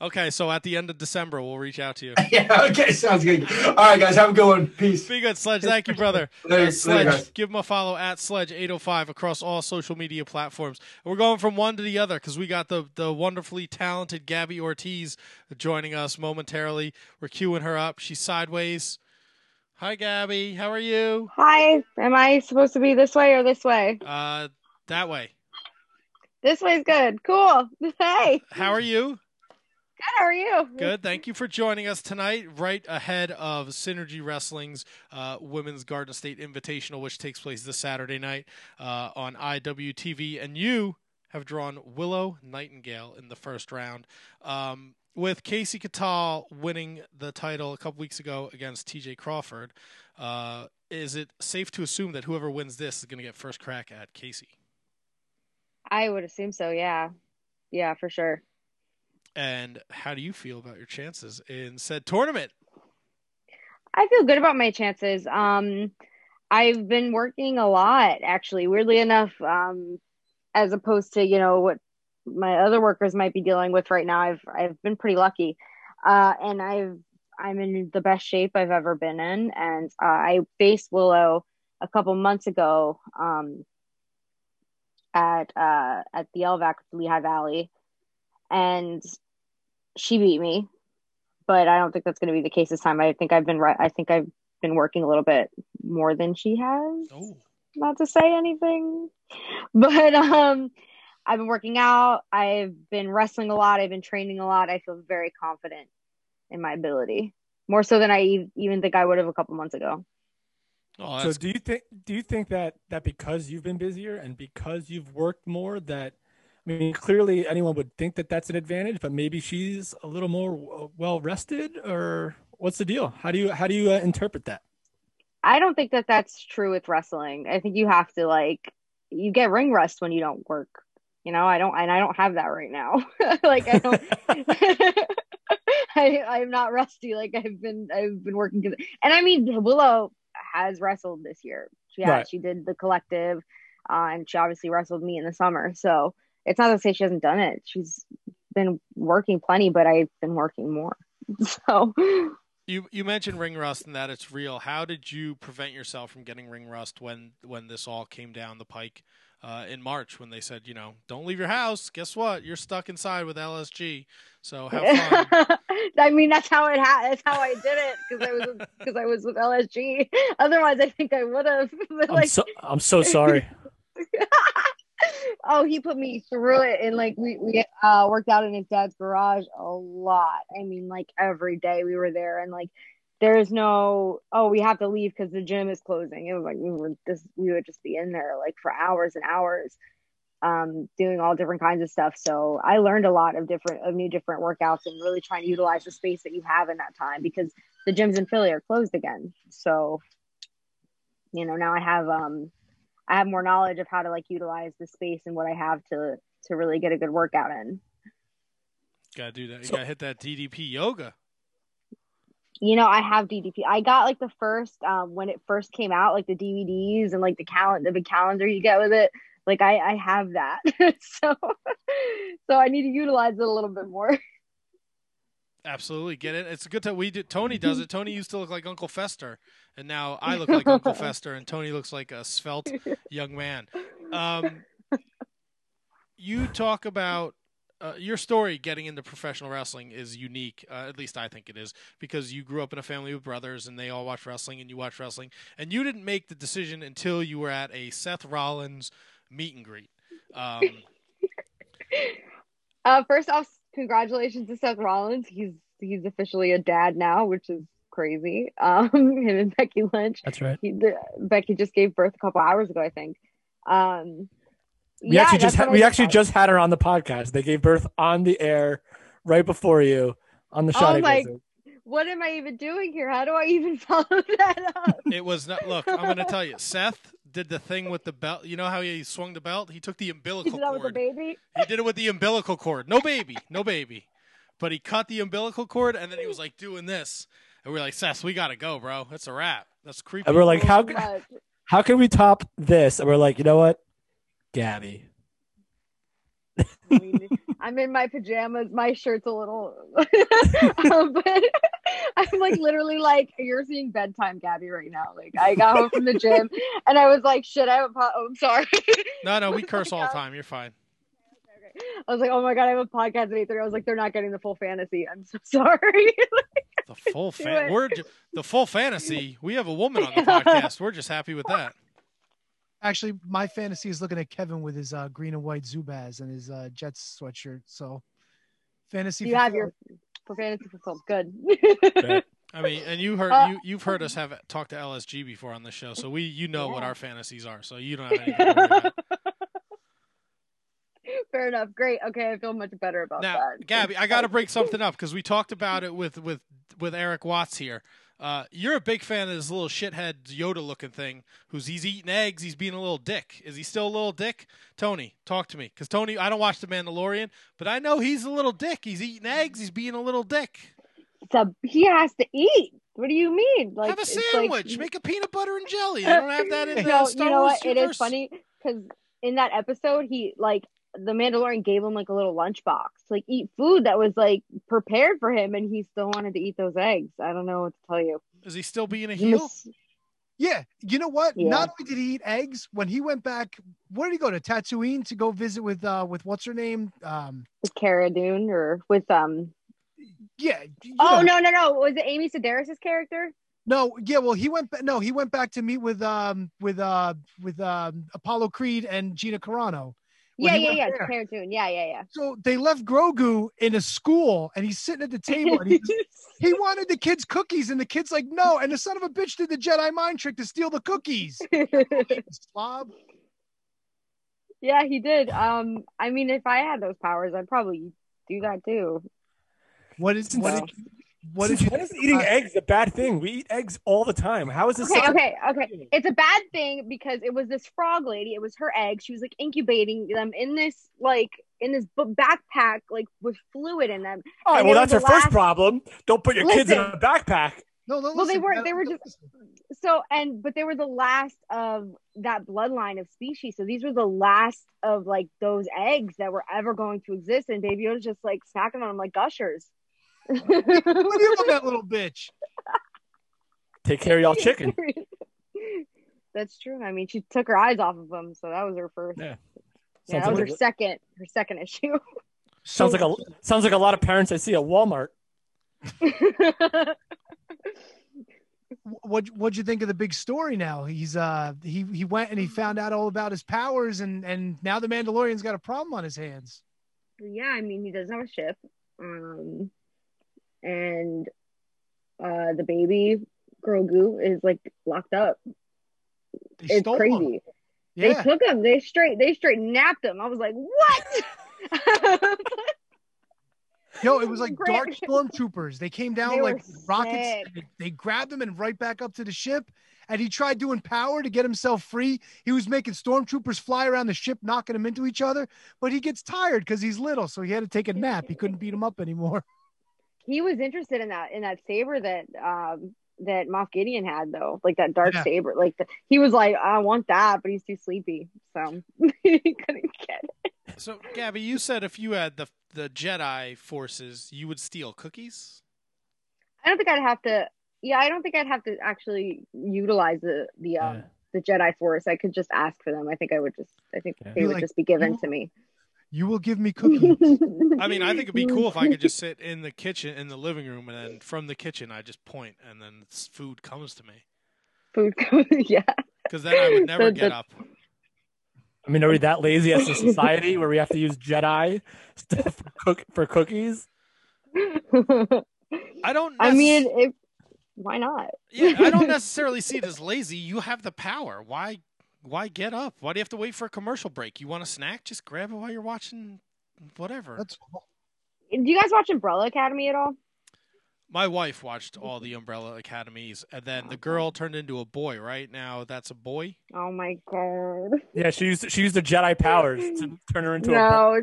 Okay, so at the end of December, we'll reach out to you. Yeah, okay, sounds good. All right, guys, have a good one. Peace. Be good, Sledge. Thank you, brother. Sledge, later, give him a follow at Sledge805 across all social media platforms. We're going from one to the other because we got the wonderfully talented Gabby Ortiz joining us momentarily. We're queuing her up. She's sideways. Hi, Gabby. How are you? Hi. Am I supposed to be this way or this way? That way. This way's good. Cool. Hey. How are you? Good, how are you? Good. Thank you for joining us tonight, right ahead of Synergy Wrestling's Women's Garden State Invitational, which takes place this Saturday night on IWTV. And you have drawn Willow Nightingale in the first round, with Casey Catal winning the title a couple weeks ago against TJ Crawford. Is it safe to assume that whoever wins this is going to get first crack at Casey? I would assume so, yeah. Yeah, for sure. And how do you feel about your chances in said tournament? I feel good about my chances. I've been working a lot, actually, weirdly enough, as opposed to, you know, what my other workers might be dealing with right now. I've been pretty lucky, and I'm in the best shape I've ever been in. And I faced Willow a couple months ago at the LVAC Lehigh Valley, and she beat me, but I don't think that's going to be the case this time. I think I've been working a little bit more than she has. Oh. Not to say anything, but I've been working out. I've been wrestling a lot. I've been training a lot. I feel very confident in my ability, more so than I even think I would have a couple months ago. Oh, so do you think that because you've been busier and because you've worked more, that, I mean, clearly anyone would think that that's an advantage, but maybe she's a little more well rested, or what's the deal? How do you interpret that? I don't think that that's true with wrestling. I think you have to, like, you get ring rust when you don't work. You know, I don't have that right now. Like, I don't. I'm not rusty. Like, I've been working, and I mean, Willow has wrestled this year. Yeah, right. She did the collective, and she obviously wrestled me in the summer. So it's not to say she hasn't done it. She's been working plenty, but I've been working more. So you mentioned ring rust and that it's real. How did you prevent yourself from getting ring rust when this all came down the pike in March, when they said, you know, don't leave your house? Guess what? You're stuck inside with LSG. So have fun. I mean, that's how I did it, because I was with LSG. Otherwise, I think I would have. I'm so sorry. Oh, he put me through it, and like we worked out in his dad's garage a lot. I mean, like every day we were there, and like there's no, oh, we have to leave because the gym is closing. It was like we would just be in there like for hours and hours, doing all different kinds of stuff. So I learned a lot of new different workouts, and really trying to utilize the space that you have in that time, because the gyms in Philly are closed again. So, you know, now I have I have more knowledge of how to like utilize the space and what I have to really get a good workout in. Gotta do that. You gotta hit that DDP yoga. You know, I have DDP. I got like the first when it first came out, like the DVDs and like the big calendar you get with it. Like I have that. so I need to utilize it a little bit more. Absolutely. Get it. It's good that we did. Tony does it. Tony used to look like Uncle Fester, and now I look like Uncle Fester, and Tony looks like a svelte young man. You talk about your story getting into professional wrestling is unique. At least I think it is, because you grew up in a family with brothers and they all watch wrestling and you watch wrestling, and you didn't make the decision until you were at a Seth Rollins meet and greet. First off, congratulations to Seth Rollins. He's officially a dad now, which is crazy. Him and Becky Lynch. That's right. Becky just gave birth a couple hours ago, I think. We actually just had her on the podcast. They gave birth on the air right before you on the shot. Oh my! What am I even doing here? How do I even follow that up? It was not. Look, I'm going to tell you. Seth did the thing with the belt. You know how he swung the belt? He took the umbilical cord. He did that with the baby? He did it with the umbilical cord. No baby. But he cut the umbilical cord, and then he was like doing this, and we're like, Seth, we got to go, bro. That's a wrap. That's creepy. And we're like, how can we top this? And we're like, you know what? Gabby. I'm in my pajamas. My shirt's a little, but I'm like literally like, you're seeing bedtime Gabby right now. Like I got home from the gym and I was like, shit, I'm sorry. No, we curse all the time. You're fine. Okay. I was like, oh my God, I have a podcast at 8:30. I was like, they're not getting the full fantasy. I'm so sorry. Like, the full fantasy. We have a woman on the podcast. We're just happy with that. Actually, my fantasy is looking at Kevin with his green and white Zubaz and his Jets sweatshirt. So, fantasy. You have your fantasy fulfilled. Good. Right. I mean, and you heard you've heard us have talked to LSG before on the show, so you know what our fantasies are. So you don't have anything to worry about. Fair enough. Great. Okay, I feel much better about that. Gabby, I got to bring something up because we talked about it with Eric Watts here. You're a big fan of this little shithead Yoda-looking thing he's eating eggs. He's being a little dick. Is he still a little dick? Tony, talk to me. Because Tony, I don't watch The Mandalorian, but I know he's a little dick. He's eating eggs. He's being a little dick. He has to eat. What do you mean? Like, have a sandwich. Make a peanut butter and jelly. They don't have that in Star Wars. You know what? Universe. It is funny because in that episode, The Mandalorian gave him like a little lunchbox, like eat food that was like prepared for him, and he still wanted to eat those eggs. I don't know what to tell you. Is he still being a heel? Yeah. You know what? Yeah. Not only did he eat eggs, when he went back, where did he go to Tatooine to go visit with what's her name? With Cara Dune or with Yeah. Oh no! Was it Amy Sedaris' character? No, yeah, well, he went back to meet with Apollo Creed and Gina Carano. Yeah. So they left Grogu in a school, and he's sitting at the table, and he wanted the kids cookies, and the kid's like, no, and the son of a bitch did the Jedi mind trick to steal the cookies. Slob. Yeah, he did. I mean, if I had those powers, I'd probably do that too. What is eating eggs a bad thing? We eat eggs all the time. How is this? Okay. It's a bad thing because it was this frog lady. It was her eggs. She was like incubating them in this backpack, like with fluid in them. All right. Well, that's her first problem. Don't put your kids in a backpack. No. Well, they weren't. They were just so but they were the last of that bloodline of species. So these were the last of like those eggs that were ever going to exist. And Baby Yoda's just like snacking on them like gushers. What do you want, that little bitch? Take care of y'all chicken. That's true. I mean, she took her eyes off of him, so that was her first. Yeah, that was her second. Her second issue. Sounds like a lot of parents I see at Walmart. What'd you think of the big story? Now he's he went and he found out all about his powers, and now the Mandalorian's got a problem on his hands. Yeah, I mean he doesn't have a ship. And the baby Grogu is like locked up. It's crazy. Yeah. They took him. They straight napped him. I was like, what? Yo, it was like dark stormtroopers. They came down like rockets. They grabbed him and right back up to the ship. And he tried doing power to get himself free. He was making stormtroopers fly around the ship, knocking them into each other. But he gets tired because he's little, so he had to take a nap. He couldn't beat him up anymore. He was interested in that saber that that Moff Gideon had, though, like that dark saber. Like he was like, I want that, but he's too sleepy, so he couldn't get it. So, Gabby, you said if you had the Jedi forces, you would steal cookies? I don't think I'd have to. Yeah, I don't think I'd have to actually utilize the Jedi Force. I could just ask for them. I think I would just. I think they would just be given to me. You will give me cookies. I mean, I think it'd be cool if I could just sit in the kitchen, in the living room, and then from the kitchen I just point, and then food comes to me. Food comes, yeah. Because then I would never get up. I mean, are we that lazy as a society where we have to use Jedi stuff for cookies? I don't. I mean, if. Why not? Yeah, I don't necessarily see it as lazy. You have the power. Why get up? Why do you have to wait for a commercial break? You want a snack? Just grab it while you're watching whatever. That's cool. Do you guys watch Umbrella Academy at all? My wife watched all the Umbrella Academies, and then the girl turned into a boy. Right now, that's a boy. Oh my god! Yeah, she used the Jedi powers to turn her into a boy.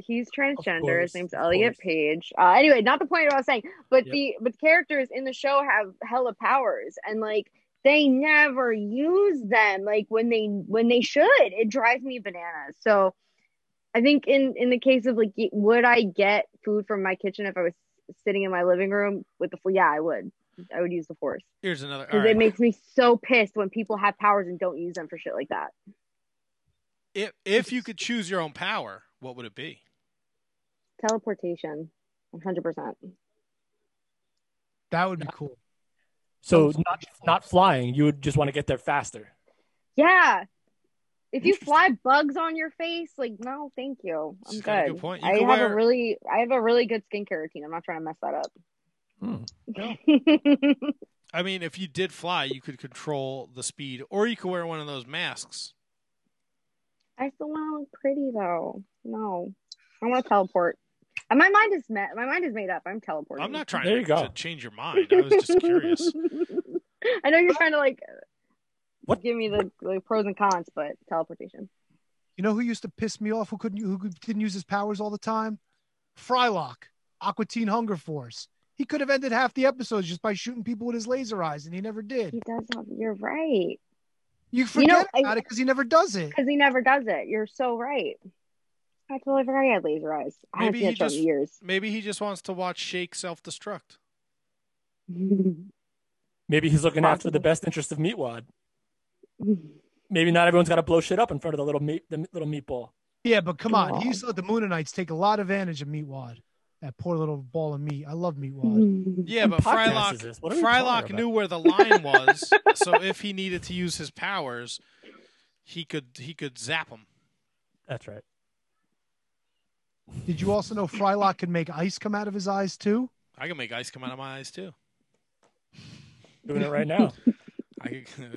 He's transgender. His name's Elliot Page. Anyway, not the point of what I was saying, but the characters in the show have hella powers, and like they never use them. Like when they should, it drives me bananas. So, I think in the case of like, would I get food from my kitchen if I was sitting in my living room with the I would use the force. Here's another. Because it makes me so pissed when people have powers and don't use them for shit like that. If you could choose your own power, what would it be? Teleportation, 100%. That would be cool. So not flying. You would just want to get there faster. Yeah. If you fly bugs on your face, like no, thank you. I'm good. Kind of good point. I have a really good skincare routine. I'm not trying to mess that up. Yeah. I mean, if you did fly, you could control the speed, or you could wear one of those masks. I still want to look pretty, though. No, I want to teleport. And my mind is made up. I'm teleporting. I'm not trying to change your mind. I was just curious. I know you're trying to like. What? Give me the pros and cons, but teleportation. You know who used to piss me off? Who didn't use his powers all the time? Frylock, Aqua Teen Hunger Force. He could have ended half the episodes just by shooting people with his laser eyes, and he never did. He doesn't. You're right. You forget about it because he never does it. Because he never does it. You're so right. I totally forgot he had laser eyes. I haven't seen that for years. Maybe he just wants to watch Shake self-destruct. Maybe he's looking after the best interest of Meatwad. Maybe not everyone's got to blow shit up in front of the little meatball. Yeah, but come on. He used to let the Moonanites take a lot of advantage of Meatwad. That poor little ball of meat. I love Meatwad. Yeah, but Frylock knew where the line was, so if he needed to use his powers, he could zap him. That's right. Did you also know Frylock can make ice come out of his eyes, too? I can make ice come out of my eyes, too. Doing it right now.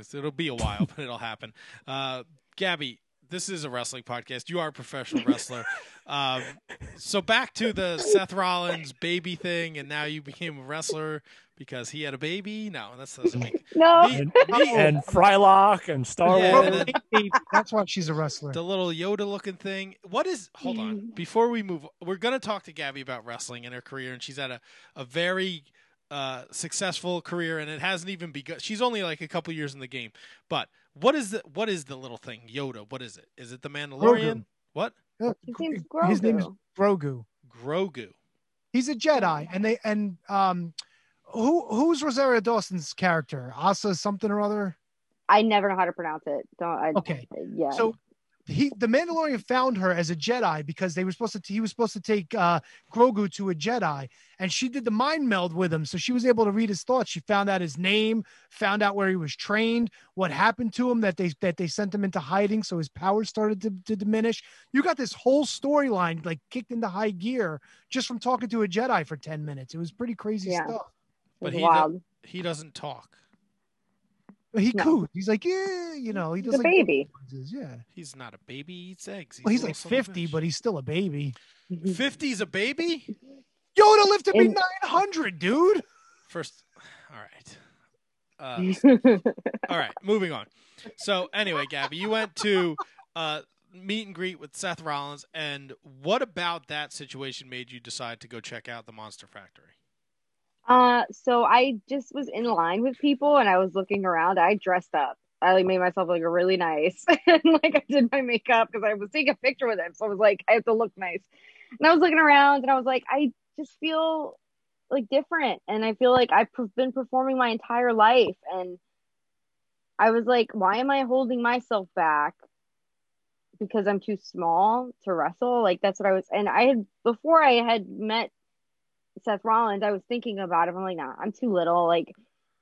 It'll be a while, but it'll happen. Gabby, this is a wrestling podcast. You are a professional wrestler. So back to the Seth Rollins baby thing, and now you became a wrestler because he had a baby? No, that doesn't make no. And Frylock and Star Wars. That's why she's a wrestler. The little Yoda-looking thing. Hold on. Before we move, we're going to talk to Gabby about wrestling and her career, and she's had a very – successful career, and it hasn't even begun. She's only like a couple years in the game. But what is the little thing Yoda? What is it? Is it the Mandalorian? Grogu. What? His name is Grogu. Grogu. He's a Jedi, and they who's Rosario Dawson's character? Asa something or other. I never know how to pronounce it. Okay. Yeah. So the Mandalorian found her as a Jedi because he was supposed to take Grogu to a Jedi, and she did the mind meld with him. So she was able to read his thoughts. She found out his name, found out where he was trained, what happened to him, that they sent him into hiding. So his powers started to diminish. You got this whole storyline like kicked into high gear just from talking to a Jedi for 10 minutes. It was pretty crazy stuff. But he doesn't talk. He cooed. He's like, he doesn't. He's a baby. Yeah. He's not a baby. He eats eggs. He's like 50, but he's still a baby. 50's a baby? Yoda lived to be 900, dude. First, all right. All right, moving on. So anyway, Gabby, you went to meet and greet with Seth Rollins, and what about that situation made you decide to go check out the Monster Factory? So I just was in line with people, and I was looking around. I dressed up. I made myself really nice, and I did my makeup because I was taking a picture with him. So I was like, I have to look nice. And I was looking around, and I was like, I just feel different, and I feel like I've been performing my entire life, and I was like, why am I holding myself back because I'm too small to wrestle? That's what I was. And I had, before I had met Seth Rollins, I was thinking about it. I'm like, nah, I'm too little.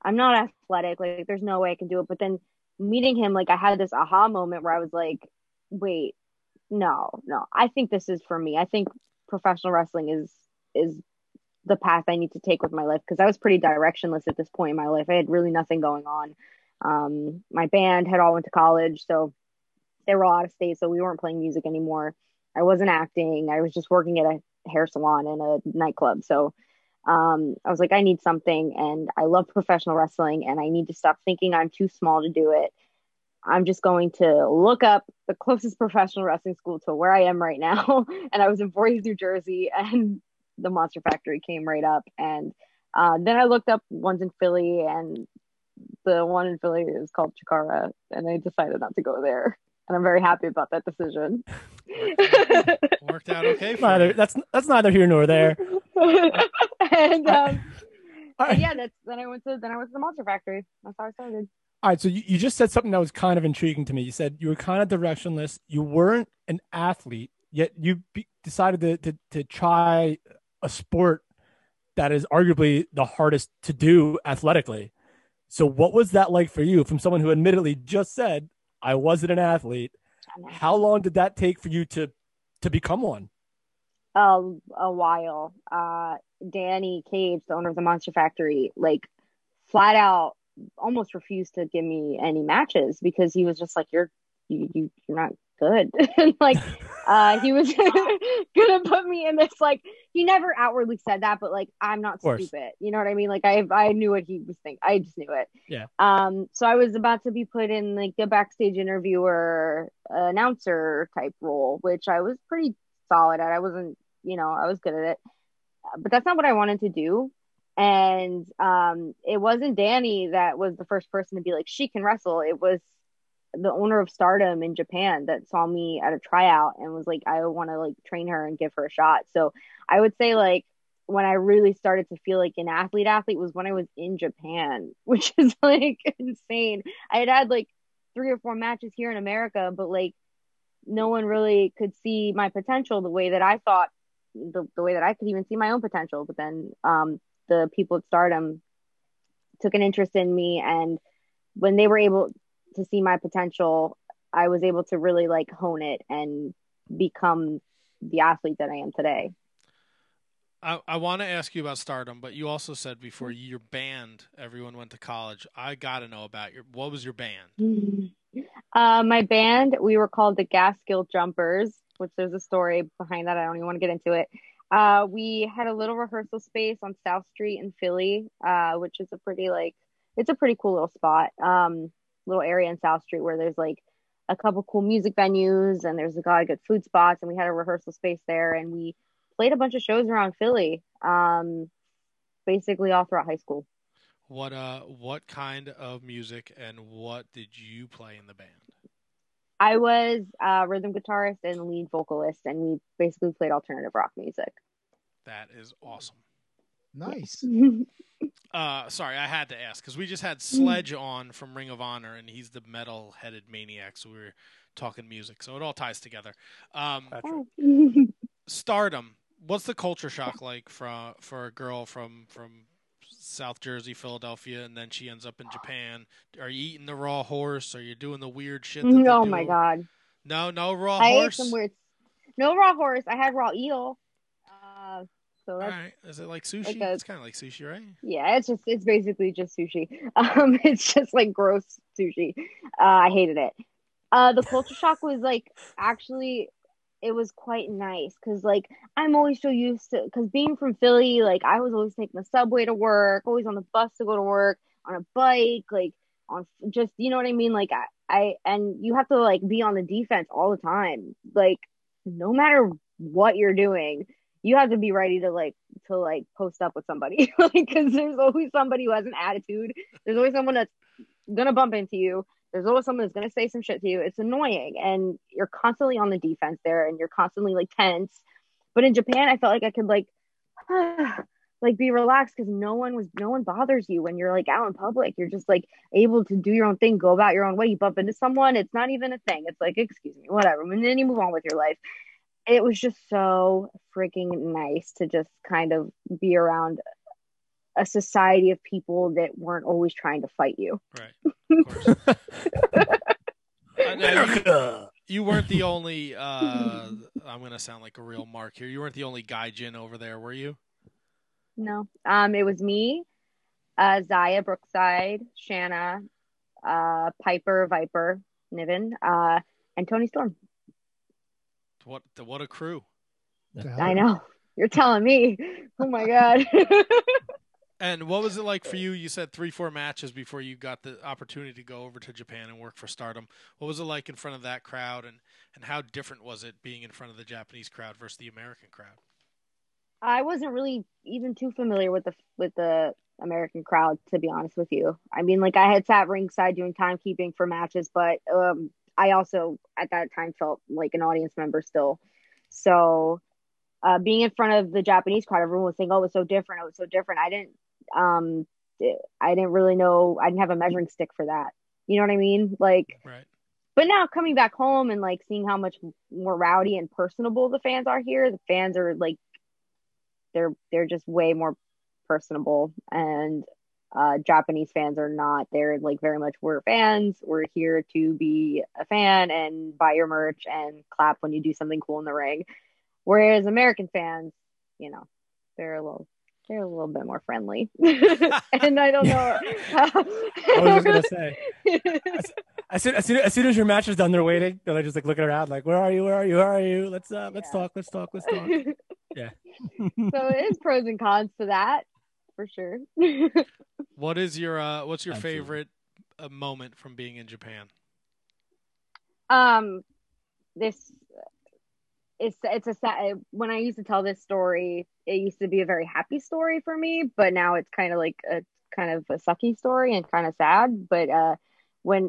I'm not athletic. There's no way I can do it. But then meeting him, I had this aha moment where I was like, wait, no, I think this is for me. I think professional wrestling is the path I need to take with my life, because I was pretty directionless at this point in my life. I had really nothing going on. My band had all went to college, so they were all out of state, so we weren't playing music anymore. I wasn't acting. I was just working at a hair salon and a nightclub. So I was like, I need something, and I love professional wrestling, and I need to stop thinking I'm too small to do it. I'm just going to look up the closest professional wrestling school to where I am right now. And I was in Voorhees, New Jersey, and the Monster Factory came right up. And then I looked up ones in Philly, and the one in Philly is called Chikara, and I decided not to go there. And I'm very happy about that decision. Worked out okay. That's neither here nor there. And and yeah, then I went to the Monster Factory. That's how I started. All right, so you just said something that was kind of intriguing to me. You said you were kind of directionless. You weren't an athlete, yet you decided to try a sport that is arguably the hardest to do athletically. So what was that like for you, from someone who admittedly just said, I wasn't an athlete? How long did that take for you to become one? A while. Danny Cage, the owner of the Monster Factory, flat out almost refused to give me any matches, because he was just like, you're not good. He was gonna put me in this, he never outwardly said that, but I'm not stupid, you know what I mean? I knew what he was thinking. I just knew it. Yeah. So I was about to be put in the backstage interviewer, announcer type role, which I was pretty solid at. I wasn't, I was good at it, but that's not what I wanted to do. And it wasn't Danny that was the first person to be like, she can wrestle. It was the owner of Stardom in Japan that saw me at a tryout and was like, I want to train her and give her a shot. So I would say when I really started to feel like an athlete was when I was in Japan, which is insane. I had 3 or 4 matches here in America, but no one really could see my potential the way that I thought, the way that I could even see my own potential. But then the people at Stardom took an interest in me, and when they were able to see my potential, I was able to really hone it and become the athlete that I am today. I want to ask you about Stardom, but you also said before your band, everyone went to college. I got to know about what was your band? My band, we were called the Gaskill Jumpers, which there's a story behind that. I don't even want to get into it. We had a little rehearsal space on South Street in Philly, which is a pretty, it's a pretty cool little spot. Little area in South Street where there's a couple cool music venues, and there's a lot of good food spots, and we had a rehearsal space there, and we played a bunch of shows around Philly, basically all throughout high school. What kind of music and what did you play in the band? I was a rhythm guitarist and lead vocalist, and we basically played alternative rock music. That is awesome. Nice. Sorry, I had to ask, because we just had Sledge on from Ring of Honor, and he's the metal-headed maniac, so we were talking music, so it all ties together. Stardom, what's the culture shock like for a girl from South Jersey, Philadelphia, and then she ends up in Japan? Are you eating the raw horse? Are you doing the weird shit that oh my God. No raw horse? I ate some weird... No raw horse. I had raw eel. So that's, all right. Is it like sushi? It's kind of like sushi, right? Yeah, it's basically just sushi. It's just gross sushi. I hated it. The culture shock was actually it was quite nice because, like, I'm always so used to, because being from Philly, like, I was always taking the subway to work, always on the bus to go to work, on a bike, like, on just, you know what I mean? Like, I and you have to, like, be on the defense all the time. Like, no matter what you're doing, you have to be ready to post up with somebody. Like, because there's always somebody who has an attitude. There's always someone that's going to bump into you. There's always someone who's going to say some shit to you. It's annoying. And you're constantly on the defense there, and you're constantly, like, tense. But in Japan, I felt like I could, like, be relaxed because no one bothers you when you're, like, out in public. You're just, like, able to do your own thing, go about your own way. You bump into someone, it's not even a thing. It's like, excuse me, whatever. And then you move on with your life. It was just so freaking nice to just kind of be around a society of people that weren't always trying to fight you. Right. Of course. America. You weren't the only, I'm going to sound like a real mark here. You weren't the only gaijin over there, were you? No. It was me, Zaya Brookside, Shanna, Piper, Viper, Niven, and Tony Storm. What a crew. I know. You're telling me. Oh my God. And what was it like for you? You said 3-4 matches before you got the opportunity to go over to Japan and work for Stardom. What was it like in front of that crowd, and how different was it being in front of the Japanese crowd versus the American crowd? I wasn't really even too familiar with the American crowd, to be honest with you. I mean, like, I had sat ringside doing timekeeping for matches, but I also at that time felt like an audience member still. So being in front of the Japanese crowd, everyone was saying, oh, it was so different. I didn't really know. I didn't have a measuring stick for that. You know what I mean? Like, right. But now coming back home and, like, seeing how much more rowdy and personable the fans are here, the fans are, like, they're just way more personable, and Japanese fans are not. They're, like, very much, we're fans. We're here to be a fan and buy your merch and clap when you do something cool in the ring. Whereas American fans, you know, they're a little bit more friendly. And I don't know. I was just gonna say. As soon as your match is done, they're waiting. They're just, like, looking around, like, where are you? Let's talk. Yeah. So it is pros and cons to that. For sure. What's your Absolutely. Favorite moment from being in Japan? When I used to tell this story, it used to be a very happy story for me, but now it's kind of like a sucky story and kind of sad. But when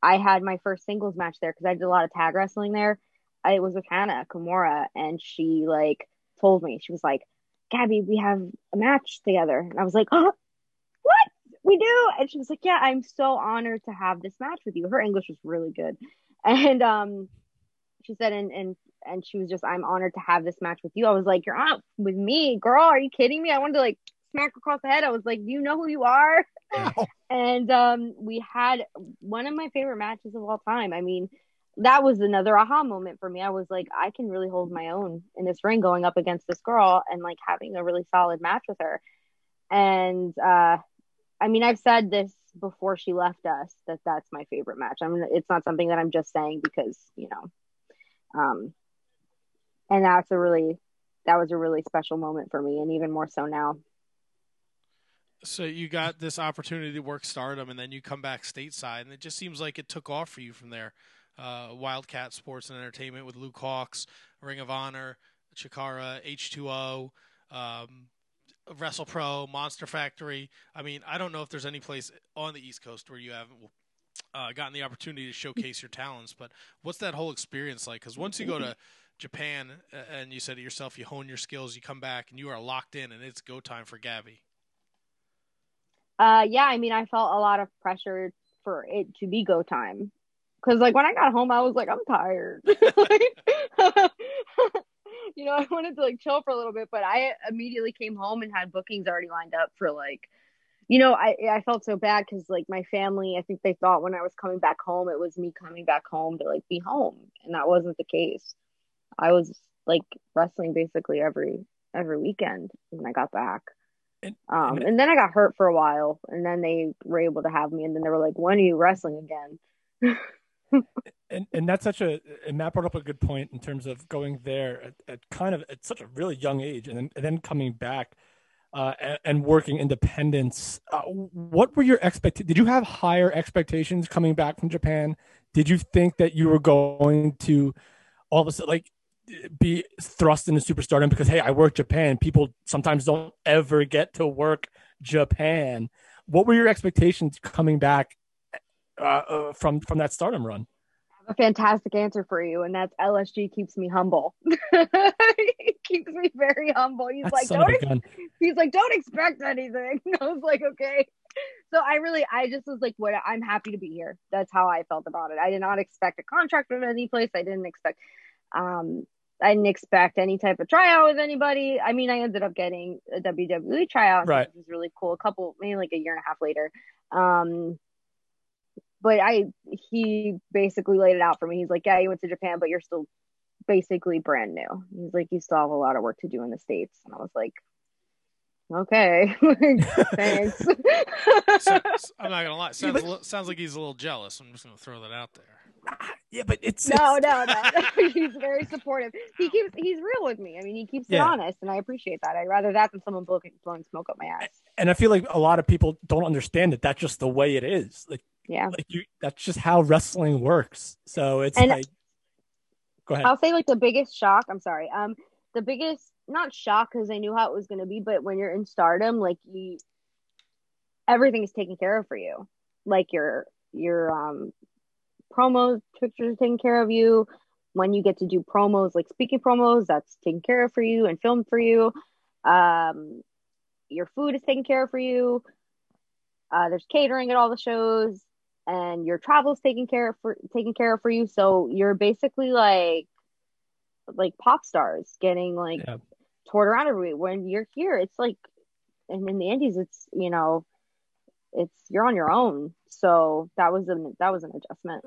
I had my first singles match there, because I did a lot of tag wrestling there, it was with Hannah Kimura, and she, like, told me, she was like, Gabby, we have a match together. And I was like, oh, what? We do? And she was like, yeah, I'm so honored to have this match with you. Her English was really good. And she said, and she was just, I'm honored to have this match with you. I was like, you're on with me, girl. Are you kidding me? I wanted to, like, smack her across the head. I was like, do you know who you are? Wow. And we had one of my favorite matches of all time. I mean, that was another aha moment for me. I was like, I can really hold my own in this ring going up against this girl and, like, having a really solid match with her. And, I mean, I've said this before she left us, that's my favorite match. I mean, it's not something that I'm just saying because, you know, and that was a really special moment for me, and even more so now. So you got this opportunity to work Stardom, and then you come back stateside, and it just seems like it took off for you from there. Wildcat Sports and Entertainment with Luke Hawks, Ring of Honor, Chikara, H2O, WrestlePro, Monster Factory. I mean, I don't know if there's any place on the East Coast where you haven't gotten the opportunity to showcase your talents, but what's that whole experience like? Because once you go to Japan, and you said it yourself, you hone your skills, you come back, and you are locked in, and it's go time for Gabby. Yeah, I mean, I felt a lot of pressure for it to be go time. Because, like, when I got home, I was like, I'm tired. Like, you know, I wanted to, like, chill for a little bit, but I immediately came home and had bookings already lined up for, like, you know, I felt so bad because, like, my family, I think they thought when I was coming back home, it was me coming back home to, like, be home. And that wasn't the case. I was, like, wrestling basically every weekend when I got back. And then I got hurt for a while, and then they were able to have me, and then they were like, when are you wrestling again? And that's such a, and Matt brought up a good point in terms of going there at such a really young age and then coming back and working independence. What were your expectations? Did you have higher expectations coming back from Japan? Did you think that you were going to all of a sudden like be thrust into superstardom because, hey, I work Japan. People sometimes don't ever get to work Japan. What were your expectations coming back from that Stardom run? A fantastic answer for you, and that's LSG keeps me humble. It keeps me very humble. He's like, don't expect anything. And I was like, okay. So I just was like, I'm happy to be here. That's how I felt about it. I did not expect a contract with any place. I didn't expect any type of tryout with anybody. I mean, I ended up getting a WWE tryout, right, which was really cool. A couple, maybe like a year and a half later. But he basically laid it out for me. He's like, yeah, you went to Japan, but you're still basically brand new. He's like, you still have a lot of work to do in the States. And I was like, okay, thanks. So, I'm not going to lie. Sounds like he's a little jealous. I'm just going to throw that out there. Yeah, but no. He's very supportive. He's real with me. I mean, he keeps it honest, and I appreciate that. I'd rather that than someone blowing smoke up my ass. And I feel like a lot of people don't understand that that's just the way it is. That's just how wrestling works. So go ahead. I'll say the biggest shock. I'm sorry. The biggest, not shock, because I knew how it was going to be, but when you're in Stardom, everything is taken care of for you. Your promos, pictures are taken care of you. When you get to do promos, like speaking promos, that's taken care of for you and filmed for you. Your food is taken care of for you. There's catering at all the shows, and your travel's taken care of for you. So you're basically like pop stars getting toured around every week. When you're here, it's and in the Indies, it's you're on your own. So that was an adjustment.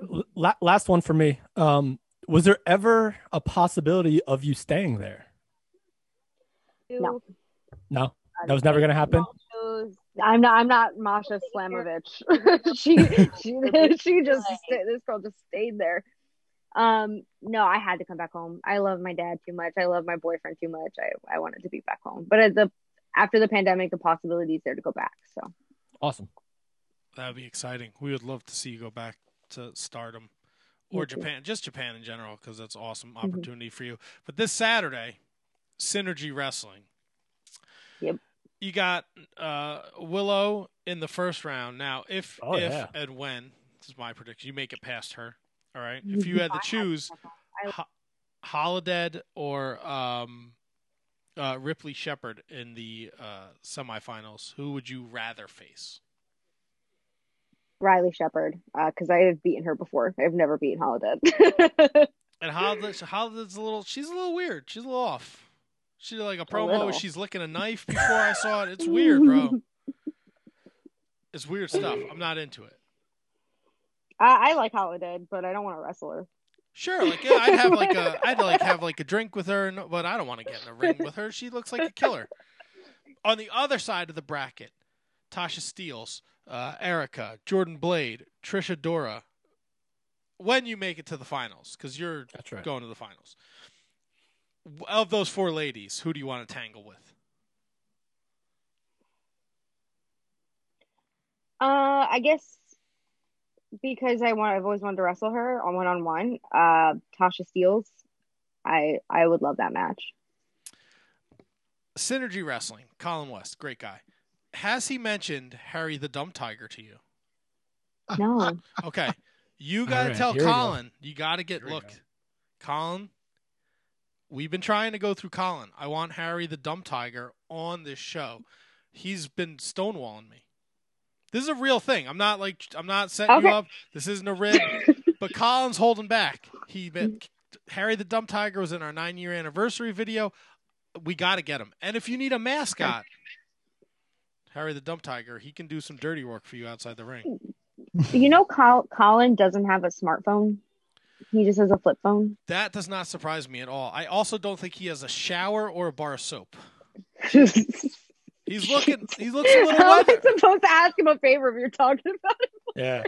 Last one for me. Was there ever a possibility of you staying there? No, that was never going to happen. I'm not Masha Slamovich. This girl just stayed there. No, I had to come back home. I love my dad too much. I love my boyfriend too much. I wanted to be back home. But after the pandemic, the possibility is there to go back. So awesome. That'd be exciting. We would love to see you go back to Stardom or Japan, just Japan in general, because that's an awesome opportunity for you. But this Saturday, Synergy Wrestling. Yep. You got Willow in the first round. Now, and when, this is my prediction, you make it past her, all right? If you had to choose Holliday or Ripley Shepherd in the semifinals, who would you rather face? Riley Shepherd, because I have beaten her before. I've never beaten Holliday. And Holliday's she's a little weird. She's a little off. She did a promo where she's licking a knife before I saw it. It's weird, bro. It's weird stuff. I'm not into it. I like Holliday, but I don't want to wrestle her. Sure, I'd have a drink with her, but I don't want to get in a ring with her. She looks like a killer. On the other side of the bracket, Tasha Steelz, Erica, Jordan Blade, Trisha Dora. When you make it to the finals, because you're going to the finals. Of those four ladies, who do you want to tangle with? I guess because I've always wanted to wrestle her on one-on-one. Tasha Steelz, I would love that match. Synergy Wrestling, Colin West, great guy. Has he mentioned Harry the Dumb Tiger to you? No. Okay, you got to tell Colin. You got to get looked, Colin. We've been trying to go through Colin. I want Harry the Dumb Tiger on this show. He's been stonewalling me. This is a real thing. I'm not setting you up. This isn't a rib. But Colin's holding back. Harry the Dumb Tiger was in our 9-year anniversary video. We got to get him. And if you need a mascot, Harry the Dumb Tiger, he can do some dirty work for you outside the ring. You know, Colin doesn't have a smartphone. He just has a flip phone. That does not surprise me at all. I also don't think he has a shower or a bar of soap. He looks a little. How am I supposed to ask him a favor if you're talking about him? Yeah.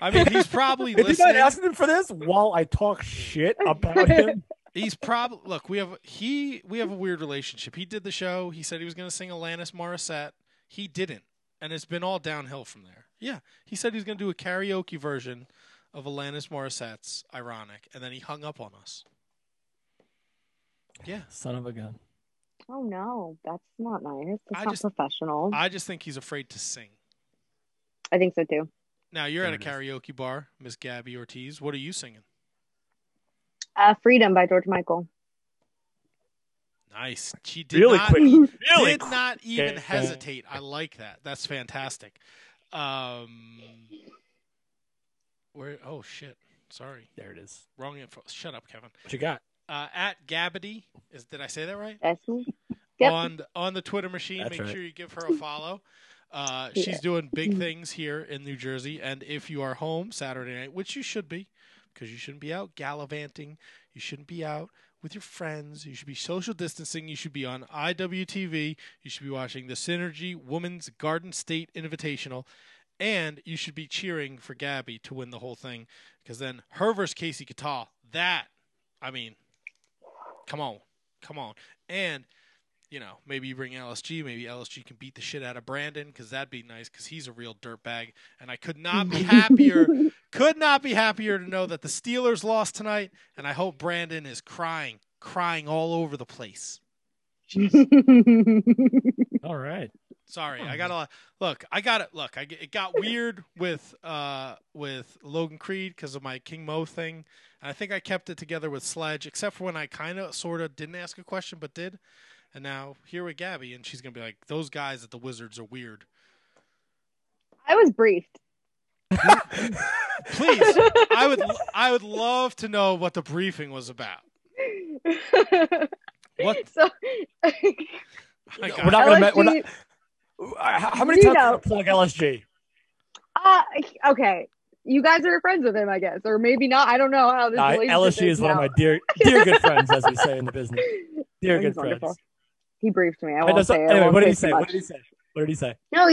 I mean, he's probably listening. Is he not asking him for this while I talk shit about him? He's probably look. We have a weird relationship. He did the show. He said he was going to sing Alanis Morissette. He didn't, and it's been all downhill from there. Yeah, he said he was going to do a karaoke version of Alanis Morissette's "Ironic," and then he hung up on us. Yeah, son of a gun. Oh no, that's not nice. That's not professional. I just think he's afraid to sing. I think so too. Now you're at a karaoke bar, Miss Gabby Ortiz. What are you singing? Freedom by George Michael. Nice. She did really not, even hesitate. I like that. That's fantastic. Where? Oh shit! Sorry. There it is. Wrong info. Shut up, Kevin. What you got? At Gabby, did I say that right? That's me. Yep. On the Twitter machine. That's Make sure you give her a follow. She's doing big things here in New Jersey, and if you are home Saturday night, which you should be, because you shouldn't be out gallivanting, you shouldn't be out with your friends, you should be social distancing, you should be on IWTV, you should be watching the Synergy Women's Garden State Invitational, and you should be cheering for Gabby to win the whole thing, because then her versus Casey Catal, that, I mean, come on, and you know, maybe you bring LSG. Maybe LSG can beat the shit out of Brandon, because that'd be nice, because he's a real dirtbag. And I could not be happier. Could not be happier to know that the Steelers lost tonight, and I hope Brandon is crying all over the place. All right. Sorry, I got a look. I got it. Look, it got weird with Logan Creed because of my King Mo thing. And I think I kept it together with Sledge, except for when I kind of, sort of, didn't ask a question, but did. And now here with Gabby, and she's going to be like, those guys at the Wizards are weird. I was briefed. Please. I would love to know what the briefing was about. What? So, we're not going to... How many times do you plug LSG? Okay. You guys are friends with him, I guess, or maybe not. I don't know how this LSG is one of my dear good friends, as we say in the business. Dear good friends. He briefed me. Anyway, what did he say? What did he say? No,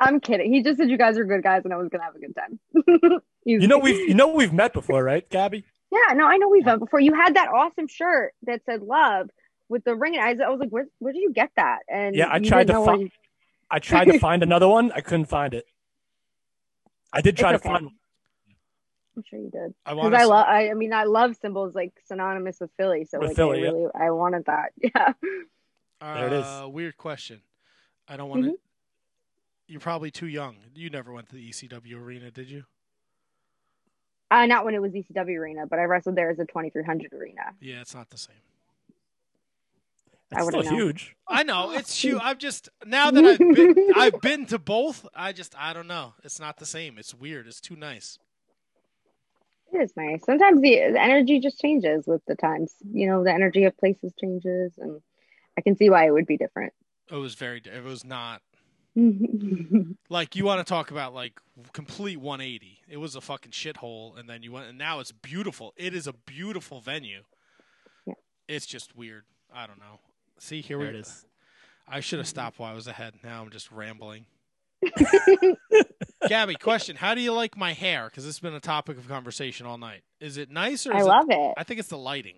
I'm kidding. He just said you guys are good guys, and I was gonna have a good time. you know we've met before, right, Gabby? Yeah, no, I know we've met before. You had that awesome shirt that said "Love" with the ring, and I was like, "Where did you get that?" And yeah, I tried to find another one. I couldn't find it. I did try to find one. I'm sure you did. I love symbols like synonymous with Philly, so with like Philly, I wanted that. Yeah. There it is. Weird question. I don't want to. You're probably too young. You never went to the ECW arena, did you? Not when it was ECW arena, but I wrestled there as a 2300 arena. Yeah, it's not the same. It's still huge. I know it's huge. I'm just now that I've been to both. I don't know. It's not the same. It's weird. It's too nice. It is nice. Sometimes the energy just changes with the times. You know, the energy of places changes, and I can see why it would be different. It was not. Like, you want to talk about like complete 180. It was a fucking shithole, and then you went, and now it's beautiful. It is a beautiful venue. Yeah. It's just weird. I don't know. See, here it is. I should have stopped while I was ahead. Now I'm just rambling. Gabby, question. How do you like my hair? Because it's been a topic of conversation all night. Is it nice? Or I love it. I think it's the lighting.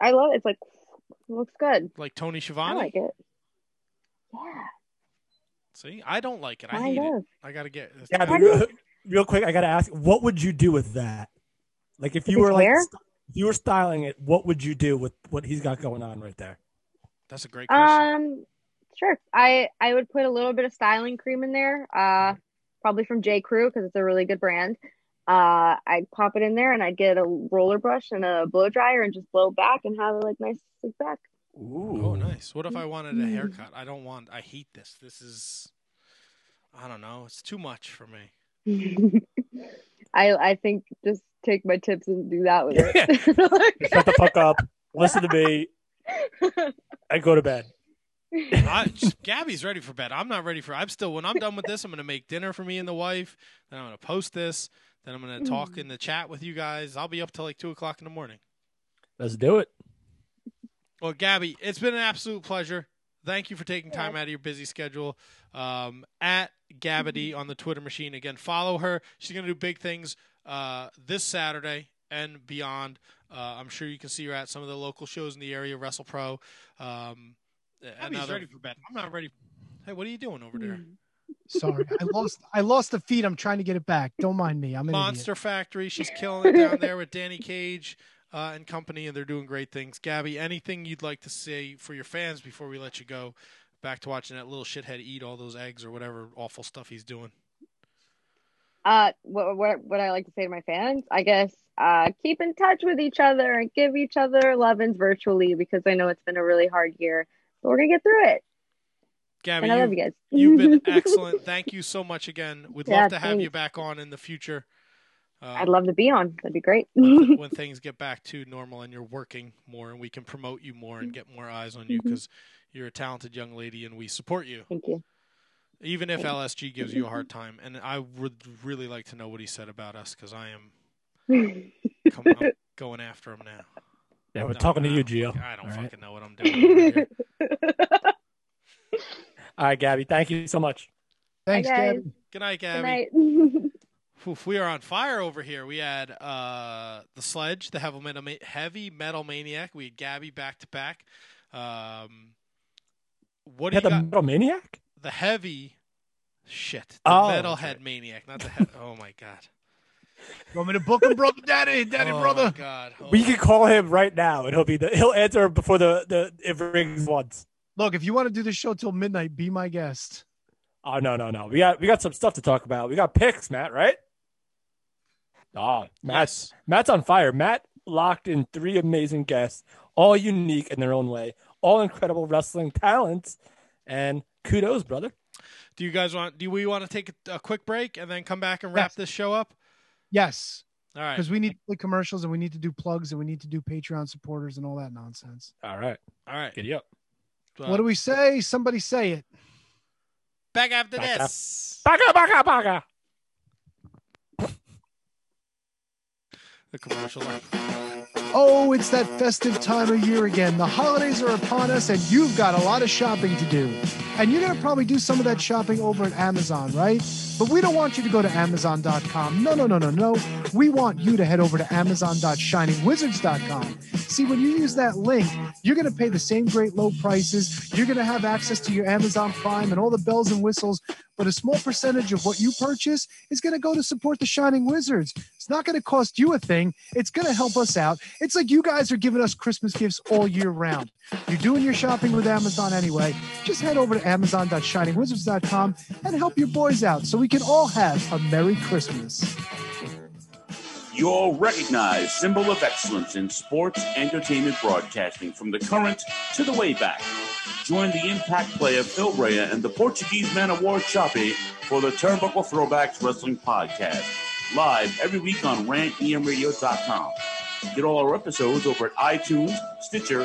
I love it. It's like, it looks good. Like Tony Schiavone? I like it. Yeah. See, I don't like it. I hate it. I got to get it. Gabby, real quick, I got to ask, what would you do with that? Like, if you were like... If you were styling it, what would you do with what he's got going on right there? That's a great question. Sure. I would put a little bit of styling cream in there, probably from J. Crew, because it's a really good brand. I'd pop it in there, and I'd get a roller brush and a blow dryer and just blow back and have it like nice slick back. Ooh. Oh, nice. What if I wanted a haircut? I hate this. This is, I don't know. It's too much for me. I think just take my tips and do that with it. Like... Shut the fuck up. Listen to me. I go to bed. Gabby's ready for bed. I'm not ready for. When I'm done with this, I'm going to make dinner for me and the wife. Then I'm going to post this. Then I'm going to talk in the chat with you guys. I'll be up till like 2:00 in the morning. Let's do it. Well, Gabby, it's been an absolute pleasure. Thank you for taking time out of your busy schedule. At Gabby on the Twitter machine. Again, follow her. She's going to do big things this Saturday and beyond. I'm sure you can see her at some of the local shows in the area, WrestlePro. Gabby's ready for bed. I'm not ready. Hey, what are you doing over there? Sorry, I lost the feed. I'm trying to get it back. Don't mind me. I'm an Monster idiot. Factory. She's killing it down there with Danny Cage and company, and they're doing great things. Gabby, anything you'd like to say for your fans before we let you go back to watching that little shithead eat all those eggs or whatever awful stuff he's doing? What I like to say to my fans, I guess, keep in touch with each other and give each other lovin's virtually, because I know it's been a really hard year, but we're gonna get through it. Gabby, and I love you guys. You've been excellent. Thank you so much again. We'd love to have you back on in the future. I'd love to be on. That'd be great. When things get back to normal and you're working more and we can promote you more and get more eyes on you, because you're a talented young lady and we support you. Thank you. Even if LSG gives you a hard time. And I would really like to know what he said about us, because I am I'm going after him now. Yeah, we're talking to you, Gio. I don't fucking know what I'm doing. All right, Gabby. Thank you so much. Thanks, Gabby. Good night, Gabby. Good night. Oof, we are on fire over here. We had the Sledge, the Heavy Metal Maniac. We had Gabby back to back. What do you got? The Metal Maniac? The Heavy shit. The Metalhead Maniac, not the Heavy. Oh my God. Want me to book him, brother? Daddy, oh, brother. God. Oh. We can call him right now, and he'll answer before it rings once. Look, if you want to do this show till midnight, be my guest. Oh, no. We got some stuff to talk about. We got picks, Matt, right? Oh, Matt's on fire. Matt locked in 3 amazing guests, all unique in their own way, all incredible wrestling talents, and kudos, brother. Do we want to take a quick break and then come back and wrap this show up? Yes. All right. Because we need to play commercials, and we need to do plugs, and we need to do Patreon supporters and all that nonsense. All right. Giddy up. What do we say? Somebody say it. Back after this. Baka. The commercial. Oh, it's that festive time of year again. The holidays are upon us, and you've got a lot of shopping to do. And you're going to probably do some of that shopping over at Amazon, right? But we don't want you to go to Amazon.com. No. We want you to head over to Amazon.ShiningWizards.com. See, when you use that link, you're going to pay the same great low prices. You're going to have access to your Amazon Prime and all the bells and whistles. But a small percentage of what you purchase is going to go to support the Shining Wizards. It's not going to cost you a thing. It's going to help us out. It's like you guys are giving us Christmas gifts all year round. You're doing your shopping with Amazon anyway. Just head over to Amazon.ShiningWizards.com and help your boys out so we can all have a Merry Christmas. Your recognized symbol of excellence in sports entertainment broadcasting, from the current to the way back. Join the Impact player Phil Rea and the Portuguese man-of-war Chape for the Turnbuckle Throwbacks Wrestling Podcast, live every week on rantemradio.com. Get all our episodes over at iTunes, Stitcher,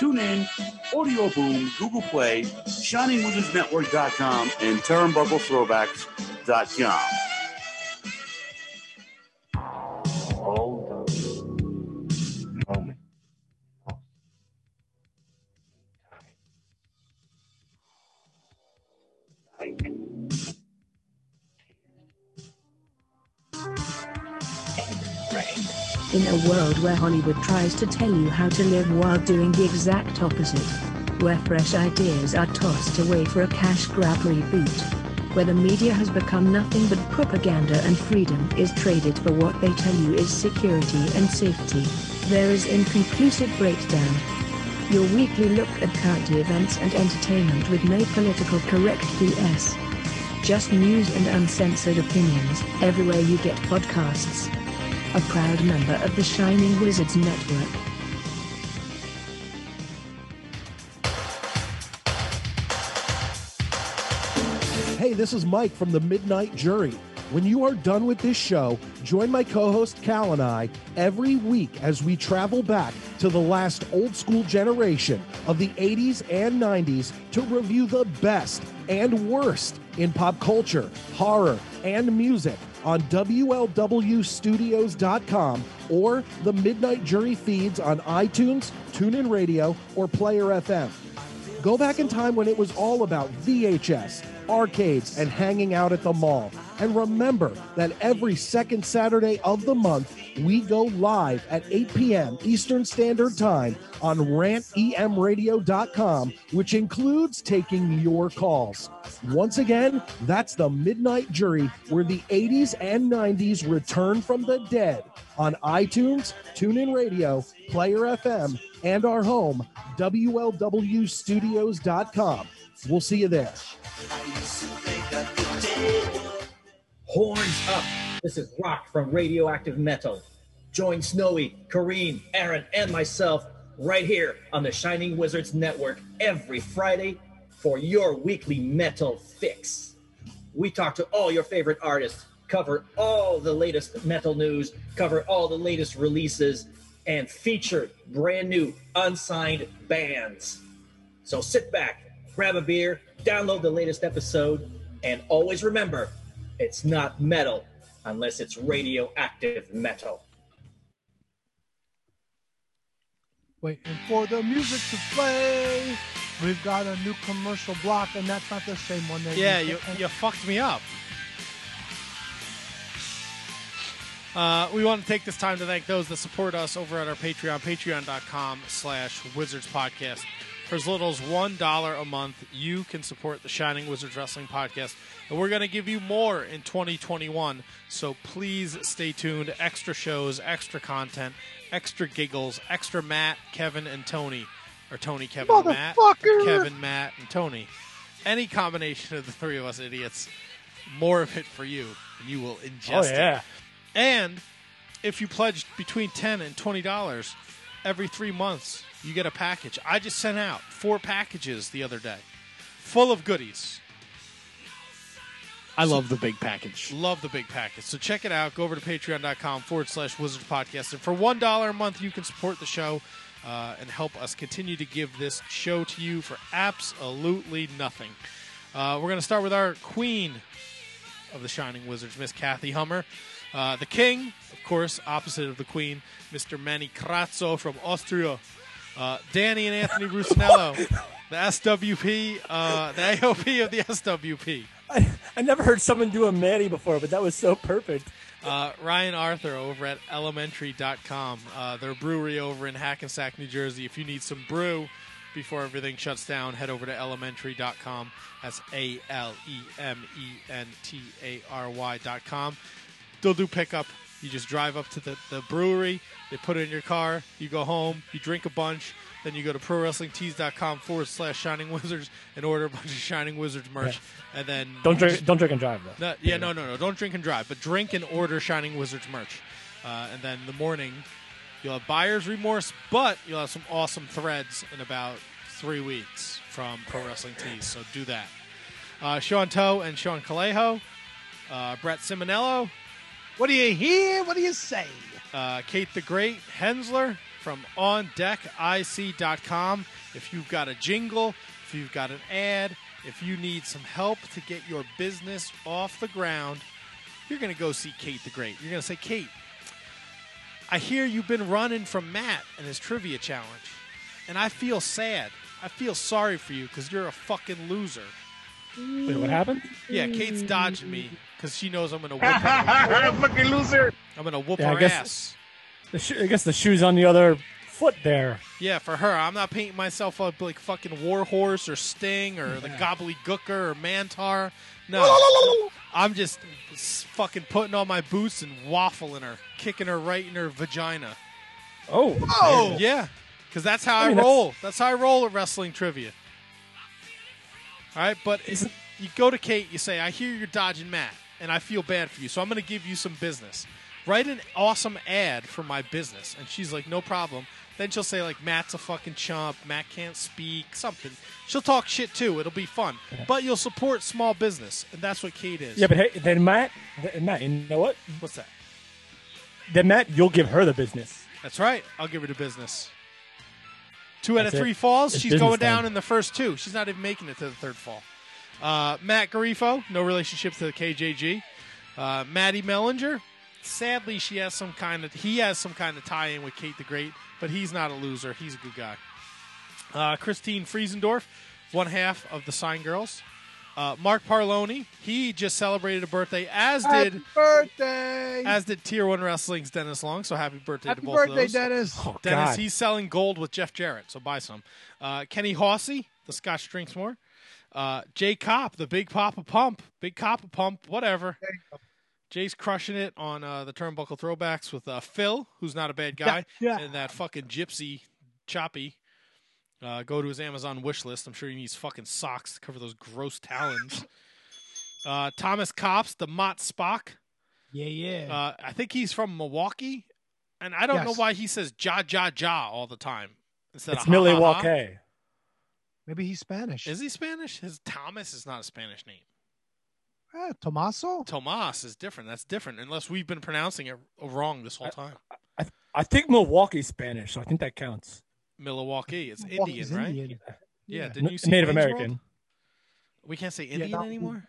TuneIn, Audio Boom, Google Play, ShiningWizardsNetwork.com, and TurnbuckleThrowbacks.com. In a world where Hollywood tries to tell you how to live while doing the exact opposite, where fresh ideas are tossed away for a cash grab reboot, where the media has become nothing but propaganda and freedom is traded for what they tell you is security and safety, there is Inconclusive Breakdown. Your weekly look at current events and entertainment with no political correct BS. Just news and uncensored opinions, everywhere you get podcasts. A proud member of the Shining Wizards Network. Hey, this is Mike from the Midnight Jury. When you are done with this show, join my co-host Cal and I every week as we travel back to the last old school generation of the 80s and 90s to review the best and worst in pop culture, horror, and music on WLWstudios.com or the Midnight Jury feeds on iTunes, TuneIn Radio, or Player FM. Go back in time when it was all about VHS, arcades, and hanging out at the mall. And remember that every second Saturday of the month, we go live at 8 p.m. Eastern Standard Time on rantemradio.com, which includes taking your calls. Once again, that's the Midnight Jury, where the 80s and 90s return from the dead on iTunes, TuneIn Radio, Player FM, and our home, WLWstudios.com. We'll see you there. Horns up. This is Rock from Radioactive Metal. Join Snowy, Kareem, Aaron, and myself right here on the Shining Wizards Network every Friday for your weekly metal fix. We talk to all your favorite artists, cover all the latest metal news, cover all the latest releases, and feature brand new unsigned bands. So sit back, grab a beer, download the latest episode, and always remember, it's not metal unless it's radioactive metal. Waiting for the music to play. We've got a new commercial block, and that's not the same one. That yeah, you fucked me up. We want to take this time to thank those that support us over at our Patreon, patreon.com/wizardspodcast. For as little as $1 a month, you can support the Shining Wizards Wrestling Podcast. And we're going to give you more in 2021, so please stay tuned. Extra shows, extra content, extra giggles, extra Matt, Kevin, and Tony. Or Tony, Kevin, Matt. Kevin, Matt, and Tony. Any combination of the three of us idiots. More of it for you. You will ingest it. And if you pledge between $10 and $20 every 3 months, you get a package. I just sent out 4 packages the other day full of goodies. I love the big package. Love the big package. So check it out. Go over to patreon.com/wizardspodcast. And for $1 a month, you can support the show and help us continue to give this show to you for absolutely nothing. We're going to start with our queen of the Shining Wizards, Miss Kathy Hummer. The king, of course, opposite of the queen, Mr. Manny Crazzo from Austria. Danny and Anthony Russinello, the SWP, the AOP of the SWP. I never heard someone do a Manny before, but that was so perfect. Ryan Arthur over at elementary.com, their brewery over in Hackensack, New Jersey. If you need some brew before everything shuts down, head over to elementary.com. That's ALEMENTARY.com. They'll do pickup. You just drive up to the brewery. They put it in your car. You go home. You drink a bunch. Then you go to prowrestlingtees.com/Shining Wizards and order a bunch of Shining Wizards merch. Yeah. And then don't drink and drive, though. No. Don't drink and drive. But drink and order Shining Wizards merch. And then in the morning, you'll have buyer's remorse, but you'll have some awesome threads in about 3 weeks from Pro Wrestling Tees. So do that. Sean Toe and Sean Calejo. Brett Simonello. What do you hear? What do you say? Kate the Great Hensler from OnDeckIC.com. If you've got a jingle, if you've got an ad, if you need some help to get your business off the ground, you're going to go see Kate the Great. You're going to say, Kate, I hear you've been running from Matt and his trivia challenge, and I feel sad. I feel sorry for you because you're a fucking loser. Wait, what happened? Yeah, Kate's dodging me because she knows I'm going to whoop her. Fucking loser. I'm going to whoop her ass. I guess the shoe's on the other foot there. Yeah, for her. I'm not painting myself up like fucking Warhorse or Sting or the Gobbledygooker or Mantar. No. I'm just fucking putting on my boots and waffling her, kicking her right in her vagina. Oh. Whoa. Yeah, because that's how I roll. That's how I roll at wrestling trivia. All right, but you go to Kate, you say, I hear you're dodging Matt, and I feel bad for you, so I'm going to give you some business. Write an awesome ad for my business. And she's like, no problem. Then she'll say, like, Matt's a fucking chump, Matt can't speak, something. She'll talk shit, too. It'll be fun. But you'll support small business, and that's what Kate is. Yeah, but hey, then Matt, you know what? What's that? Then, Matt, you'll give her the business. That's right. I'll give her the business. 2 out of 3 falls. It's she's going down in the first 2. She's not even making it to the 3rd fall. Matt Garifo, no relationship to the KJG. Maddie Mellinger, sadly, he has some kind of tie-in with Kate the Great, but he's not a loser. He's a good guy. Christine Friesendorf, one half of the Sign Girls. Mark Parloni, he just celebrated a birthday, as did Tier 1 Wrestling's Dennis Long, so happy birthday to both of those. Happy birthday, Dennis. Oh, Dennis, God. He's selling gold with Jeff Jarrett, so buy some. Kenny Hawsey, the Scotch drinks more. Jay Kopp, the Big Papa Pump, whatever. Jay's crushing it on the Turnbuckle Throwbacks with Phil, who's not a bad guy, and that fucking gypsy choppy. Go to his Amazon wish list. I'm sure he needs fucking socks to cover those gross talons. Thomas Copps, the Mott Spock. Yeah, yeah. I think he's from Milwaukee, and I don't know why he says ja ja ja all the time instead of Milwaukee. Maybe he's Spanish. Is he Spanish? His Thomas is not a Spanish name. Tomaso? Tomas is different. That's different, unless we've been pronouncing it wrong this whole time. I think Milwaukee's Spanish, so I think that counts. Milwaukee. It's Indian, right? Indian. Yeah. Didn't you see Native American? World? We can't say Indian anymore?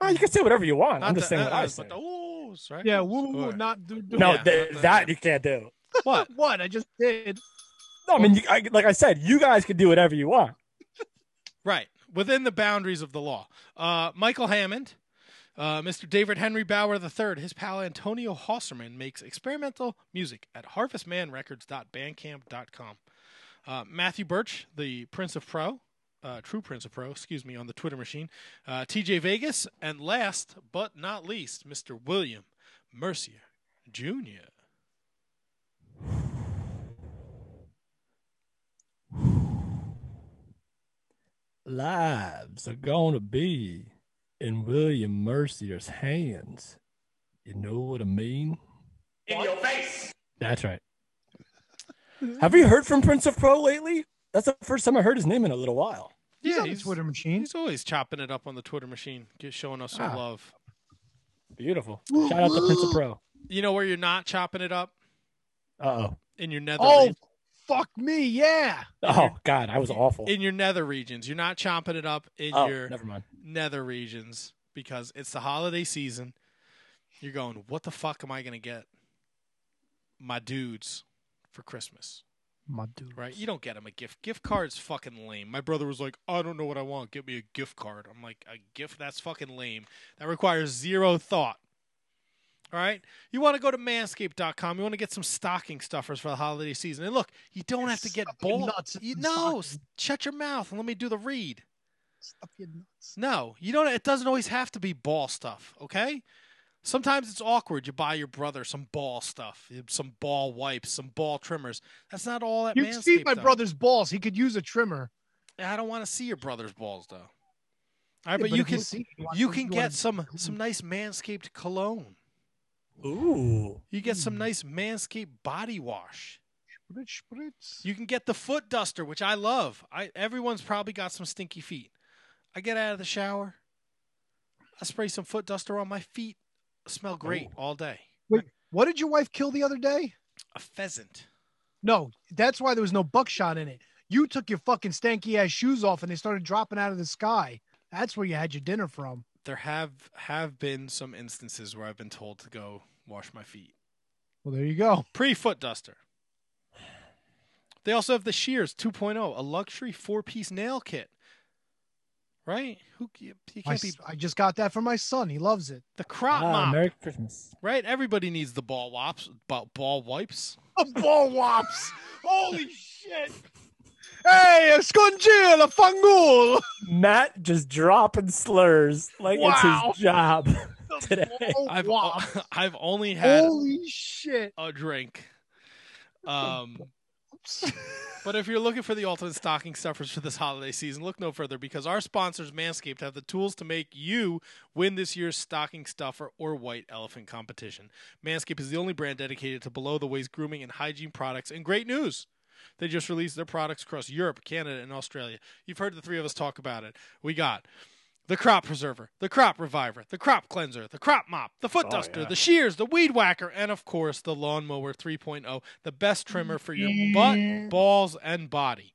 Oh, you can say whatever you want. Not I'm just saying what I say. But the oohs, right? Yeah, woo-woo, not do-do. No, yeah, that you can't do. What? What? I just did. No, I mean, like I said, you guys can do whatever you want. Right. Within the boundaries of the law. Michael Hammond, Mr. David Henry Bauer III, his pal Antonio Hosserman makes experimental music at harvestmanrecords.bandcamp.com. Matthew Birch, the Prince of Pro, True Prince of Pro, excuse me, on the Twitter machine. TJ Vegas, and last but not least, Mr. William Mercier Jr. Lives are going to be in William Mercier's hands. You know what I mean? In your face! That's right. Have you heard from Prince of Pro lately? That's the first time I heard his name in a little while. Yeah, he's on the Twitter machine. He's always chopping it up on the Twitter machine, just showing us some love. Beautiful. Shout out to Prince of Pro. You know where you're not chopping it up? Uh-oh. In your nether regions. Oh, fuck me, yeah. Oh, God, I was awful. In your nether regions. You're not chopping it up in your nether regions because it's the holiday season. You're going, what the fuck am I going to get my dudes for Christmas? My dude. Right? You don't get him a gift. Gift card's fucking lame. My brother was like, I don't know what I want. Get me a gift card. I'm like, a gift? That's fucking lame. That requires zero thought. All right? You want to go to manscaped.com. You want to get some stocking stuffers for the holiday season. And look, you don't have to get bald. No, shut your mouth and let me do the read. Stuff your nuts. No, you don't. It doesn't always have to be ball stuff, okay? Sometimes it's awkward. You buy your brother some ball stuff, some ball wipes, some ball trimmers. That's not all that Manscaped. You see my brother's balls. He could use a trimmer. I don't want to see your brother's balls, though. All right, but you can get some nice Manscaped cologne. Ooh. You get some nice Manscaped body wash. Spritz. You can get the foot duster, which I love. Everyone's probably got some stinky feet. I get out of the shower. I spray some foot duster on my feet. Smell great all day. Wait, what did your wife kill the other day? A pheasant. No, that's why there was no buckshot in it. You took your fucking stanky ass shoes off and they started dropping out of the sky. That's where you had your dinner from. There have been some instances where I've been told to go wash my feet. Well, there you go. Pre-foot duster. They also have the Shears 2.0, a luxury 4-piece nail kit. Right? I just got that for my son. He loves it. The crop mop. Merry Christmas. Right? Everybody needs the ball wipes. Ball wipes. Holy shit. Hey, scongil, a fangul. Matt just dropping slurs like it's his job today. I've only had a drink. But if you're looking for the ultimate stocking stuffers for this holiday season, look no further because our sponsors, Manscaped, have the tools to make you win this year's stocking stuffer or white elephant competition. Manscaped is the only brand dedicated to below-the-waist grooming and hygiene products. And great news, they just released their products across Europe, Canada, and Australia. You've heard the three of us talk about it. We got the Crop Preserver, the Crop Reviver, the Crop Cleanser, the Crop Mop, the Foot Duster, the Shears, the Weed Whacker, and, of course, the Lawnmower 3.0, the best trimmer for your butt, balls, and body.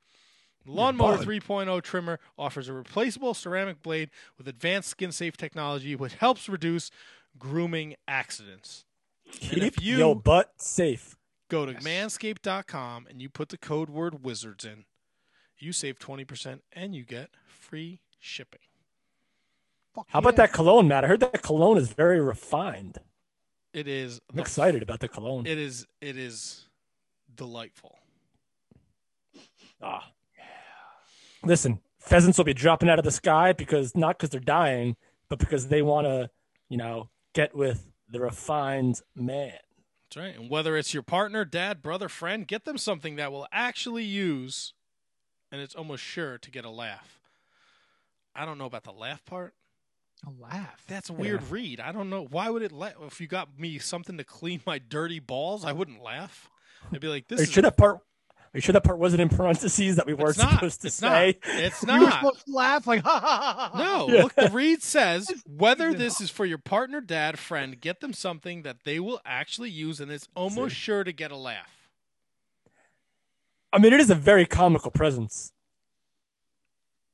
The Lawnmower 3.0 trimmer offers a replaceable ceramic blade with advanced skin-safe technology, which helps reduce grooming accidents. Keep your butt safe. Go to manscaped.com, and you put the code word WIZARDS in. You save 20%, and you get free shipping. Fuck How about that cologne, Matt? I heard that cologne is very refined. It is. I'm excited about the cologne. It is delightful. Ah, yeah. Listen, pheasants will be dropping out of the sky because they're dying, but because they want to, get with the refined man. That's right. And whether it's your partner, dad, brother, friend, get them something that will actually use, and it's almost sure to get a laugh. I don't know about the laugh part. A laugh? That's a weird read. I don't know. Why would it laugh? If you got me something to clean my dirty balls, I wouldn't laugh. I'd be like, this is... Are you sure that part wasn't in parentheses that we weren't supposed to say? It's not. You were supposed to laugh like, ha, ha, ha, ha. No, look, the read says, whether this is for your partner, dad, friend, get them something that they will actually use, and it's almost sure to get a laugh. I mean, it is a very comical presence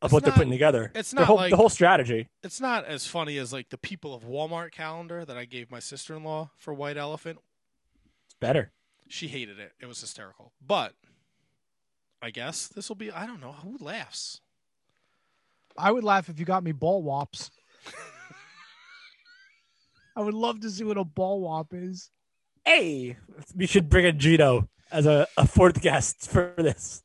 of what they're putting together. It's not the whole strategy. It's not as funny as, like, the People of Walmart calendar that I gave my sister-in-law for White Elephant. It's better. She hated it. It was hysterical. But... I guess this will be, I don't know, who laughs? I would laugh if you got me ball wops. I would love to see what a ball wop is. Hey, we should bring in Gino as a fourth guest for this.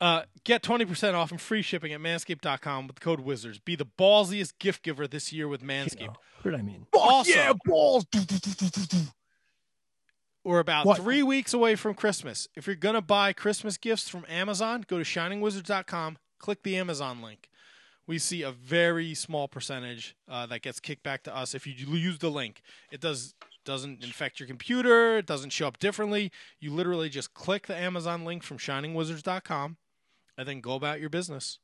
Get 20% off and free shipping at manscaped.com with code WIZARDS. Be the ballsiest gift giver this year with Manscaped. You know, what did I mean? Awesome. Yeah, balls. We're about 3 weeks away from Christmas. If you're going to buy Christmas gifts from Amazon, go to shiningwizards.com, click the Amazon link. We see a very small percentage that gets kicked back to us if you use the link. It doesn't infect your computer. It doesn't show up differently. You literally just click the Amazon link from shiningwizards.com and then go about your business.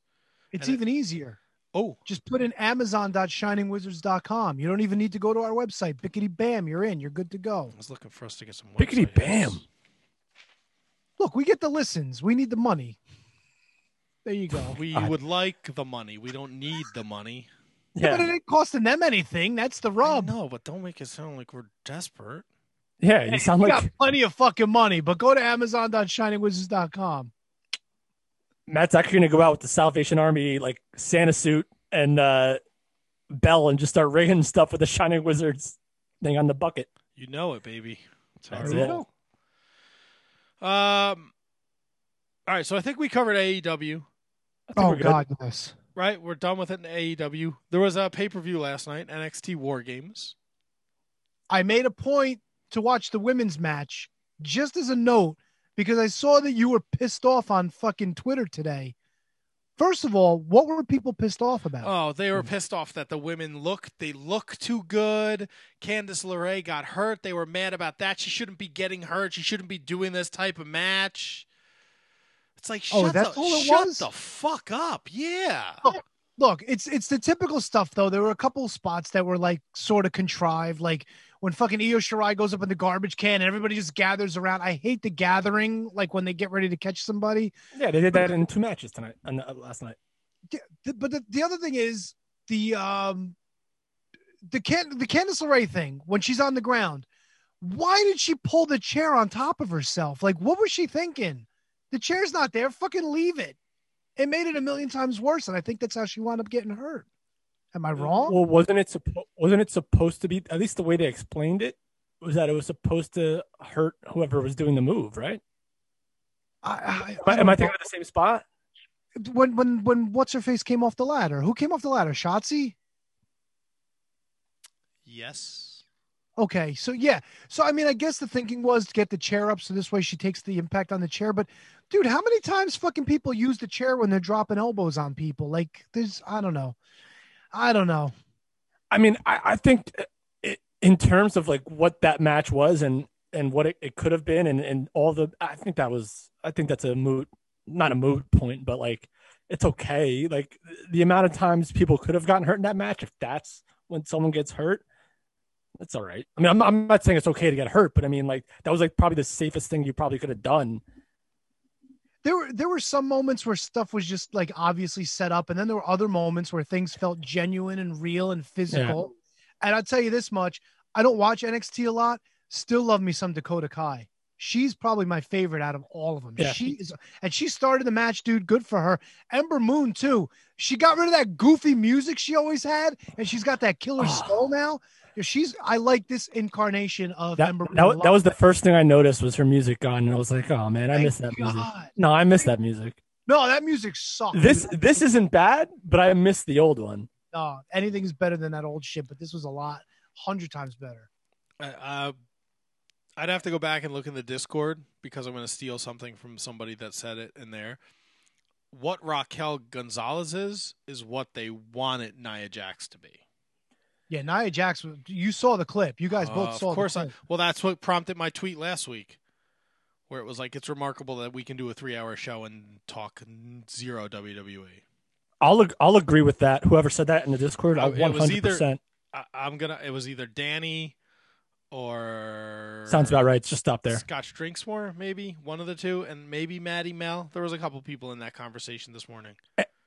It's even easier. Oh, just put in amazon.shiningwizards.com. You don't even need to go to our website. Bickety bam, you're in. You're good to go. I was looking for us to get some website. Bickety bam. Look, we get the listens. We need the money. There you go. We would like the money. We don't need the money. Yeah, but it ain't costing them anything. That's the rub. No, but don't make it sound like we're desperate. Yeah, you sound like... We got plenty of fucking money, but go to amazon.shiningwizards.com. Matt's actually going to go out with the Salvation Army, like Santa suit and bell, and just start rigging stuff with the Shining Wizards thing on the bucket. You know it, baby. That's it. All right, so I think we covered AEW. Oh, God, yes. Right? We're done with it in AEW. There was a pay-per-view last night, NXT War Games. I made a point to watch the women's match just as a note, because I saw that you were pissed off on fucking Twitter today. First of all, what were people pissed off about? Oh, they were pissed off that the women look too good. Candice LeRae got hurt. They were mad about that. She shouldn't be getting hurt. She shouldn't be doing this type of match. It's like, shut the fuck up. Yeah. Look, it's the typical stuff, though. There were a couple spots that were, like, sort of contrived, like when fucking Io Shirai goes up in the garbage can and everybody just gathers around. I hate the gathering, like when they get ready to catch somebody. Yeah, they did that in two matches last night. But the other thing is the Candice LeRae thing, when she's on the ground. Why did she pull the chair on top of herself? Like, what was she thinking? The chair's not there. Fucking leave it. It made it a million times worse, and I think that's how she wound up getting hurt. Am I wrong? Well, wasn't it supposed to be, at least the way they explained it, was that it was supposed to hurt whoever was doing the move, right? Am I thinking of the same spot? When what's-her-face came off the ladder? Who came off the ladder? Shotzi? Yes. Okay, so yeah. So, I mean, I guess the thinking was to get the chair up so this way she takes the impact on the chair, but dude, how many times fucking people use the chair when they're dropping elbows on people? Like, there's, I don't know. I mean, I think it, in terms of like what that match was and what it could have been and all the, I think that's not a moot point, but like, it's okay. Like the amount of times people could have gotten hurt in that match, if that's when someone gets hurt, that's all right. I mean, I'm not saying it's okay to get hurt, but I mean, like, that was like probably the safest thing you probably could have done. There were some moments where stuff was just like obviously set up, and then there were other moments where things felt genuine and real and physical. Yeah. And I'll tell you this much, I don't watch NXT a lot. Still love me some Dakota Kai. she's probably my favorite out of all of them. Yeah. She is, and she started the match, dude. Good for her. Ember Moon too. She got rid of that goofy music she always had, and she's got that killer skull now. She's, I like this incarnation of Ember Moon. That was the first thing I noticed was her music gone, and I was like, oh man, I miss that music. No, I miss that music. No, that music sucks. This isn't bad, but I miss the old one. No, anything's better than that old shit, but this was 100 times better. I'd have to go back and look in the Discord because I'm going to steal something from somebody that said it in there. What Raquel Gonzalez is what they wanted Nia Jax to be. Yeah, Nia Jax, you saw the clip. You guys both saw it. Of course. Well, that's what prompted my tweet last week where it was like, it's remarkable that we can do a 3-hour show and talk zero WWE. I'll agree with that. Whoever said that in the Discord, I 100%. It was either Danny or... Sounds about right. Just stop there. Scotch Drinksmore, maybe. One of the two. And maybe Maddie Mel. There was a couple people in that conversation this morning.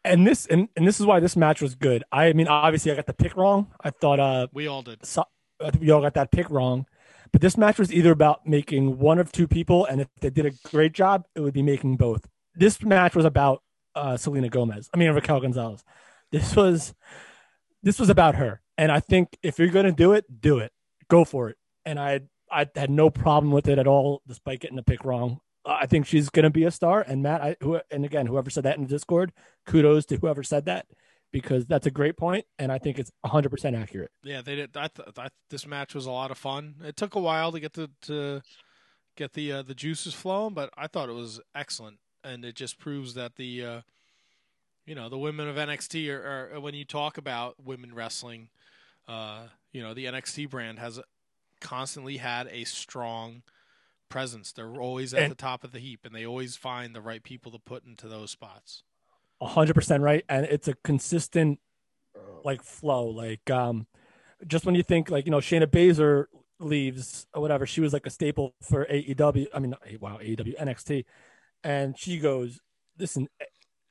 And this is why this match was good. I mean, obviously, I got the pick wrong. I thought... we all did. I think we all got that pick wrong. But this match was either about making one of two people, and if they did a great job, it would be making both. This match was about Selena Gomez. I mean, Raquel Gonzalez. This was about her. And I think if you're going to do it. Go for it. And I had no problem with it at all, despite getting the pick wrong. I think she's going to be a star. And Matt, and again, whoever said that in the Discord, kudos to whoever said that, because that's a great point, and I think it's 100% accurate. Yeah, they did. This match was a lot of fun. It took a while to get the juices flowing, but I thought it was excellent, and it just proves that the women of NXT are when you talk about women wrestling. The NXT brand has constantly had a strong presence. They're always at the top of the heap, and they always find the right people to put into those spots. 100% right, and it's a consistent flow. Just when you think Shayna Baszler leaves or whatever, she was like a staple for AEW. I mean, AEW NXT, and she goes, listen.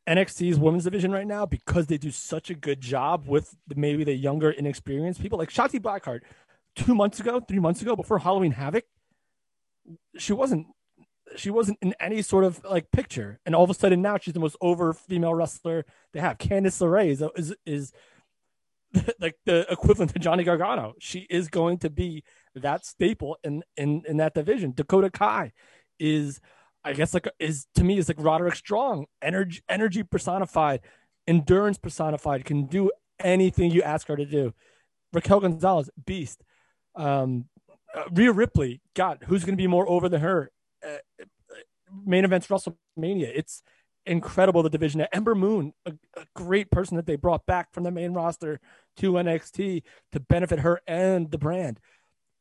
NXT's women's division right now, because they do such a good job with maybe the younger, inexperienced people. Like Shotzi Blackheart, 3 months ago, before Halloween Havoc, she wasn't in any sort of picture, and all of a sudden now she's the most over female wrestler they have. Candice LeRae is like the equivalent to Johnny Gargano. She is going to be that staple in that division. Dakota Kai is like Roderick Strong, energy personified, endurance personified, can do anything you ask her to do. Raquel Gonzalez, beast. Rhea Ripley, God, who's going to be more over than her? Main events WrestleMania. It's incredible, the division. Ember Moon, a great person that they brought back from the main roster to NXT to benefit her and the brand.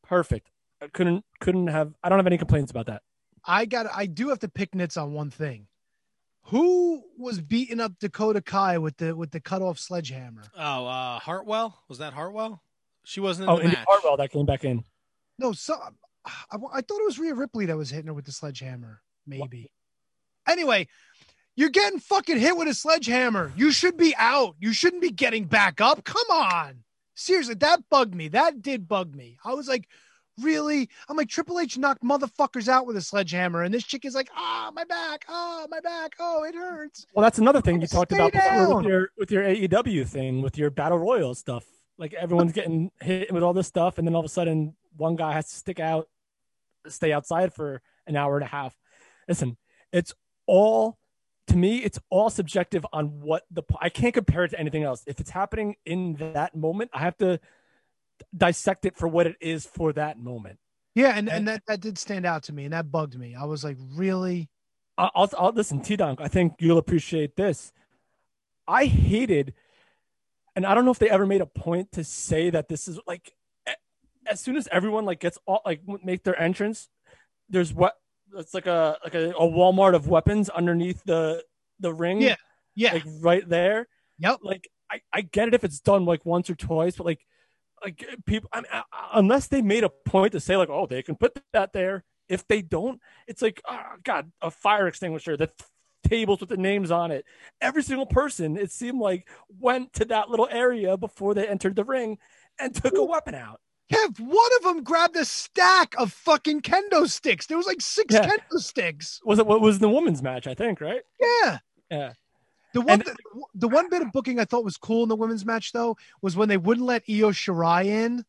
Perfect. I don't have any complaints about that. I do have to pick nits on one thing. Who was beating up Dakota Kai with the cutoff sledgehammer? Oh, Hartwell? Was that Hartwell? She wasn't in the match. Oh, Hartwell that came back in. No, I thought it was Rhea Ripley that was hitting her with the sledgehammer, maybe. What? Anyway, you're getting fucking hit with a sledgehammer. You should be out. You shouldn't be getting back up. Come on. Seriously, that bugged me. That did bug me. I was like, really? I'm like, Triple H knocked motherfuckers out with a sledgehammer, and this chick is like, my back, oh, it hurts. Well, that's another thing you talked about before with your AEW thing, with your battle royal stuff. Like, everyone's getting hit with all this stuff, and then all of a sudden, one guy has to stay outside for an hour and a half. Listen, it's all subjective on I can't compare it to anything else. If it's happening in that moment, I have to dissect it for what it is for that moment. Yeah, and that did stand out to me, and that bugged me. I was like, really? I'll listen, T-Donk, I think you'll appreciate this. I hated, and I don't know if they ever made a point to say that this is like, as soon as everyone gets all make their entrance, there's what it's like a Walmart of weapons underneath the ring. Yeah, right there. Yep. I get it if it's done once or twice, but people, unless they made a point to say oh, they can put that there. If they don't, it's God, a fire extinguisher, the tables with the names on it. Every single person, it seemed went to that little area before they entered the ring and took a weapon out. Kev, one of them grabbed a stack of fucking kendo sticks. There was like six kendo sticks. Was it what was the women's match, I think, right? Yeah. Yeah. The one bit of booking I thought was cool in the women's match, though, was when they wouldn't let Io Shirai in.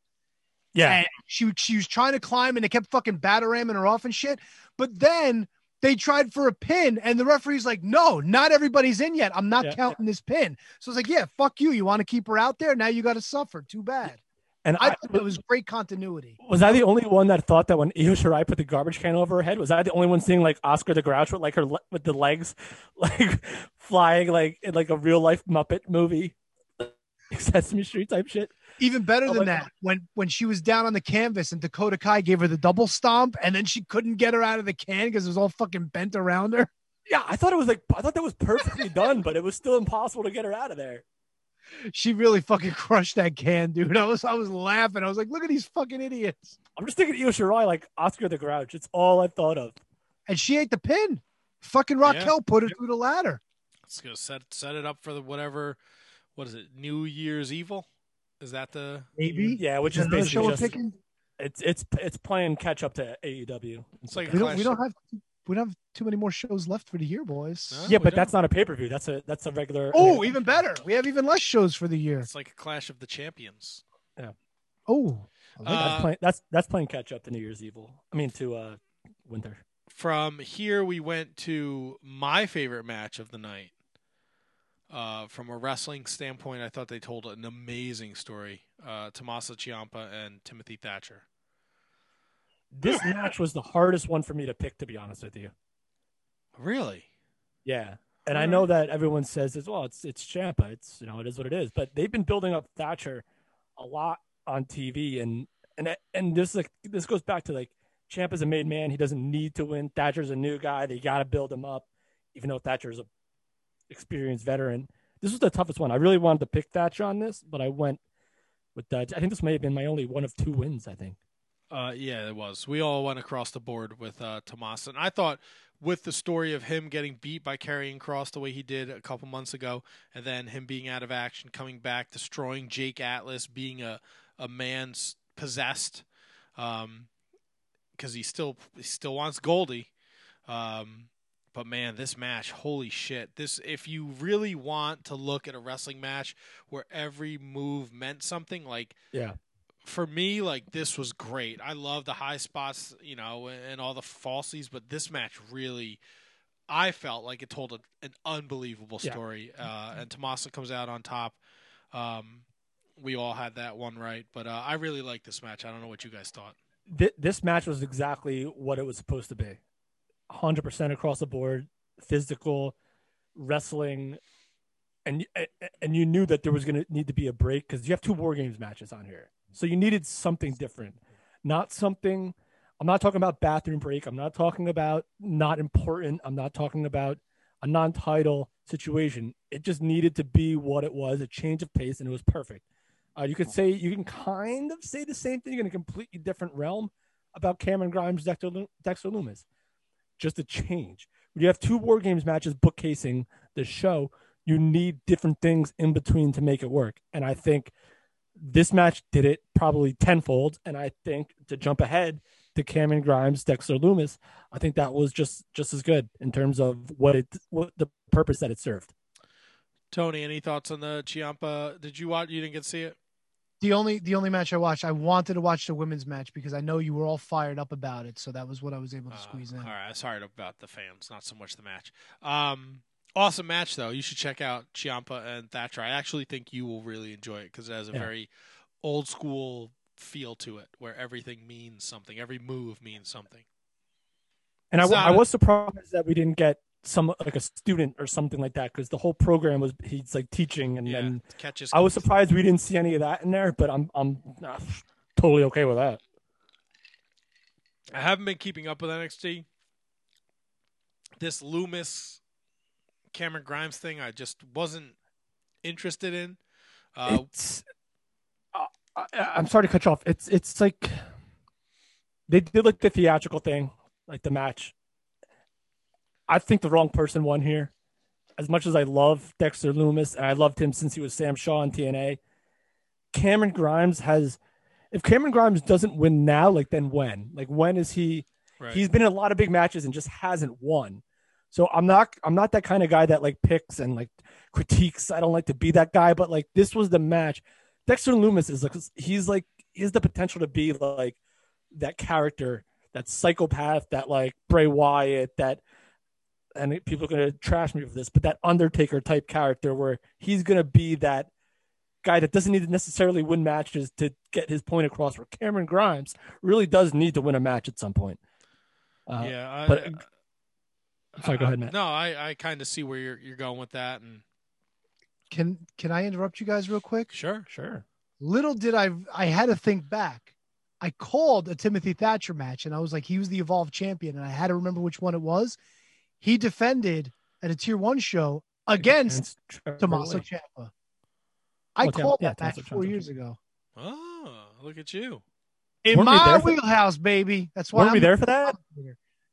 Yeah. And she was trying to climb and they kept fucking batteramming her off and shit. But then they tried for a pin and the referee's like, no, not everybody's in yet. I'm not counting this pin. So it's like, yeah, fuck you. You want to keep her out there? Now you got to suffer. Too bad. And I thought it was great continuity. Was I the only one that thought that when Io Shirai put the garbage can over her head, was I the only one seeing like Oscar the Grouch with like her with the legs like flying like in like a real life Muppet movie, Sesame Street type shit? Even better than that, when she was down on the canvas and Dakota Kai gave her the double stomp, and then she couldn't get her out of the can because it was all fucking bent around her. Yeah, I thought it was like that was perfectly done, but it was still impossible to get her out of there. She really fucking crushed that can, dude. I was laughing. I was like, look at these fucking idiots. I'm just thinking Io Shirai like Oscar the Grouch. It's all I thought of. And she ate the pin. Fucking Raquel put her through the ladder. Let's go set it up for the whatever. What is it? New Year's Evil? Is that the maybe? Yeah, which is basically show just, picking? It's playing catch up to AEW. It's like we don't have too many more shows left for the year, boys. No, yeah, but that's not a pay-per-view. That's a regular. Oh, even better. We have even less shows for the year. It's like a Clash of the Champions. Yeah. Oh, that's playing catch up to New Year's Evil. I mean, to winter. From here, we went to my favorite match of the night. From a wrestling standpoint, I thought they told an amazing story. Tommaso Ciampa and Timothy Thatcher. This match was the hardest one for me to pick, to be honest with you. Really? Yeah. And I know that everyone says as well, it's Ciampa. It's, you know, it is what it is. But they've been building up Thatcher a lot on TV, and this goes back to like Ciampa's a made man. He doesn't need to win. Thatcher's a new guy. They got to build him up, even though Thatcher's an experienced veteran. This was the toughest one. I really wanted to pick Thatcher on this, but I went with that. I think this may have been my only one of two wins, I think. Yeah, it was. We all went across the board with Tommaso. And I thought with the story of him getting beat by Karrion Kross the way he did a couple months ago, and then him being out of action, coming back, destroying Jake Atlas, being a man possessed, because he still wants Goldie. But man, this match, holy shit. This, if you really want to look at a wrestling match where every move meant something, like yeah. For me, like, this was great. I love the high spots, you know, and all the falsies, but this match really, I felt like it told an unbelievable story. Yeah. And Tommaso comes out on top. We all had that one right, but I really liked this match. I don't know what you guys thought. This match was exactly what it was supposed to be. 100% across the board, physical, wrestling, and you knew that there was going to need to be a break because you have two War Games matches on here. So you needed something different, not something. I'm not talking about bathroom break. I'm not talking about not important. I'm not talking about a non-title situation. It just needed to be what it was, a change of pace, and it was perfect. You can kind of say the same thing in a completely different realm about Cameron Grimes, Dexter Lumis. Just a change. When you have two War Games matches bookcasing the show, you need different things in between to make it work. And I think this match did it probably tenfold, and I think to jump ahead to Cameron Grimes, Dexter Lumis, I think that was just as good in terms of what the purpose that it served. Tony, any thoughts on the Ciampa? Did you watch? You didn't get to see it. The only match I watched, I wanted to watch the women's match because I know you were all fired up about it, so that was what I was able to squeeze in. All right, sorry about the fans, not so much the match. Awesome match, though. You should check out Ciampa and Thatcher. I actually think you will really enjoy it because it has a very old-school feel to it where everything means something. Every move means something. And I was surprised that we didn't get some like a student or something like that because the whole program was he's like teaching. And then I was surprised we didn't see any of that in there, but I'm totally okay with that. I haven't been keeping up with NXT. This Lumis Cameron Grimes thing I just wasn't interested in. I'm sorry to cut you off. It's like they did like the theatrical thing, like the match. I think the wrong person won here. As much as I love Dexter Lumis and I loved him since he was Sam Shaw in TNA, Cameron Grimes has if Cameron Grimes doesn't win now, like then when? Like when is he? Right. He's been in a lot of big matches and just hasn't won. So I'm not that kind of guy that like picks and like critiques. I don't like to be that guy, but like this was the match. Dexter Lumis is like he has the potential to be like that character, that psychopath, that like Bray Wyatt, that, and people are gonna trash me for this, but that Undertaker type character where he's gonna be that guy that doesn't need to necessarily win matches to get his point across, where Cameron Grimes really does need to win a match at some point. Sorry, go ahead, Matt. No, I kind of see where you're going with that. And can I interrupt you guys real quick? Sure. Little did I had to think back. I called a Timothy Thatcher match, and I was like, he was the Evolved champion, and I had to remember which one it was. He defended at a Tier 1 show against Tommaso Ciampa. I called that match 4 years ago. Oh, look at you. In my wheelhouse, baby. That's why. Were we there for that?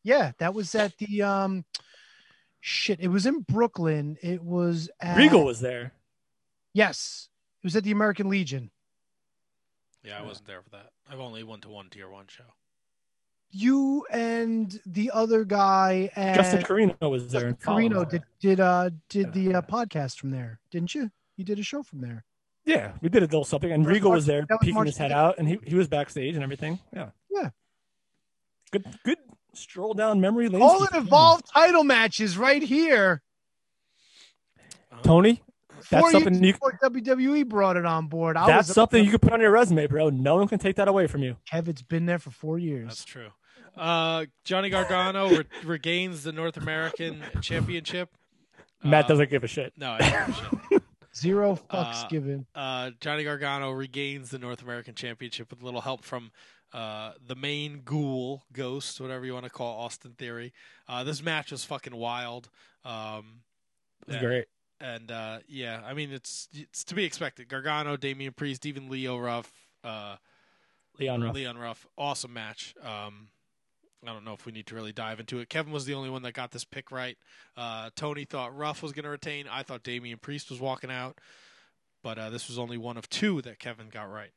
Yeah, that was at the it was in Brooklyn. It was at Regal was there. Yes. It was at the American Legion. Yeah, I wasn't there for that. I've only went to one Tier 1 show. You and the other guy and Justin Carino was there. Justin Carino did the podcast from there, didn't you? You did a show from there. Yeah, we did a little something, and Regal was there peeking his head out, and he was backstage and everything. Yeah. Good stroll down memory lane. All in Evolved title matches right here. Tony, that's something before WWE brought it on board. That's something you could put on your resume, bro. No one can take that away from you. Kevin's been there for 4 years. That's true. Johnny Gargano regains the North American Championship. Matt doesn't give a shit. No, I don't give a shit. Zero fucks given. Johnny Gargano regains the North American Championship with a little help from the main ghoul, ghost, whatever you want to call Austin Theory. This match was fucking wild. It was great. And I mean, it's to be expected. Gargano, Damian Priest, even Leon Ruff. Awesome match. I don't know if we need to really dive into it. Kevin was the only one that got this pick right. Tony thought Ruff was going to retain. I thought Damian Priest was walking out. But this was only one of two that Kevin got right.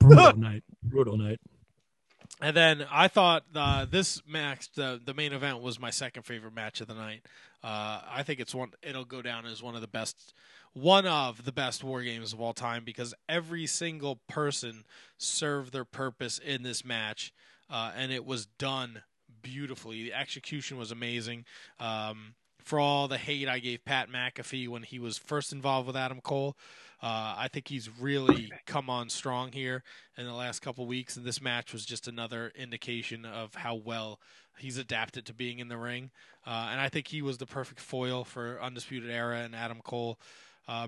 Brutal night. And then I thought this match, the main event, was my second favorite match of the night. I think it'll go down as one of the best war games of all time, because every single person served their purpose in this match. And it was done beautifully. The execution was amazing. For all the hate I gave Pat McAfee when he was first involved with Adam Cole, I think he's really come on strong here in the last couple weeks. And this match was just another indication of how well he's adapted to being in the ring. And I think he was the perfect foil for Undisputed Era and Adam Cole.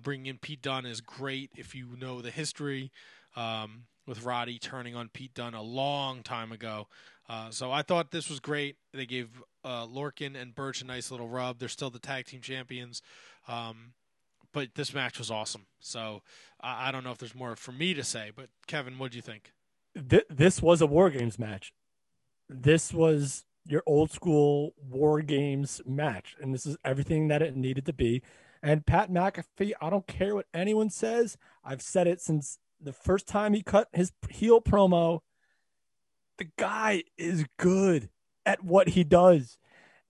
Bringing in Pete Dunne is great if you know the history. With Roddy turning on Pete Dunne a long time ago. So I thought this was great. They gave Lorcan and Birch a nice little rub. They're still the tag team champions. But this match was awesome. So I don't know if there's more for me to say, but Kevin, what'd you think? This was a War Games match. This was your old school War Games match. And this is everything that it needed to be. And Pat McAfee, I don't care what anyone says. I've said it since the first time he cut his heel promo. The guy is good at what he does.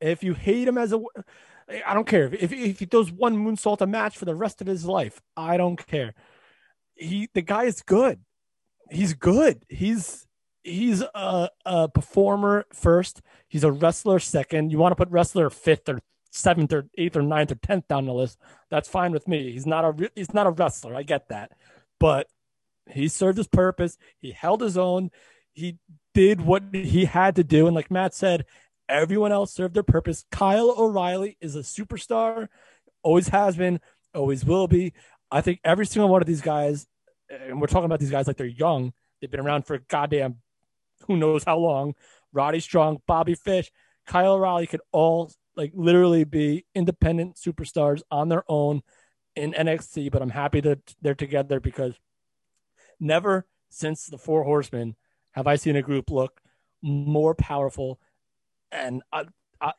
If you hate him I don't care. If he does one moonsault a match for the rest of his life, I don't care. The guy is good. He's good. He's a performer first. He's a wrestler second. You want to put wrestler fifth or seventh or eighth or ninth or 10th down the list, that's fine with me. He's not a wrestler. I get that. But he served his purpose. He held his own. He did what he had to do. And like Matt said, everyone else served their purpose. Kyle O'Reilly is a superstar, always has been, always will be. I think every single one of these guys, and we're talking about these guys like they're young, they've been around for goddamn who knows how long. Roddy Strong, Bobby Fish, Kyle O'Reilly could all like literally be independent superstars on their own in NXT, but I'm happy that they're together, because never since the Four Horsemen have I seen a group look more powerful. And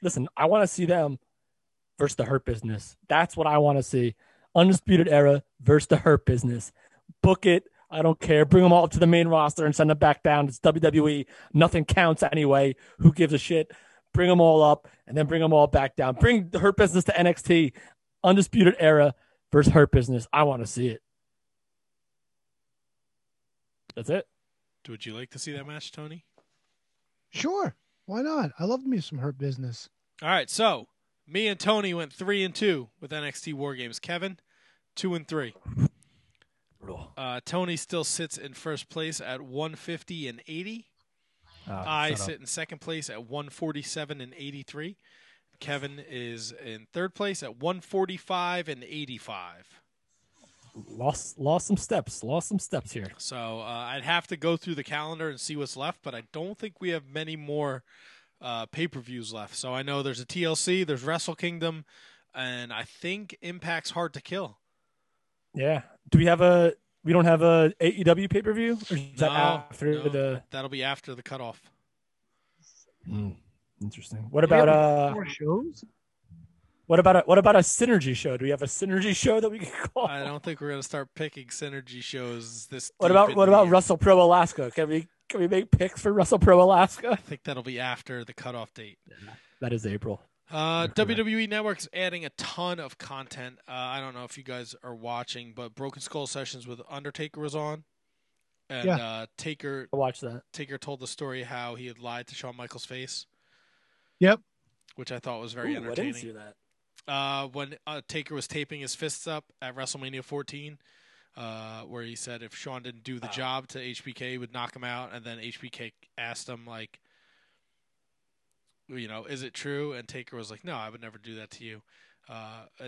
listen, I want to see them versus the Hurt Business. That's what I want to see. Undisputed Era versus the Hurt Business. Book it. I don't care. Bring them all up to the main roster and send them back down. It's WWE. Nothing counts anyway. Who gives a shit? Bring them all up and then bring them all back down. Bring the Hurt Business to NXT. Undisputed Era versus Hurt Business. I want to see it. That's it. Would you like to see that match, Tony? Sure. Why not? I love me some Hurt Business. All right. So me and Tony went 3-2 with NXT War Games. Kevin, 2-3. Tony still sits in first place at 150 and 80. I sit in second place at 147 and 83. Kevin is in third place at 145 and 85. Lost some steps. Lost some steps here. So I'd have to go through the calendar and see what's left, but I don't think we have many more pay-per-views left. So I know there's a TLC, there's Wrestle Kingdom, and I think Impact's Hard to Kill. Yeah. Do we have a? We don't have a AEW pay-per-view. Or is that after the? That'll be after the cutoff. Interesting. What about more shows? What about a synergy show? Do we have a synergy show that we can call? I don't think we're gonna start picking synergy shows this. What about Wrestle Pro Alaska? Can we make picks for Wrestle Pro Alaska? I think that'll be after the cutoff date. Yeah, that is April. WWE Network's adding a ton of content. I don't know if you guys are watching, but Broken Skull Sessions with Undertaker was on. And yeah. Taker watched that. Taker told the story how he had lied to Shawn Michaels' face. Yep. Which I thought was very entertaining. I didn't see that. When Taker was taping his fists up at WrestleMania 14, where he said if Shawn didn't do the job to HBK, he would knock him out. And then HBK asked him, like, you know, is it true? And Taker was like, no, I would never do that to you.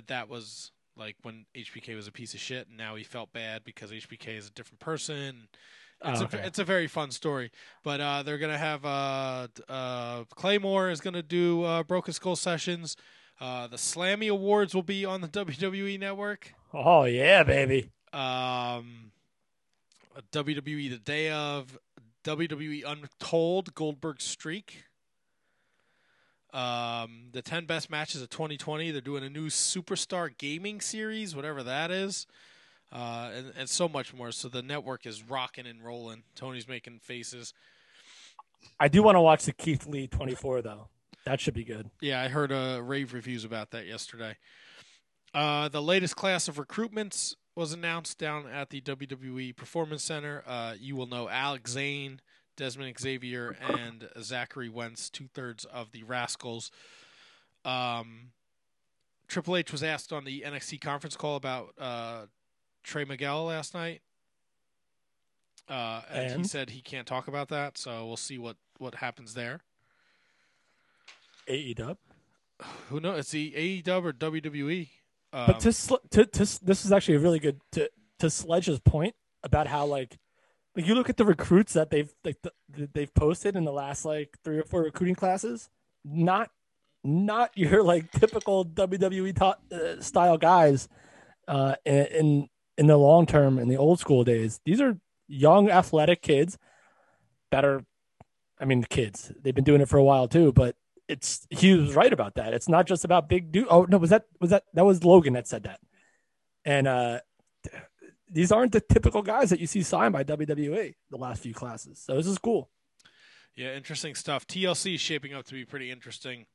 That was like when HBK was a piece of shit, and now he felt bad because HBK is a different person. It's a very fun story. But they're going to have Claymore is going to do Broken Skull Sessions. The Slammy Awards will be on the WWE Network. Oh, yeah, baby. WWE The Day Of, WWE Untold, Goldberg Streak. The 10 best matches of 2020. They're doing a new Superstar Gaming series, whatever that is, and so much more. So the network is rocking and rolling. Tony's making faces. I do want to watch the Keith Lee 24, though. That should be good. Yeah, I heard rave reviews about that yesterday. The latest class of recruitments was announced down at the WWE Performance Center. You will know Alex Zane, Desmond Xavier, and Zachary Wentz, 2/3 of the Rascals. Triple H was asked on the NXT conference call about Trey Miguel last night. And he said he can't talk about that, so we'll see what happens there. AEW? Who knows? It's the AEW or WWE. But this is actually a really good to Sledge's point about how, like you look at the recruits that they've posted in the last like 3 or 4 recruiting classes, not your like typical WWE style guys in the long term, in the old school days. These are young athletic kids that are, I mean, the kids, they've been doing it for a while too, but he was right about that. It's not just about big dude. Oh no, was Logan that said that. And these aren't the typical guys that you see signed by WWE the last few classes. So this is cool. Yeah, interesting stuff. TLC is shaping up to be pretty interesting.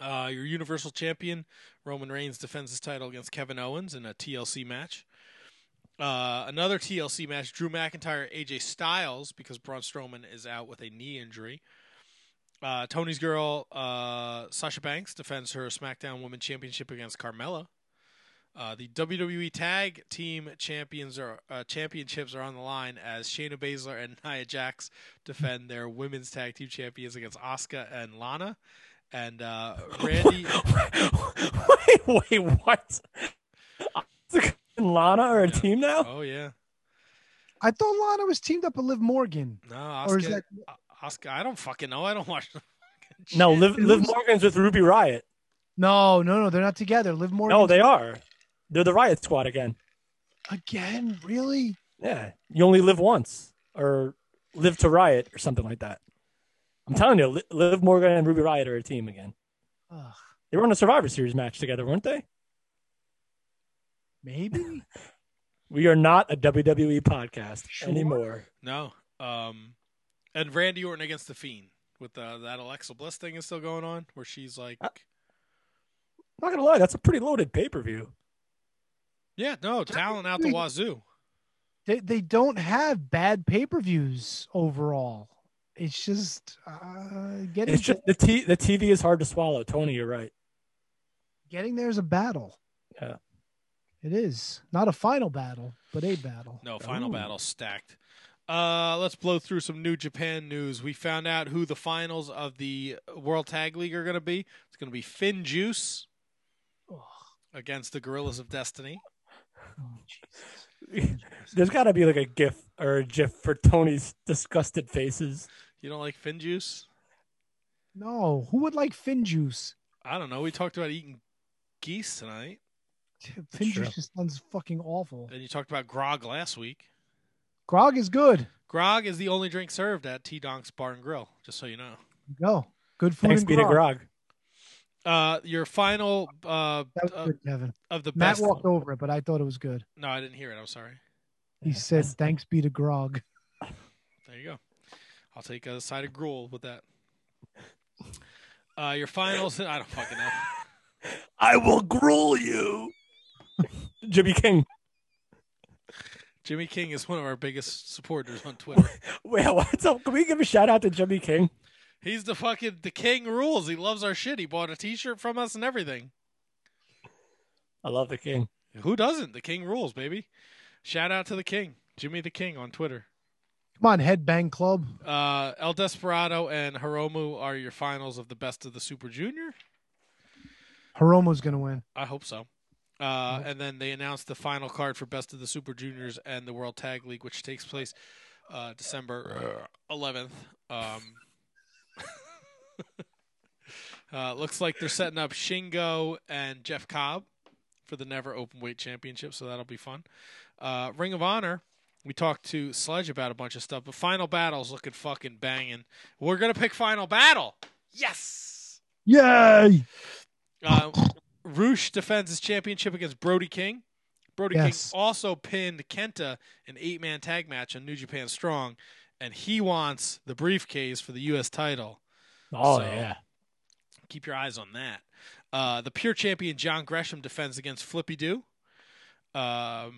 Your Universal Champion, Roman Reigns, defends his title against Kevin Owens in a TLC match. Another TLC match, Drew McIntyre, AJ Styles, because Braun Strowman is out with a knee injury. Tony's girl, Sasha Banks, defends her SmackDown Women's Championship against Carmella. The WWE Tag Team Championships are on the line as Shayna Baszler and Nia Jax defend their Women's Tag Team Champions against Asuka and Lana. And Randy... wait, what? Asuka and Lana are a team now? Oh, yeah. I thought Lana was teamed up with Liv Morgan. No, Asuka... Or is that... Asuka, I don't fucking know. I don't watch the fucking shit. No, Liv Morgan's with Ruby Riott. No, they're not together. Liv Morgan. No, they are. They're the Riot Squad again. Again? Really? Yeah. You only live once, or live to riot, or something like that. I'm telling you, Liv Morgan and Ruby Riott are a team again. Ugh. They were on a Survivor Series match together, weren't they? Maybe. We are not a WWE podcast anymore. No. And Randy Orton against The Fiend with that Alexa Bliss thing is still going on where she's like. I'm not going to lie. That's a pretty loaded pay-per-view. Yeah, no, talent out the wazoo. They don't have bad pay-per-views overall. It's just getting. It's just the TV is hard to swallow. Tony, you're right. Getting there is a battle. Yeah, it is not a final battle, but a battle. No, final battle stacked. Let's blow through some New Japan news. We found out who the finals of the World Tag League are going to be. It's going to be Finn Juice against the Gorillas of Destiny. Oh, Jesus. There's got to be like a GIF or a GIF for Tony's disgusted faces. You don't like Finn Juice? No. Who would like Finn Juice? I don't know. We talked about eating geese tonight. Finn Juice just sounds fucking awful. And you talked about grog last week. Grog is good. Grog is the only drink served at T-Donk's Bar and Grill, just so you know. Go. Good food. Thanks, and grog. Grog. Your final that was good, Kevin. Of the best. Matt walked over it, but I thought it was good. No, I didn't hear it. I'm sorry. He said, "Thanks be to grog." There you go. I'll take a side of gruel with that. Your finals. I don't fucking know. I will gruel you. Jimmy King. Jimmy King is one of our biggest supporters on Twitter. Well, what's up? Can we give a shout out to Jimmy King? He's the fucking, the king rules. He loves our shit. He bought a t-shirt from us and everything. I love the king. Who doesn't? The king rules, baby. Shout out to the king. Jimmy the King on Twitter. Come on, Headbang Club. El Desperado and Hiromu are your finals of the best of the Super Junior. Hiromu's going to win. I hope so. And then they announced the final card for best of the Super Juniors and the World Tag League, which takes place December 11th. Looks like they're setting up Shingo and Jeff Cobb for the Never Openweight Championship, so that'll be fun. Ring of Honor, we talked to Sledge about a bunch of stuff, but Final Battle's looking fucking banging. We're going to pick Final Battle. Yes! Yay! Roosh defends his championship against Brody King. Brody King also pinned Kenta in 8-man tag match on New Japan Strong, and he wants the briefcase for the U.S. title. Oh, so, yeah. Keep your eyes on that. The pure champion, John Gresham, defends against Flippy Doo. Jay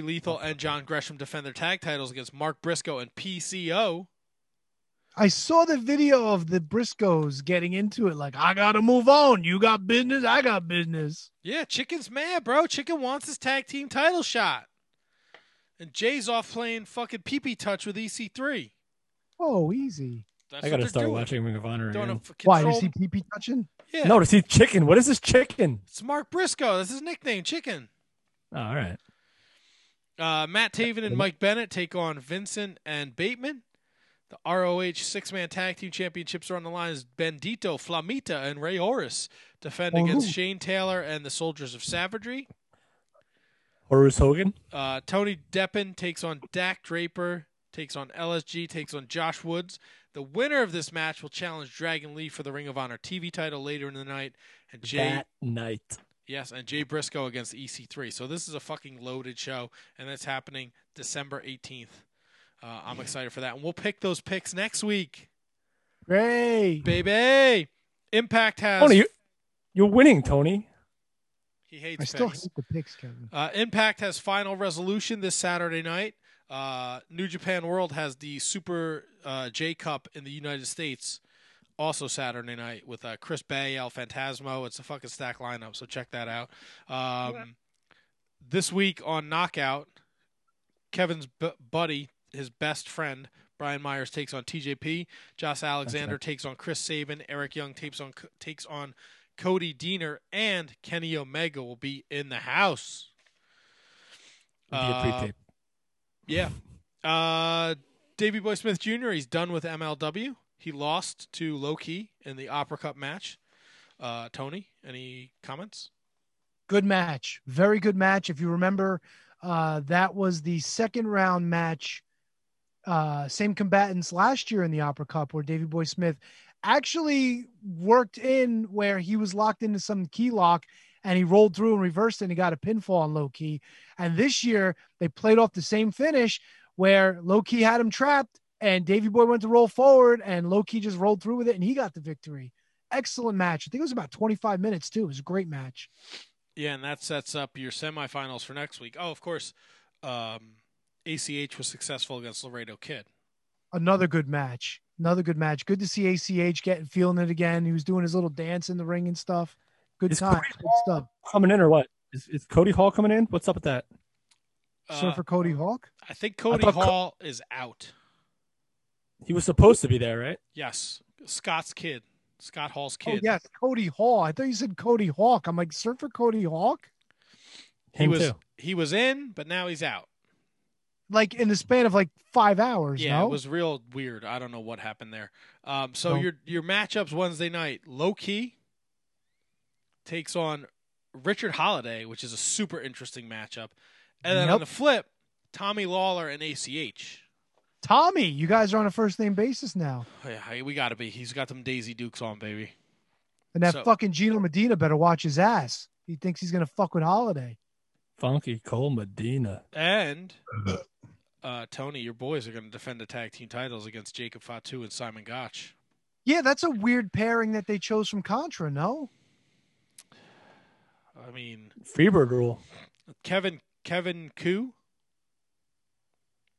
Lethal and John Gresham defend their tag titles against Mark Briscoe and PCO. I saw the video of the Briscoes getting into it. Like, I got to move on. You got business. I got business. Yeah, Chicken's mad, bro. Chicken wants his tag team title shot. And Jay's off playing fucking pee-pee touch with EC3. Oh, easy. That's I got to start watching Ring of Honor again. Why, is he pee-pee touching? Yeah. No, to see Chicken. What is this Chicken? It's Mark Briscoe. That's his nickname, Chicken. Oh, all right. Matt Taven and Mike Bennett take on Vincent and Bateman. The ROH 6-man tag team championships are on the line as Bendito, Flamita, and Ray Horus defend against Shane Taylor and the Soldiers of Savagery. Horus Hogan. Tony Deppen takes on Dak Draper, takes on LSG, takes on Josh Woods. The winner of this match will challenge Dragon Lee for the Ring of Honor TV title later in the night. And Jay Briscoe against EC3. So this is a fucking loaded show, and that's happening December 18th. I'm excited for that. And we'll pick those picks next week. Great. Baby. Impact has... Tony, you're winning, Tony. He hates picks. I still hate the picks, Kevin. Impact has Final Resolution this Saturday night. New Japan World has the Super J Cup in the United States also Saturday night with Chris Bay, El Phantasmo. It's a fucking stack lineup, so check that out. This week on Knockout, Kevin's buddy, his best friend, Brian Myers, takes on TJP. Josh Alexander takes on Chris Sabin. Eric Young takes on Cody Deaner, and Kenny Omega will be in the house. Yeah. Davey Boy Smith Jr., he's done with MLW. He lost to Low Key in the Opera Cup match. Tony, any comments? Good match. Very good match. If you remember, that was the second round match. Same combatants last year in the Opera Cup where Davey Boy Smith actually worked in where he was locked into some key lock and he rolled through and reversed it, and he got a pinfall on Low Ki. And this year they played off the same finish where Low Ki had him trapped and Davey Boy went to roll forward and Low Ki just rolled through with it and he got the victory. Excellent match. I think it was about 25 minutes too. It was a great match. Yeah, and that sets up your semifinals for next week. Oh, of course, ACH was successful against Laredo Kid. Another good match. Another good match. Good to see ACH feeling it again. He was doing his little dance in the ring and stuff. Good time. Good stuff. Coming in or what? Is Cody Hall coming in? What's up with that? Surfer Cody Hawk? I think Cody Hall is out. He was supposed to be there, right? Yes. Scott's kid. Scott Hall's kid. Oh, yes, Cody Hall. I thought you said Cody Hawk. I'm like, Surfer Cody Hawk? He was in, but now he's out. Like in the span of like 5 hours. Yeah, no? It was real weird. I don't know what happened there. So your matchups Wednesday night, Low Ki takes on Richard Holiday, which is a super interesting matchup. And then on the flip, Tommy Lawlor and ACH. Tommy, you guys are on a first-name basis now. Yeah, we got to be. He's got them Daisy Dukes on, baby. And that fucking Gino Medina better watch his ass. He thinks he's going to fuck with Holiday. Funky Cole Medina. And Tony, your boys are going to defend the tag team titles against Jacob Fatu and Simon Gotch. Yeah, that's a weird pairing that they chose from Contra, no? I mean... Freebird rule. Kevin Koo?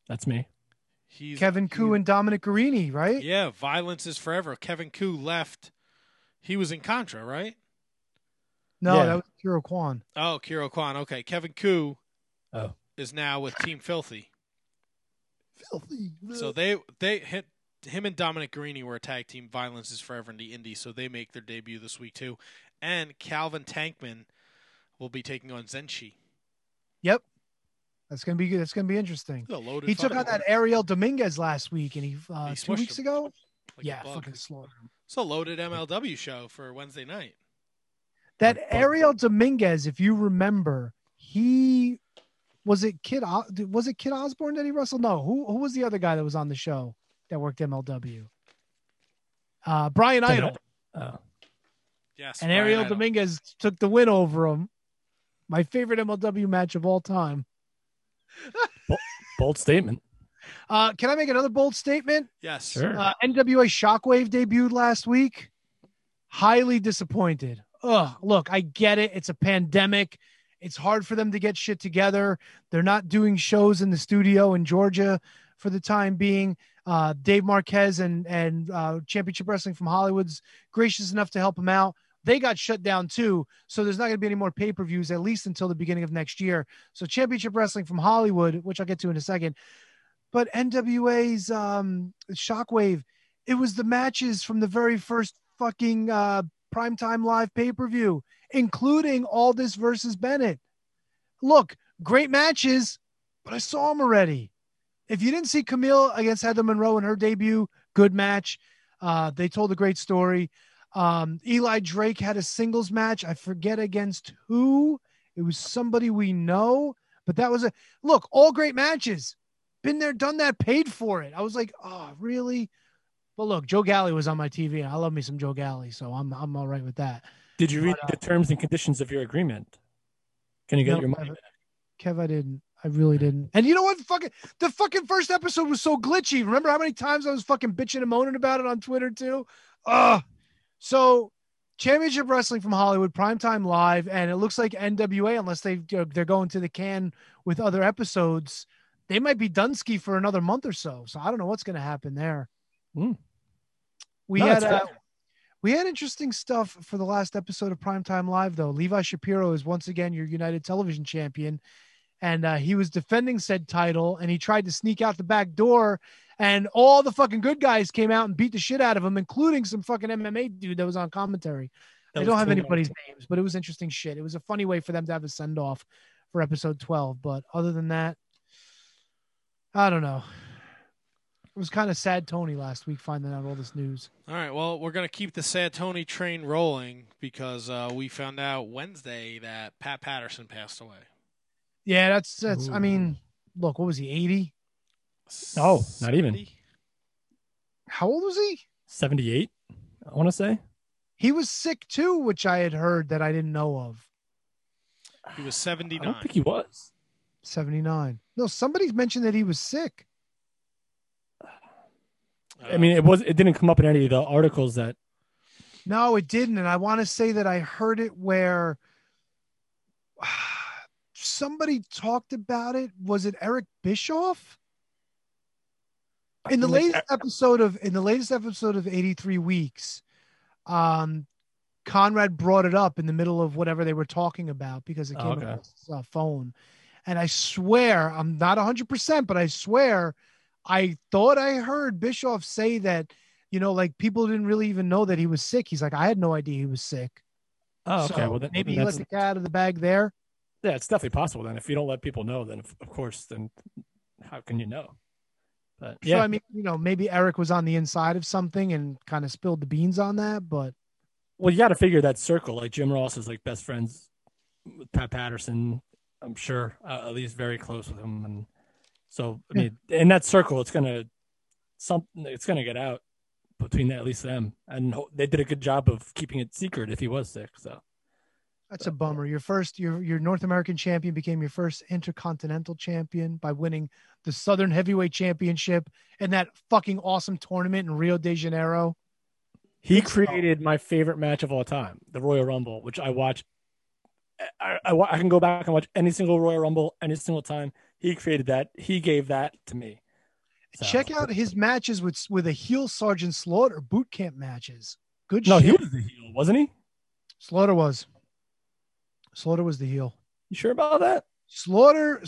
That's me. He's Kevin Koo and Dominic Guarini, right? Yeah, violence is forever. Kevin Koo left. He was in Contra, right? No, yeah. That was Kiro Kwan. Oh, Kiro Kwan. Okay, Kevin Koo is now with Team Filthy. Filthy. So they hit him and Dominic Guarini were a tag team. Violence is forever in the Indies, so they make their debut this week too. And Calvin Tankman will be taking on Zenshi. Yep. That's gonna be interesting. He took out that Ariel Dominguez last week, and he 2 weeks ago. Like fucking slaughtered him. It's a loaded MLW show for Wednesday night. That Ariel Dominguez, if you remember, he was it Kid Osborne that he wrestled? No, who was the other guy that was on the show that worked MLW? Brian Idol. Oh. Yes, and Brian Ariel Dominguez took the win over him. My favorite MLW match of all time. Bold statement. Can I make another bold statement? Yes. Sure. NWA Shockwave debuted last week. Highly disappointed. Ugh, look, I get it. It's a pandemic. It's hard for them to get shit together. They're not doing shows in the studio in Georgia for the time being. Dave Marquez and Championship Wrestling from Hollywood's gracious enough to help them out. They got shut down too, so there's not going to be any more pay-per-views, at least until the beginning of next year. So Championship Wrestling from Hollywood, which I'll get to in a second. But NWA's Shockwave, it was the matches from the very first fucking Primetime Live pay-per-view, including Aldis versus Bennett. Look, great matches, but I saw them already. If you didn't see Camille against Heather Monroe in her debut, good match. They told a great story. Eli Drake had a singles match. I forget against who. It was somebody we know, but that was all great matches. Been there, done that, paid for it. I was like, oh, really? But look, Joe Galli was on my TV, and I love me some Joe Galli, so I'm all right with that. Did you read the terms and conditions of your agreement? Can you get your money back? Kev, I didn't. I really didn't. And you know what? The fucking first episode was so glitchy. Remember how many times I was fucking bitching and moaning about it on Twitter, too? So Championship Wrestling from Hollywood, Primetime Live, and it looks like NWA, unless they're going to the can with other episodes, they might be Dunsky for another month or so. So I don't know what's going to happen there. Mm. We had interesting stuff for the last episode of Primetime Live, though. Levi Shapiro is once again your United Television champion, and he was defending said title, and he tried to sneak out the back door. And all the fucking good guys came out and beat the shit out of him, including some fucking MMA dude that was on commentary. I don't have anybody's names, but it was interesting shit. It was a funny way for them to have a send-off for episode 12. But other than that, I don't know. It was kind of sad Tony last week finding out all this news. All right, well, we're going to keep the sad Tony train rolling because we found out Wednesday that Pat Patterson passed away. Yeah, that's. Ooh. I mean, look, what was he, 80? No, not even. How old was he? 78, I want to say. He was sick too, which I had heard that I didn't know of. He was 79. I don't think he was. 79. No, somebody's mentioned that he was sick. I mean, it didn't come up in any of the articles that. No, it didn't. And I want to say that I heard it where somebody talked about it. Was it Eric Bischoff? In the latest episode of 83 Weeks, Conrad brought it up in the middle of whatever they were talking about because it came across his phone. And I swear, I'm not 100%, but I swear I thought I heard Bischoff say that, you know, like people didn't really even know that he was sick. He's like, I had no idea he was sick. Oh, okay. So well, maybe he let the cat out of the bag there. Yeah, it's definitely possible then. If you don't let people know, then of course, then how can you know? But yeah, so, I mean, you know, maybe Eric was on the inside of something and kind of spilled the beans on that, but. Well, you got to figure that circle. Like Jim Ross is like best friends with Pat Patterson, I'm sure, at least very close with him. And so, I mean, in that circle, it's going to get out between at least them. And they did a good job of keeping it secret if he was sick. So that's a bummer. Your North American champion became your first intercontinental champion by winning the Southern Heavyweight Championship in that fucking awesome tournament in Rio de Janeiro. He created my favorite match of all time, the Royal Rumble, which I watch. I can go back and watch any single Royal Rumble any single time. He created that. He gave that to me. So. Check out his matches with a heel Sergeant Slaughter, boot camp matches. Good shit. No, he was the heel, wasn't he? Slaughter was the heel. You sure about that? Slaughter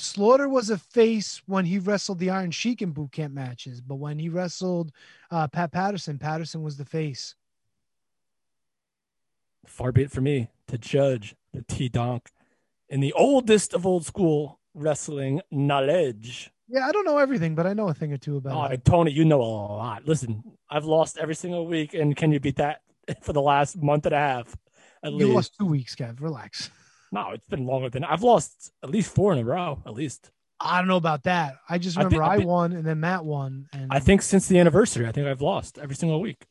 was a face when he wrestled the Iron Sheik in boot camp matches, but when he wrestled Pat Patterson, Patterson was the face. Far be it for me to judge the T-Donk in the oldest of old school wrestling knowledge. Yeah, I don't know everything, but I know a thing or two about it. Tony, you know a lot. Listen, I've lost every single week, and can you beat that for the last month and a half? You lost 2 weeks, Kev. Relax. No, it's been longer than I've lost at least 4 in a row, at least. I don't know about that. I just remember I won, and then Matt won. And I think since the anniversary, I think I've lost every single week.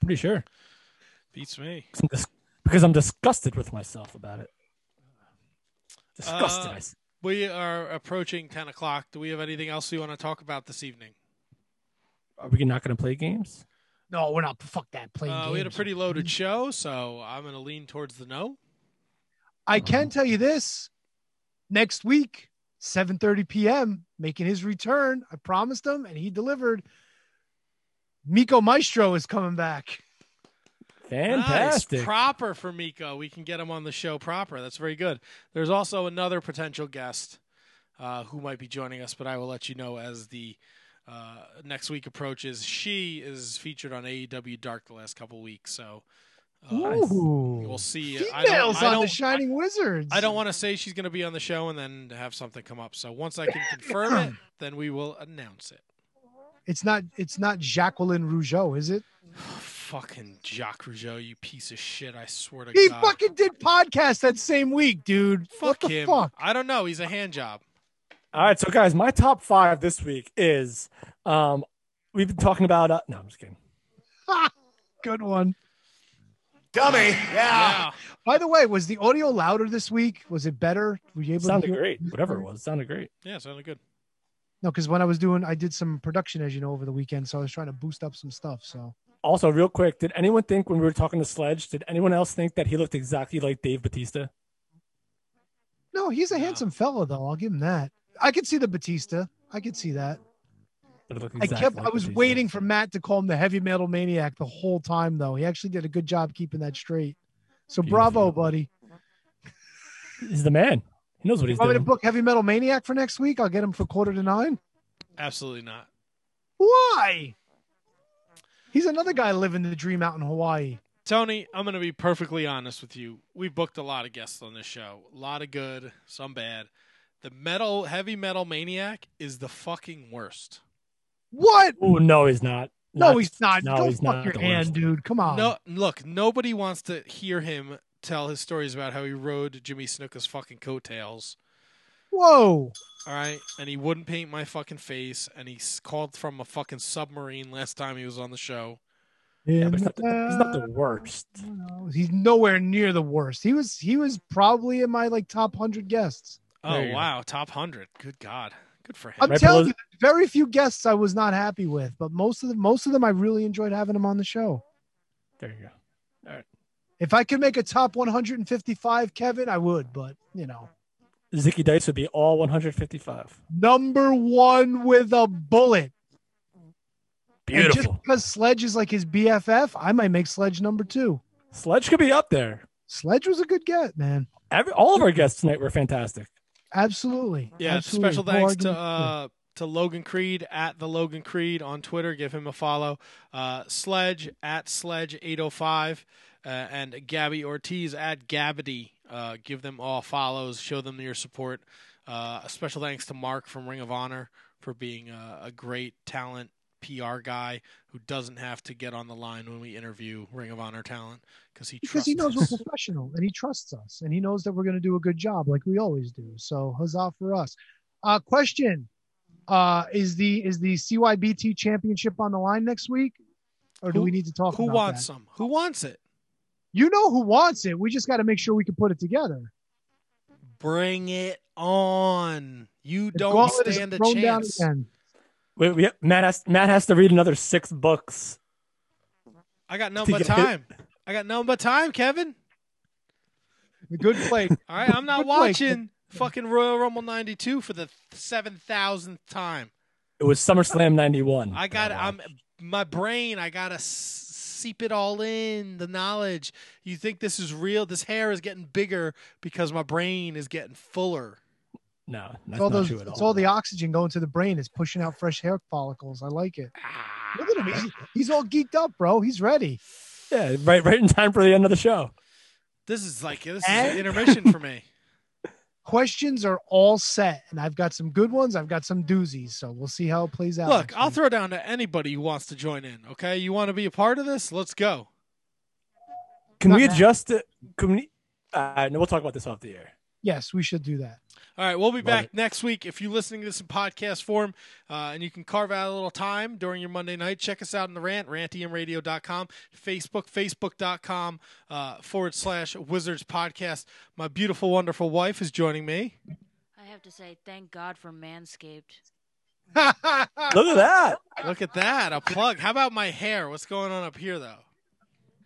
Pretty sure. Beats me. Because I'm disgusted with myself about it. Disgusted. We are approaching 10 o'clock. Do we have anything else we want to talk about this evening? Are we not going to play games? No, we're not. Fuck that. Playing games. We had a pretty loaded show, so I'm going to lean towards the no. I can tell you this. Next week, 7:30 p.m., making his return. I promised him, and he delivered. Miko Maestro is coming back. Fantastic. Nice. Proper for Miko. We can get him on the show proper. That's very good. There's also another potential guest who might be joining us, but I will let you know as the next week approaches. She is featured on AEW Dark the last couple of weeks, so we'll see. Females on the Shining Wizards. I don't want to say she's going to be on the show and then have something come up. So once I can confirm it, then we will announce it. It's not Jacqueline Rougeau, is it? Fucking Jacques Rougeau, you piece of shit. I swear to God. He fucking did podcast that same week, dude. Fuck him. Fuck? I don't know. He's a hand job. All right, so guys, my top 5 this week is we've been talking about no, I'm just kidding. Good one. Dummy. Yeah. By the way, was the audio louder this week? Was it better? Were you able to sounded great. Whatever it was, sounded great. Yeah, sounded good. No, because when I did some production, as you know, over the weekend, so I was trying to boost up some stuff, so. Also, real quick, did anyone think when we were talking to Sledge, did anyone else think that he looked exactly like Dave Bautista? No, he's a handsome fella, though. I'll give him that. I could see the Bautista. I could see that. Exactly I was Bautista. Waiting for Matt to call him the heavy metal maniac the whole time, though. He actually did a good job keeping that straight. So beautiful. Bravo, buddy. He's the man. He knows what he's doing. Want me to book heavy metal maniac for next week? I'll get him for 8:45. Absolutely not. Why? He's another guy living the dream out in Hawaii. Tony, I'm going to be perfectly honest with you. We booked a lot of guests on this show. A lot of good, some bad. The heavy metal maniac is the fucking worst. What? Oh, no, he's not. No, he's not. Don't fuck your hand, dude. Come on. No, look, nobody wants to hear him tell his stories about how he rode Jimmy Snuka's fucking coattails. Whoa. All right, and he wouldn't paint my fucking face, and he called from a fucking submarine last time he was on the show. Yeah, but he's not the worst. No, he's nowhere near the worst. He was probably in my like top 100 guests. Oh wow, top 100. Good God. Good for him. I'm telling you, very few guests I was not happy with, but most of them I really enjoyed having them on the show. There you go. All right. If I could make a top 155, Kevin, I would, but you know. Zicky Dice would be all 155. Number one with a bullet. Beautiful. And just because Sledge is like his BFF, I might make Sledge number two. Sledge could be up there. Sledge was a good get, man. All of our guests tonight were fantastic. Absolutely. Yeah, absolutely. Special thanks to Logan Creed at the Logan Creed on Twitter. Give him a follow. Sledge at Sledge 805 and Gabby Ortiz at Gabby. Give them all follows. Show them your support. A special thanks to Mark from Ring of Honor for being a great talent PR guy who doesn't have to get on the line when we interview Ring of Honor talent because he knows we're professional and he trusts us and he knows that we're going to do a good job like we always do. So huzzah for us. Question. Is the CYBT championship on the line next week? Or do we need to talk about that? Who wants some? Who wants it? You know who wants it. We just got to make sure we can put it together. Bring it on. You don't stand a chance. Wait, Matt has to read another 6 books. I got nothing but time. I got nothing but time, Kevin. Good play. All right, I'm not watching fucking Royal Rumble 92 for the 7,000th time. It was SummerSlam 91. I got my brain. I gotta seep it all in, the knowledge. You think this is real? This hair is getting bigger because my brain is getting fuller. No, that's not true at all. It's all the oxygen going to the brain. It's pushing out fresh hair follicles. I like it. Look at him. He's all geeked up, bro. He's ready. Yeah, right in time for the end of the show. This is an intermission for me. Questions are all set, and I've got some good ones. I've got some doozies, so we'll see how it plays out. Look, I'll throw down to anybody who wants to join in, okay? You want to be a part of this? Let's go. Can we adjust it? No, we'll talk about this off the air. Yes, we should do that. All right, we'll be back next week. If you're listening to this in podcast form and you can carve out a little time during your Monday night, check us out on the rant, rantemradio.com, Facebook, facebook.com / Wizards Podcast. My beautiful, wonderful wife is joining me. I have to say thank God for Manscaped. Look at that. Look at that, a plug. How about my hair? What's going on up here, though?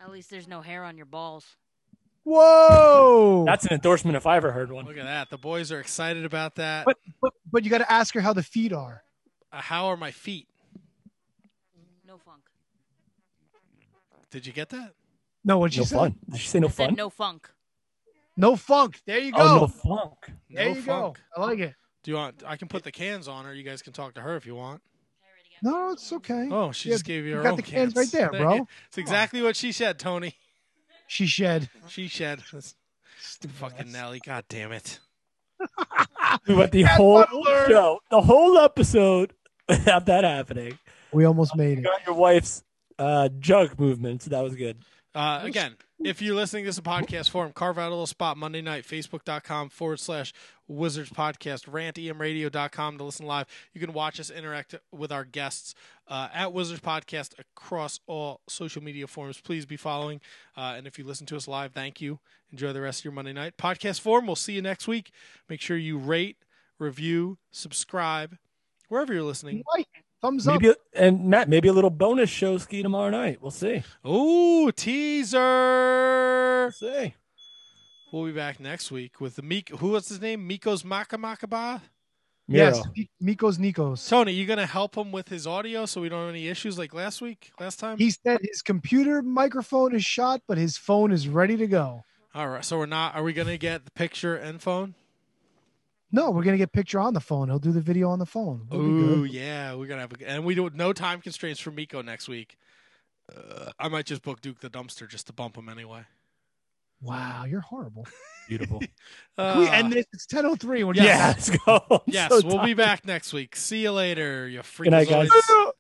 At least there's no hair on your balls. Whoa! That's an endorsement if I ever heard one. Look at that. The boys are excited about that. But you got to ask her how the feet are. How are my feet? No funk. Did you get that? No, what she said? Fun. Did she say no fun? No funk. No funk. There you go. Oh, no funk. There you go. I like it. Do you want? I can put the cans on her. You guys can talk to her if you want. No, it's okay. Oh, she just gave you her own cans. Got the cans right there, bro. It's exactly what she said, Tony. She shed. Fucking Nelly. God damn it. We went the whole show, the whole episode without that happening. We almost made it. You got your wife's jug movement, so that was good. Again, if you're listening to this in podcast form, carve out a little spot Monday night, facebook.com / Wizards Podcast, rantemradio.com to listen live. You can watch us interact with our guests at Wizards Podcast across all social media forms. Please be following. And if you listen to us live, thank you. Enjoy the rest of your Monday night. Podcast form, we'll see you next week. Make sure you rate, review, subscribe, wherever you're listening. Like. Thumbs up. And Matt, maybe a little bonus show ski tomorrow night. We'll see. Ooh, teaser. We'll see. We'll be back next week with the Miko. Who was his name? Miko's Makamakaba? Miro. Yes, Miko's Nikos. Tony, you going to help him with his audio so we don't have any issues like last time? He said his computer microphone is shot, but his phone is ready to go. All right. So are we going to get the picture and phone? No, we're going to get picture on the phone. He'll do the video on the phone. Oh, yeah. We're going to have and we do no time constraints for Miko next week. I might just book Duke the Dumpster just to bump him anyway. Wow, you're horrible. Beautiful. Can we end this? It's 10:03. Yeah, let's go. Yes, we'll be back next week. See you later, you freaks. Good night, guys.